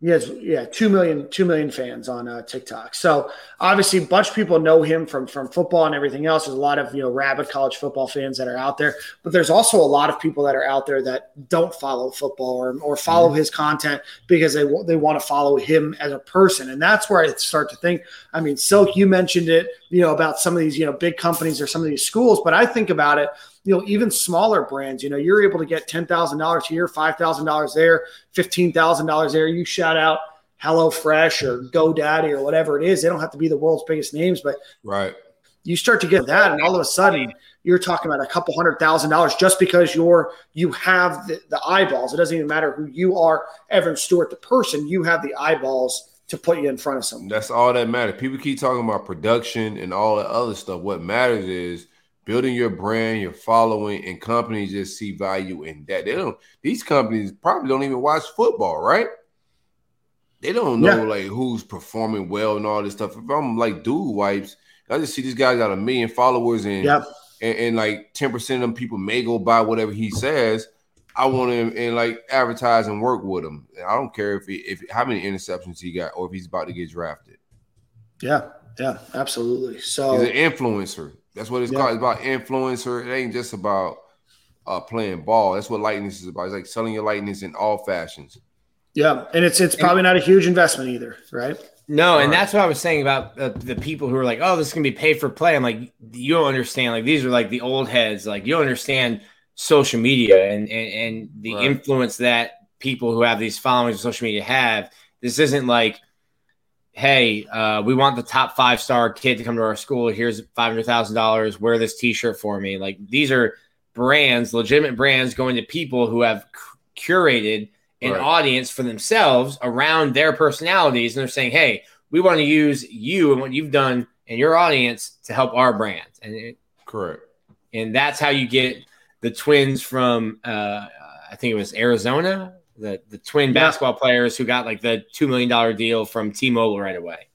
yes, yeah, two million fans on uh, TikTok. So obviously a bunch of people know him from, from football and everything else. There's a lot of, you know, rabid college football fans that are out there, but there's also a lot of people that are out there that don't follow football or, or follow mm-hmm. his content because they, they want to follow him as a person. And that's where I start to think, I mean, Silk, you mentioned it, you know, about some of these, you know, big companies or some of these schools, but I think about it, you know, even smaller brands, you know, you're able to get ten thousand dollars here, five thousand dollars there, fifteen thousand dollars there. You shout out HelloFresh or GoDaddy or whatever it is. They don't have to be the world's biggest names, but right, you start to get that. And all of a sudden you're talking about a couple hundred thousand dollars just because you're, you have the, the eyeballs. It doesn't even matter who you are, Evan Stewart, the person, you have the eyeballs to put you in front of something. That's all that matters. People keep talking about production and all that other stuff. What matters is building your brand, your following, and companies just see value in that. They don't. These companies probably don't even watch football, right? They don't know yeah. like who's performing well and all this stuff. If I'm like dude wipes, I just see this guy got a million followers and yeah. and, and like ten percent of them people may go buy whatever he says. I want him and like advertise and work with him. I don't care if he, if how many interceptions he got or if he's about to get drafted. Yeah, yeah, absolutely. So he's an influencer. That's what it's yeah. called. It's about influencer. It ain't just about uh, playing ball. That's what likeness is about. It's like selling your likeness in all fashions. Yeah, and it's it's probably and, not a huge investment either, right? No, and that's what I was saying about uh, the people who are like, oh, this is going to be pay for play. I'm like, you don't understand. Like, these are like the old heads. Like, you don't understand social media and, and, and the right. influence that people who have these followings on social media have. This isn't like, hey, uh, we want the top five-star kid to come to our school. Here's five hundred thousand dollars. Wear this T-shirt for me. Like, these are brands, legitimate brands going to people who have c- curated an right. audience for themselves around their personalities. And they're saying, hey, we want to use you and what you've done and your audience to help our brand. And it, Correct. And that's how you get the twins from, uh, I think it was Arizona, the, the twin yeah. basketball players who got like the two million dollars deal from T-Mobile right away.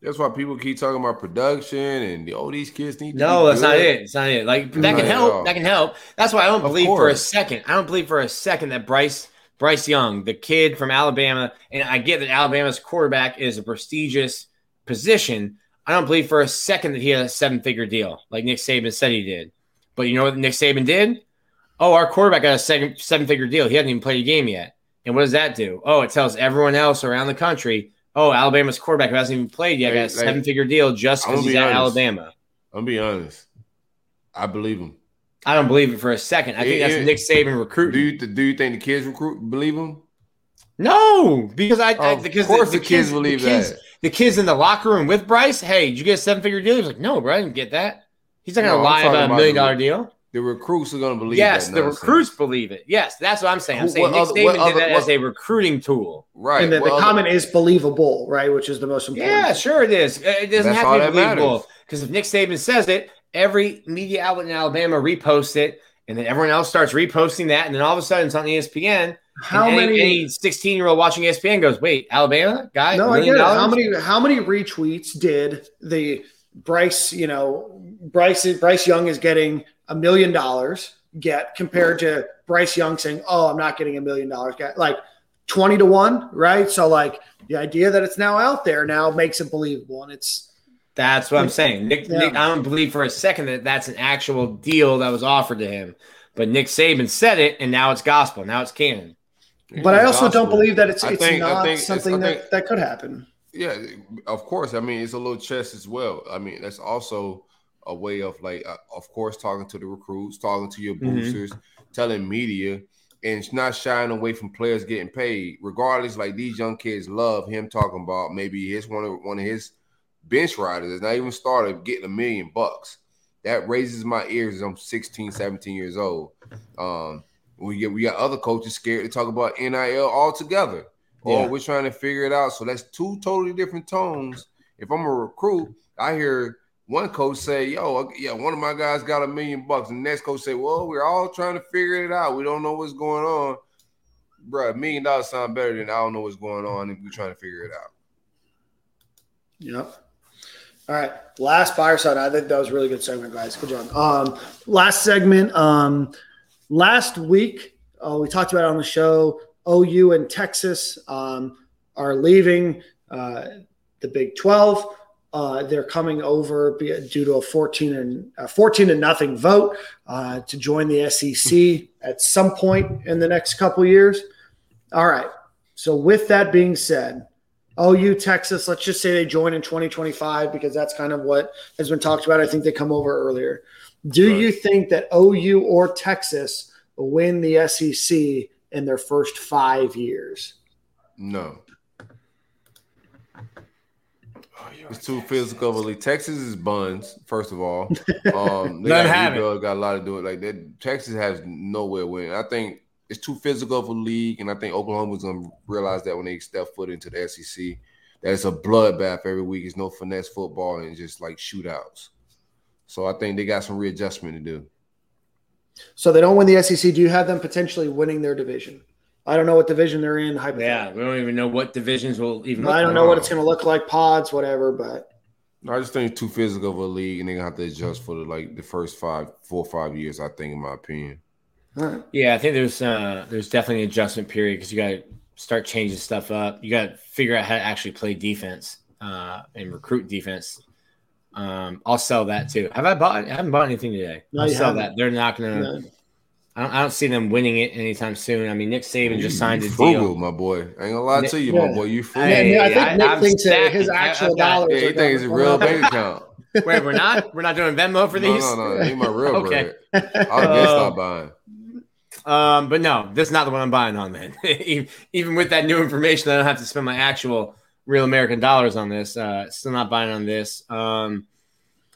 That's why people keep talking about production and all oh, these kids need to No, that's good. not it. It's not it. Like that can help. That can help. That's why I don't believe for a second. I don't believe for a second that Bryce – Bryce Young, the kid from Alabama, and I get that Alabama's quarterback is a prestigious position. I don't believe for a second that he had a seven-figure deal like Nick Saban said he did. But you know what Nick Saban did? Oh, our quarterback got a seven, seven-figure deal. He hadn't even played a game yet. And what does that do? Oh, it tells everyone else around the country, oh, Alabama's quarterback who hasn't even played yet got a seven-figure deal just because he's at Alabama. I'm going to be honest. I believe him. I don't believe it for a second. I think it, that's it, Nick Saban recruiting. Do you, do you think the kids recruit believe him? No, because I, I because of course the, the, the kids, kids believe the kids, that. The kids in the locker room with Bryce, hey, did you get a seven-figure deal? He's like, no, bro, I didn't get that. He's not going to no, lie about a million-dollar deal. The recruits are going to believe yes, that. Yes, the nonsense. Recruits believe it. Yes, that's what I'm saying. I'm saying what Nick other, Saban other, did that what, as a recruiting tool. Right. And the, the other, comment is believable, right, which is the most important. Yeah, sure it is. It doesn't have to be believable because if Nick Saban says it, every media outlet in Alabama reposts it, and then everyone else starts reposting that, and then all of a sudden it's on E S P N. How any, many any sixteen-year-old watching E S P N goes, wait, Alabama guy? No, I get it. Dollars? How many how many retweets did the Bryce, you know, Bryce Bryce Young is getting a million dollars get compared to Bryce Young saying, oh, I'm not getting a million dollars. Like twenty to one, right? So like the idea that it's now out there now makes it believable, and it's That's what I'm saying. Nick, yeah. Nick, I don't believe for a second that that's an actual deal that was offered to him. But Nick Saban said it, and now it's gospel. Now it's canon. But it's I also gospel. don't believe that it's, it's think, not think, something it's, that, think, that could happen. Yeah, of course. I mean, it's a little chess as well. I mean, that's also a way of, like, of course, talking to the recruits, talking to your boosters, mm-hmm. telling media, and it's not shying away from players getting paid. Regardless, like, these young kids love him talking about maybe his one of one of his – bench riders that's not even started getting a million bucks. That raises my ears as I'm sixteen, seventeen years old. Um, we get we got other coaches scared to talk about N I L altogether, or yeah. we're trying to figure it out. So that's two totally different tones. If I'm a recruit, I hear one coach say, yo, yeah, one of my guys got a million bucks. And the next coach say, well, we're all trying to figure it out. We don't know what's going on. Bruh, a million dollars sound better than I don't know what's going on if we're trying to figure it out. Yep. All right, last fireside. I think that was a really good segment, guys. Good job. Um, last segment. Um, last week, uh, we talked about it on the show. O U and Texas um, are leaving uh, the Big twelve. Uh, they're coming over due to a fourteen and uh, fourteen to nothing vote uh, to join the S E C at some point in the next couple years. All right. So with that being said. O U, Texas, let's just say they join in twenty twenty-five because that's kind of what has been talked about. I think they come over earlier. Do right. you think that O U or Texas will win the S E C in their first five years? No. It's too physical. Texas is buns, first of all. Um, they got, got a lot to do it. Like that. Texas has nowhere to win. I think – it's too physical for the league, and I think Oklahoma's going to realize that when they step foot into the S E C, that it's a bloodbath every week. It's no finesse football and just, like, shootouts. So I think they got some readjustment to do. So they don't win the S E C. Do you have them potentially winning their division? I don't know what division they're in. Yeah, we don't even know what divisions will even look like. I don't know what it's going to look like, pods, whatever, but. No, I just think it's too physical for the league, and they're going to have to adjust for, the, like, the first five, four or five years, I think, in my opinion. Right. Yeah, I think there's uh, there's definitely an adjustment period because you got to start changing stuff up. You got to figure out how to actually play defense uh, and recruit defense. Um, I'll sell that too. Have I bought? I haven't bought anything today. No, I'll sell haven't. that. They're not gonna. No. I I don't, I don't see them winning it anytime soon. I mean, Nick Saban you, just signed a frugal, deal. My boy, I ain't gonna lie Nick, to you, yeah. my boy. You frugal. Hey, yeah, I think I, Nick I'm thinks that his actual dollars. Yeah, he thinks it's a real bank account. Wait, we're not. We're not doing Venmo for these. No, no, no. Ain't my real okay. bread. I'll uh, guess not buying. Um, but no, that's not the one I'm buying on, man. Even with that new information, I don't have to spend my actual real American dollars on this. Uh, still not buying on this. Um,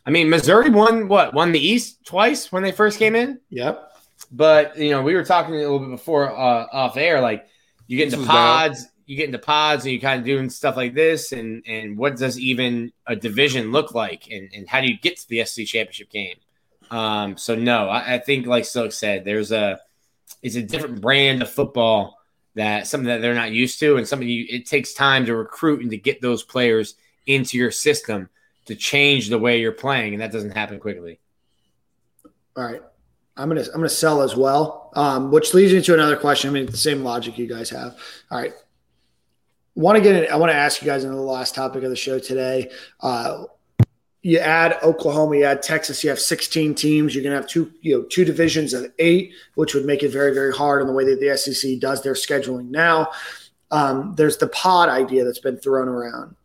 I mean, Missouri won what? Won the East twice when they first came in. Yep. But you know, we were talking a little bit before uh, off air. Like, you get into pods, you get into pods, and you kind of doing stuff like this. And and what does even a division look like? And and how do you get to the S E C championship game? Um, so no, I, I think like Silk said, there's a it's a different brand of football, that something that they're not used to, and something you, it takes time to recruit and to get those players into your system to change the way you're playing, and that doesn't happen quickly. All right. I'm gonna I'm gonna sell as well, um, which leads me to another question. I mean, the same logic you guys have. All right, want to get in, I want to ask you guys another last topic of the show today. Uh, you add Oklahoma, you add Texas, you have sixteen teams. You're gonna have two you know two divisions of eight, which would make it very very hard in the way that the S E C does their scheduling now. Um, there's the pod idea that's been thrown around.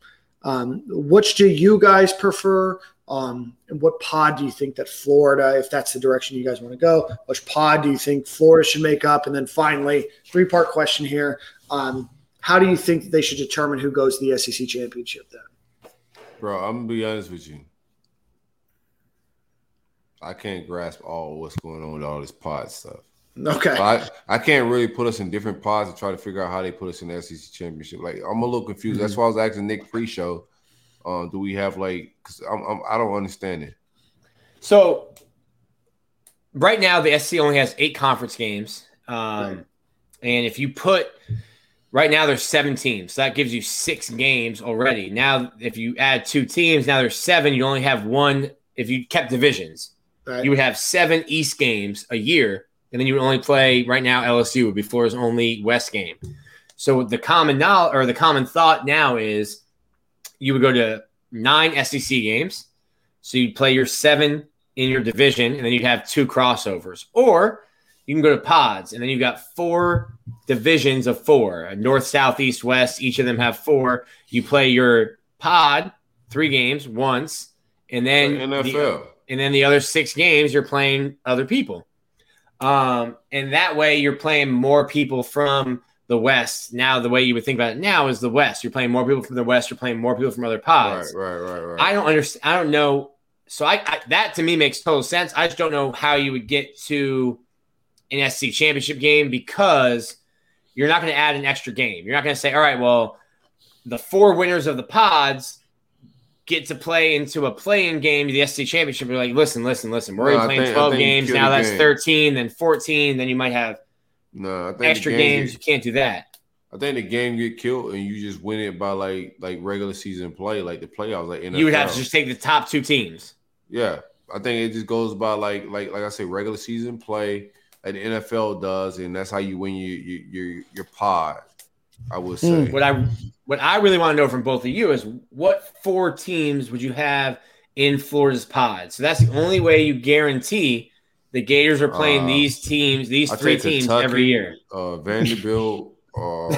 Um, which do you guys prefer? Um, and what pod do you think that Florida, if that's the direction you guys want to go, which pod do you think Florida should make up? And then finally, three-part question here. Um, how do you think they should determine who goes to the S E C championship then? Bro, I'm going to be honest with you. I can't grasp all what's going on with all this pod stuff. Okay. So I, I can't really put us in different pods and try to figure out how they put us in the S E C championship. Like, I'm a little confused. Mm-hmm. That's why I was asking Nick pre-show. Um, do we have like – because I'm, I'm, I don't understand it. So right now the S E C only has eight conference games. Um, right. And if you put – right now there's seven teams. So that gives you six games already. Now if you add two teams, now there's seven. You only have one – if you kept divisions, right. You would have seven East games a year, and then you would only play – right now L S U would be Florida's only West game. So the common now, or the common thought now is – you would go to nine S E C games. So you'd play your seven in your division, and then you'd have two crossovers. Or you can go to pods, and then you've got four divisions of four, north, south, east, west. Each of them have four. You play your pod three games once, and then N F L. The, and then the other six games you're playing other people. Um, and that way you're playing more people from – the West. Now, the way you would think about it now is the West. You're playing more people from the West. You're playing more people from other pods. Right, right, right, right. I don't understand. I don't know. So I, I that to me makes total sense. I just don't know how you would get to an S E C championship game, because you're not going to add an extra game. You're not going to say, all right, well, the four winners of the pods get to play into a play-in game to the S E C championship. You're like, listen, listen, listen. We're already no, playing think, twelve games. Now that's game. thirteen, then fourteen. Then you might have – No, I think extra game games get, you can't do that. I think the game get killed, and you just win it by like like regular season play, like the playoffs, like N F L. You would have to just take the top two teams. Yeah, I think it just goes by like like like I say, regular season play, like the N F L does, and that's how you win your your your pod. I would say mm. what I what I really want to know from both of you is what four teams would you have in Florida's pod? So that's the only way you guarantee. The Gators are playing uh, these teams, these I'd three teams Kentucky, every year. Uh, Vanderbilt. Um,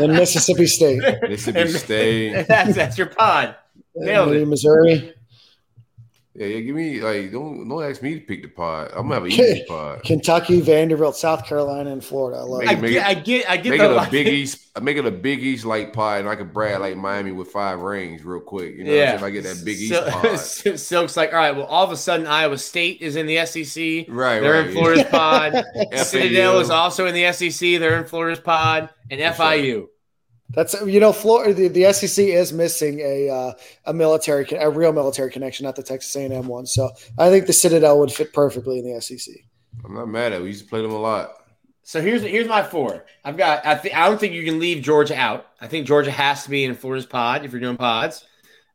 and Mississippi State. Mississippi and, State. That's, that's your pod. Nailed it. Missouri. Yeah, yeah, give me, like, don't don't ask me to pick the pod. I'm going to have an easy pod. Kentucky, Vanderbilt, South Carolina, and Florida. I love it. I, make get, it I get I get make the, it a Big East. I make it a Big East like pod, and I could brag like Miami with five rings real quick. You know, yeah. If I get that Big East so, pod. Silk's so, so like, all right, well, all of a sudden Iowa State is in the S E C. Right, They're right, in Florida's yeah. pod. Citadel is also in the S E C. They're in Florida's pod. And That's F I U. Right. That's you know, Florida. The, the S E C is missing a uh, a military, a real military connection, not the Texas A and M one. So I think the Citadel would fit perfectly in the S E C. I'm not mad at it. We used to play them a lot. So here's here's my four. I've got. I think I don't think you can leave Georgia out. I think Georgia has to be in Florida's pod if you're doing pods.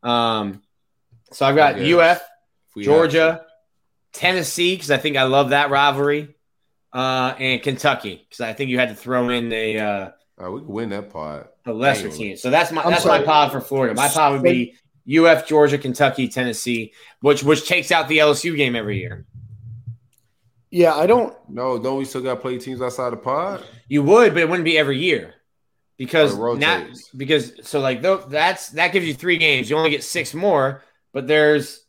Um, so I've got U F, Georgia, Tennessee, because I think I love that rivalry, uh, and Kentucky, because I think you had to throw in a. Uh, All right, we can win that pod. The lesser Dang. team. So that's my I'm that's sorry. my pod for Florida. My pod would be U F, Georgia, Kentucky, Tennessee, which which takes out the L S U game every year. Yeah, I don't. No, don't we still got to play teams outside the pod? You would, but it wouldn't be every year because not because so like that's that gives you three games. You only get six more, but there's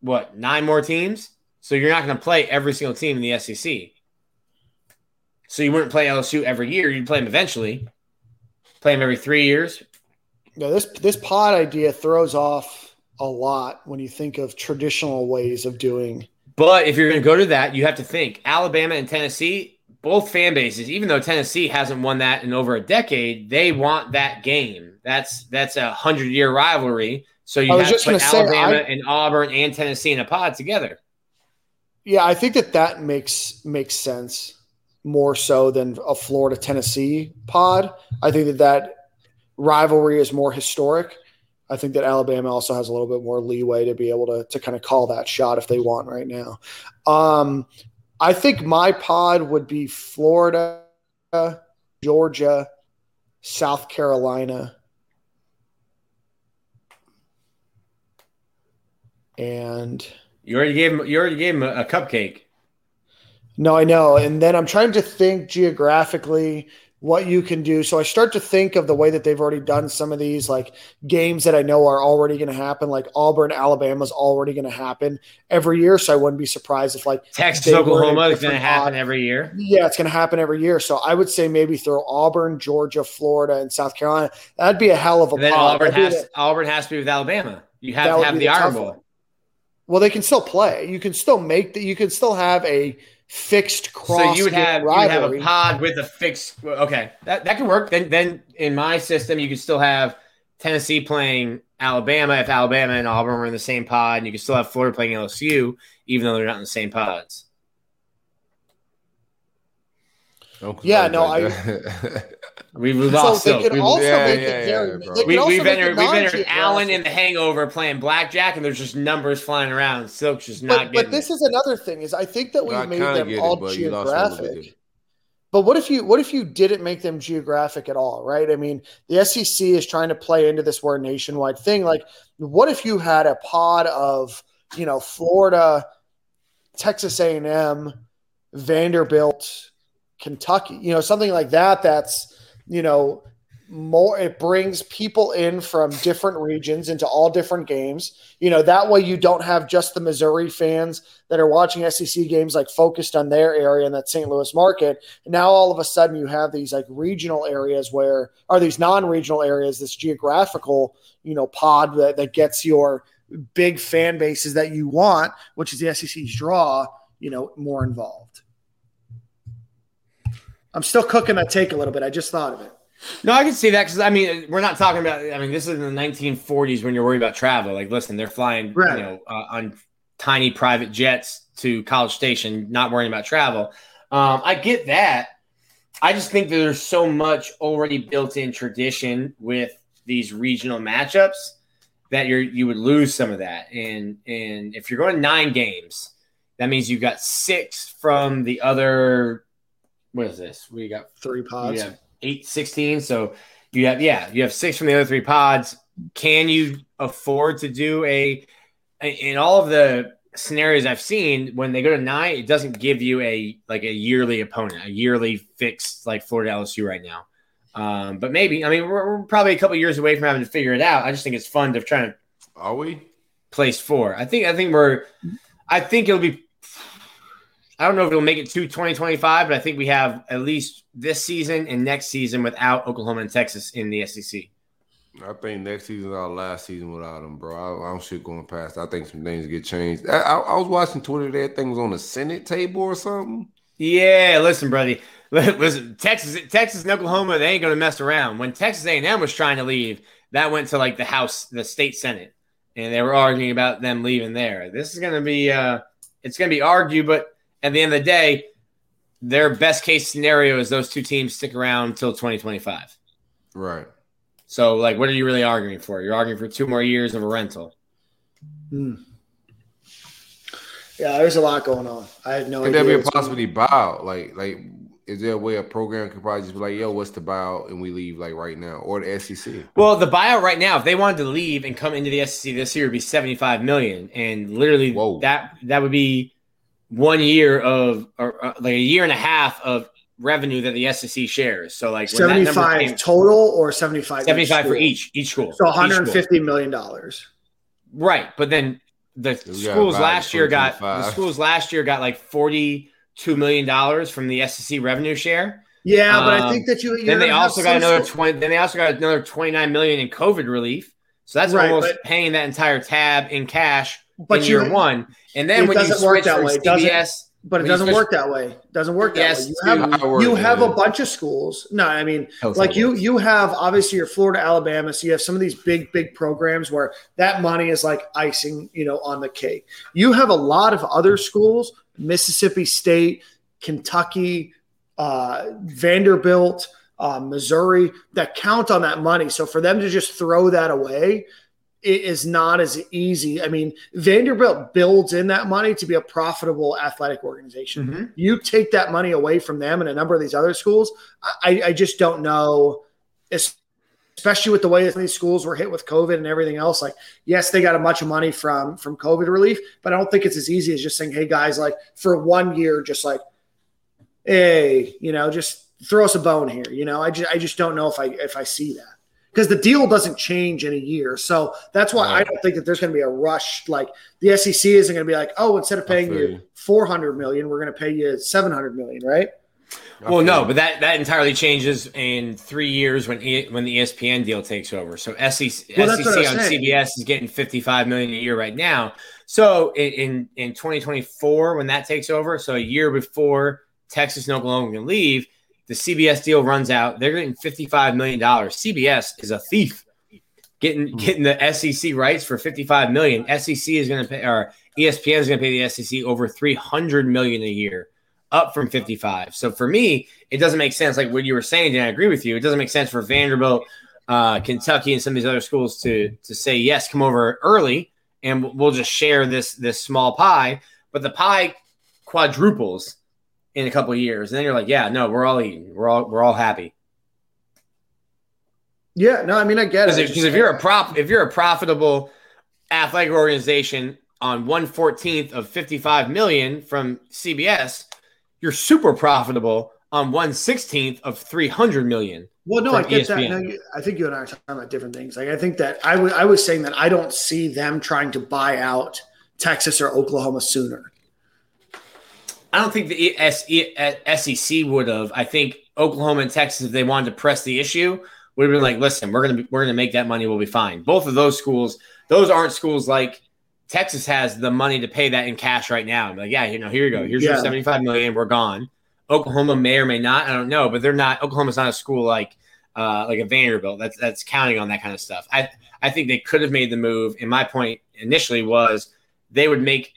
what nine more teams, so you're not going to play every single team in the S E C. So you wouldn't play L S U every year. You'd play them eventually. Play them every three years. No, this this pod idea throws off a lot when you think of traditional ways of doing. But if you're going to go to that, you have to think Alabama and Tennessee, both fan bases, even though Tennessee hasn't won that in over a decade, they want that game. That's that's a hundred-year rivalry. So you have to put Alabama say, I, and Auburn and Tennessee in a pod together. Yeah, I think that that makes makes sense more so than a Florida-Tennessee pod. I think that that rivalry is more historic. I think that Alabama also has a little bit more leeway to be able to, to kind of call that shot if they want right now. Um, I think my pod would be Florida, Georgia, South Carolina, and you already gave him, you already gave him a, a cupcake. No, I know. And then I'm trying to think geographically what you can do. So I start to think of the way that they've already done some of these like games that I know are already going to happen, like Auburn, Alabama is already going to happen every year. So I wouldn't be surprised if like Texas, Oklahoma is going to happen every year. Yeah, it's going to happen every year. So I would say maybe throw Auburn, Georgia, Florida, and South Carolina. That'd be a hell of a then pod. Auburn has, a, Auburn has to be with Alabama. You have to have the Iron Bowl. Well, they can still play. You can still make that. You can still have a fixed cross. So you would have rivalry. You would have a pod with a fixed. Okay, that that could work. Then then in my system, you could still have Tennessee playing Alabama if Alabama and Auburn were in the same pod, and you could still have Florida playing L S U even though they're not in the same pods. Okay. Yeah, no, I. We've lost. So they could also yeah, make yeah, it yeah, very, yeah, we, also we've make entered, we've entered Allen in The Hangover playing blackjack, and there's just numbers flying around. Silk's just not. But, getting but this it. Is another thing: is I think that we no, made them it, all geographic. But what if you what if you didn't make them geographic at all? Right? I mean, the S E C is trying to play into this we're a nationwide thing. Like, what if you had a pod of you know Florida, Texas A and M, Vanderbilt, Kentucky, you know something like that? That's You know, more it brings people in from different regions into all different games. You know, that way you don't have just the Missouri fans that are watching S E C games like focused on their area in that Saint Louis market. And now all of a sudden you have these like regional areas where are these non-regional areas, this geographical, you know, pod that, that gets your big fan bases that you want, which is the S E C's draw, you know, more involved. I'm still cooking that take a little bit. I just thought of it. No, I can see that because, I mean, we're not talking about – I mean, this is in the nineteen forties when you're worried about travel. Like, listen, they're flying right. you know, uh, on tiny private jets to College Station, not worrying about travel. Um, I get that. I just think that there's so much already built-in tradition with these regional matchups that you're you would lose some of that. And, and if you're going nine games, that means you've got six from the other – what is this? We got three pods. You have eight, sixteen. So you have, yeah, you have six from the other three pods. Can you afford to do a, in all of the scenarios I've seen, when they go to nine, it doesn't give you a, like a yearly opponent, a yearly fixed like Florida L S U right now. Um, but maybe, I mean, we're, we're probably a couple years away from having to figure it out. I just think it's fun to try to. Are we? Place four. I think, I think we're, I think it'll be, I don't know if it'll make it to twenty twenty-five, but I think we have at least this season and next season without Oklahoma and Texas in the S E C. I think next season our last season without them, bro. I, I don't shit going past. I think some things get changed. I, I, I was watching Twitter. That thing was on the Senate table or something. Yeah, listen, brother. Listen, Texas, Texas and Oklahoma, they ain't going to mess around. When Texas A and M was trying to leave, that went to like the House, the state Senate, and they were arguing about them leaving there. This is going to be uh, – it's going to be argued, but – at the end of the day, their best case scenario is those two teams stick around till twenty twenty-five. Right. So, like, what are you really arguing for? You're arguing for two more years of a rental. Hmm. Yeah, there's a lot going on. I have no Could idea. Could there be a possibility buyout? Like, like, is there a way a program could probably just be like, yo, what's the buyout? And we leave, like, right now. Or the S E C. Well, the buyout right now, if they wanted to leave and come into the S E C this year, it would be seventy-five million dollars. And literally, Whoa. that that would be – one year of or, uh, like a year and a half of revenue that the S E C shares. So like seventy-five came, total or seventy-five, seventy-five each for each, each school. So one hundred fifty million dollars. Right. But then the schools last year got, the schools last year got like forty-two million dollars from the S E C revenue share. Yeah. Um, but I think that you, you then they also got another twenty, then they also got another twenty-nine million in COVID relief. So that's right, almost but, paying that entire tab in cash but in you, year one. And then when you switch from C B S, but it doesn't work that way. It doesn't work that way. You have, you have a bunch of schools. No, I mean, like you you have obviously your Florida, Alabama. So you have some of these big, big programs where that money is like icing, you know, on the cake. You have a lot of other schools, Mississippi State, Kentucky, uh, Vanderbilt, uh, Missouri, that count on that money. So for them to just throw that away – it is not as easy. I mean, Vanderbilt builds in that money to be a profitable athletic organization. Mm-hmm. You take that money away from them and a number of these other schools, I, I just don't know, especially with the way that these schools were hit with COVID and everything else. Like, yes, they got a bunch of money from, from COVID relief, but I don't think it's as easy as just saying, hey, guys, like for one year, just like, hey, you know, just throw us a bone here. You know, I just, I just don't know if I if I see that. Because the deal doesn't change in a year. So that's why right. I don't think that there's going to be a rush. Like the S E C isn't going to be like, oh, instead of paying you four hundred million dollars, we're going to pay you seven hundred million dollars, right? Well, okay. no, but that, that entirely changes in three years when e- when the E S P N deal takes over. So S E C, well, S E C on saying. C B S is getting fifty-five million dollars a year right now. So in, in twenty twenty-four, when that takes over, so a year before Texas and Oklahoma can leave, the C B S deal runs out. They're getting fifty-five million dollars. C B S is a thief. Getting getting the S E C rights for fifty-five million dollars. S E C is going to pay, or E S P N is going to pay the S E C over three hundred million dollars a year, up from fifty-five. So for me, it doesn't make sense. Like what you were saying, and I agree with you. It doesn't make sense for Vanderbilt, uh, Kentucky, and some of these other schools to to say yes, come over early, and we'll just share this this small pie. But the pie quadruples in a couple of years. And then you're like, yeah, no, we're all eating. We're all, we're all happy. Yeah, no, I mean, I get it. Because if you're a prop, if you're a profitable athletic organization on one fourteenth of fifty-five million from C B S, you're super profitable on one sixteenth of three hundred million. Well, no, I get E S P N. That. I think you and I are talking about different things. Like I think that I, w- I was saying that I don't see them trying to buy out Texas or Oklahoma sooner. I don't think the S E C would have. I think Oklahoma and Texas, if they wanted to press the issue, would have been like, "Listen, we're gonna be, we're gonna make that money. We'll be fine." Both of those schools, those aren't schools like Texas has the money to pay that in cash right now. I'm like, yeah, you know, here you go. Here's yeah. your seventy-five million dollars. We're gone. Oklahoma may or may not. I don't know, but they're not. Oklahoma's not a school like uh, like a Vanderbilt that's that's counting on that kind of stuff. I I think they could have made the move. And my point initially was they would make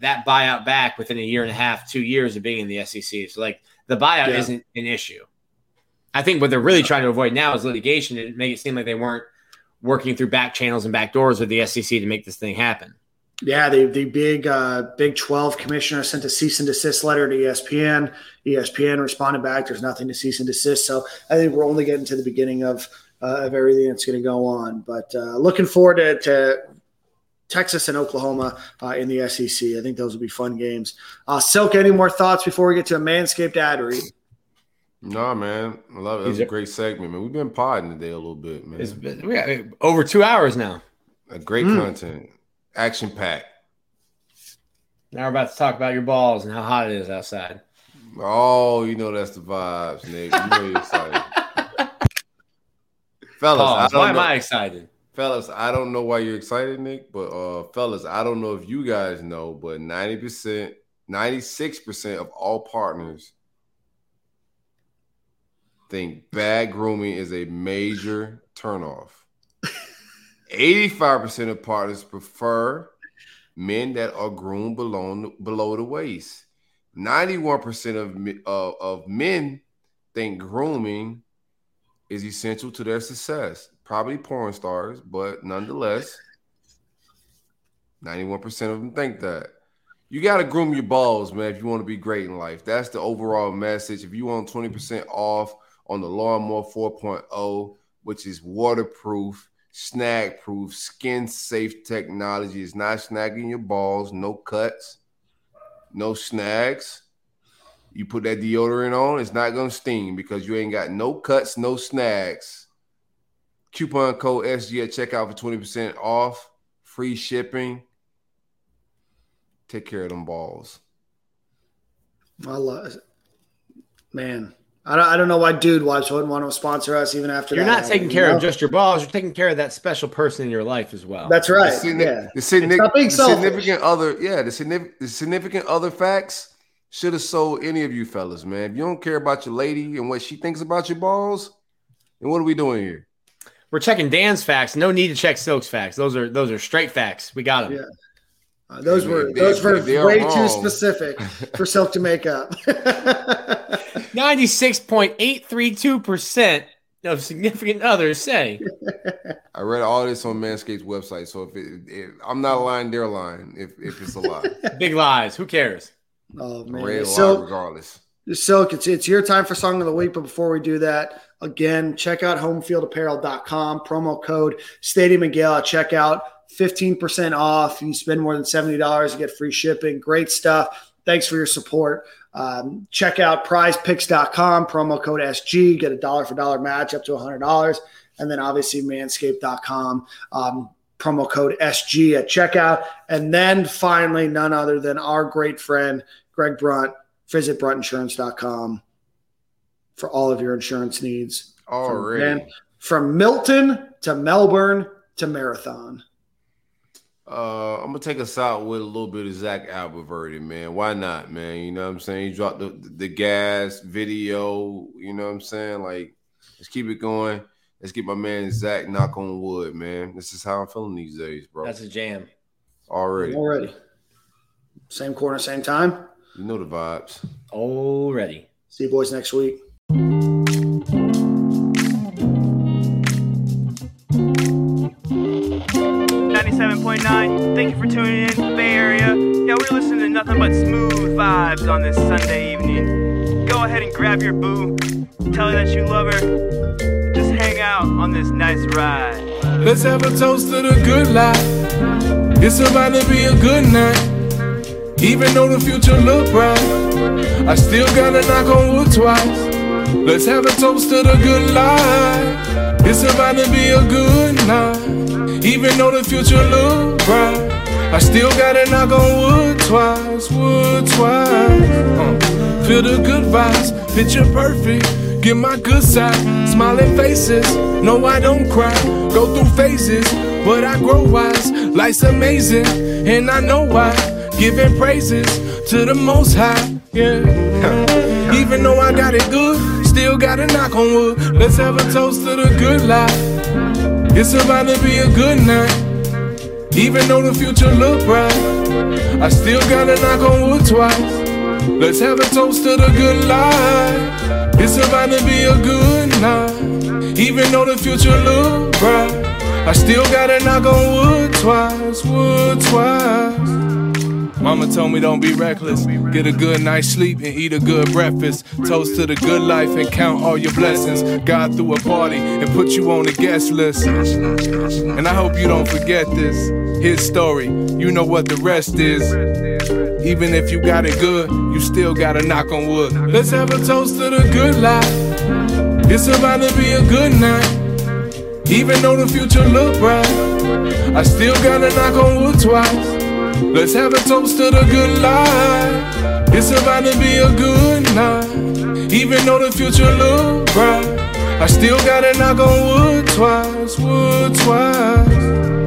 that buyout back within a year and a half, two years of being in the S E C. So like the buyout yeah. isn't an issue. I think what they're really trying to avoid now is litigation and make it seem like they weren't working through back channels and back doors with the S E C to make this thing happen. Yeah. The, the big, uh, Big twelve commissioner sent a cease and desist letter to E S P N. E S P N responded back. There's nothing to cease and desist. So I think we're only getting to the beginning of, uh, of everything that's going to go on, but, uh, looking forward to, to Texas and Oklahoma uh, in the S E C. I think those will be fun games. Uh, Silk, any more thoughts before we get to a Manscaped ad read? No, man. I love it. That was a great segment, man. We've been podding today a little bit, man. It's been, we got over two hours now. A great mm. content. Action-packed. Now we're about to talk about your balls and how hot it is outside. Oh, you know that's the vibes, Nick. You know you're excited. Fellas, oh, I don't why know. am I excited? Fellas, I don't know why you're excited, Nick, but uh, fellas, I don't know if you guys know, but ninety percent, ninety-six percent of all partners think bad grooming is a major turnoff. eighty-five percent of partners prefer men that are groomed below, below the waist. ninety-one percent of, uh, of men think grooming is essential to their success. Probably porn stars, but nonetheless, ninety-one percent of them think that. You got to groom your balls, man, if you want to be great in life. That's the overall message. If you want twenty percent off on the Lawnmower four point oh, which is waterproof, snag-proof, skin-safe technology. It's not snagging your balls, no cuts, no snags. You put that deodorant on, it's not going to sting because you ain't got no cuts, no snags. Coupon code S G at checkout for twenty percent off, free shipping. Take care of them balls. I love it. Man, I don't, I don't know why Dude Wipes wouldn't want to sponsor us even after you're that. You're not taking care know? of just your balls. You're taking care of that special person in your life as well. That's right. The, yeah. the, significant, the significant other, yeah, the significant, the significant other facts should have sold any of you fellas, man. If you don't care about your lady and what she thinks about your balls, then what are we doing here? We're checking Dan's facts. No need to check Silk's facts. Those are those are straight facts. We got them. Yeah. Uh, those were they, those were way wrong. too specific for Silk to make up. ninety-six point eight three two percent of significant others say. I read all this on Manscaped's website, so if, it, if I'm not lying, they're lying. If if it's a lie, big lies. Who cares? Oh man, red Silk, lie regardless. Silk, it's it's your time for song of the week. But before we do that, again, check out home field apparel dot com. Promo code Stadium and Gale at checkout. fifteen percent off. You spend more than seventy dollars, you get free shipping. Great stuff. Thanks for your support. Um, check out prize picks dot com, promo code S G, get a dollar for dollar match up to one hundred dollars. And then obviously manscaped dot com, um, promo code S G at checkout. And then finally, none other than our great friend, Greg Brunt. Visit brunt insurance dot com for all of your insurance needs. All right. From Milton to Melbourne to Marathon. Uh, I'm gonna take us out with a little bit of Zach Albaverde, man. Why not, man? You know what I'm saying? He dropped the, the gas video, you know what I'm saying? Like, let's keep it going. Let's get my man Zach, knock on wood, man. This is how I'm feeling these days, bro. That's a jam. Already. Already. Same corner, same time. You know the vibes. Already. See you boys next week. ninety-seven point nine. Thank you for tuning in, Bay Area. Yeah, we're listening to nothing but smooth vibes on this Sunday evening. Go ahead and grab your boo. Tell her that you love her. Just hang out on this nice ride. Let's have a toast to the good life. It's about to be a good night. Even though the future look bright, I still gotta knock on wood twice. Let's have a toast to the good life. It's about to be a good night. Even though the future look bright, I still gotta knock on wood twice, wood twice. Uh, feel the good vibes, picture perfect. Get my good side, smiling faces. No, I don't cry, go through phases, but I grow wise. Life's amazing, and I know why. Giving praises to the Most High, yeah. Even though I got it good, still gotta knock on wood. Let's have a toast to the good life. It's about to be a good night. Even though the future look bright, I still gotta knock on wood twice. Let's have a toast to the good life. It's about to be a good night. Even though the future look bright, I still gotta knock on wood twice, wood twice. Mama told me don't be reckless. Get a good night's sleep and eat a good breakfast. Toast to the good life and count all your blessings. God threw a party and put you on the guest list. And I hope you don't forget this. His story, you know what the rest is. Even if you got it good, you still gotta knock on wood. Let's have a toast to the good life. It's about to be a good night. Even though the future look bright, I still gotta knock on wood twice. Let's have a toast to the good life. It's about to be a good night. Even though the future look bright, I still gotta knock on wood twice, wood twice.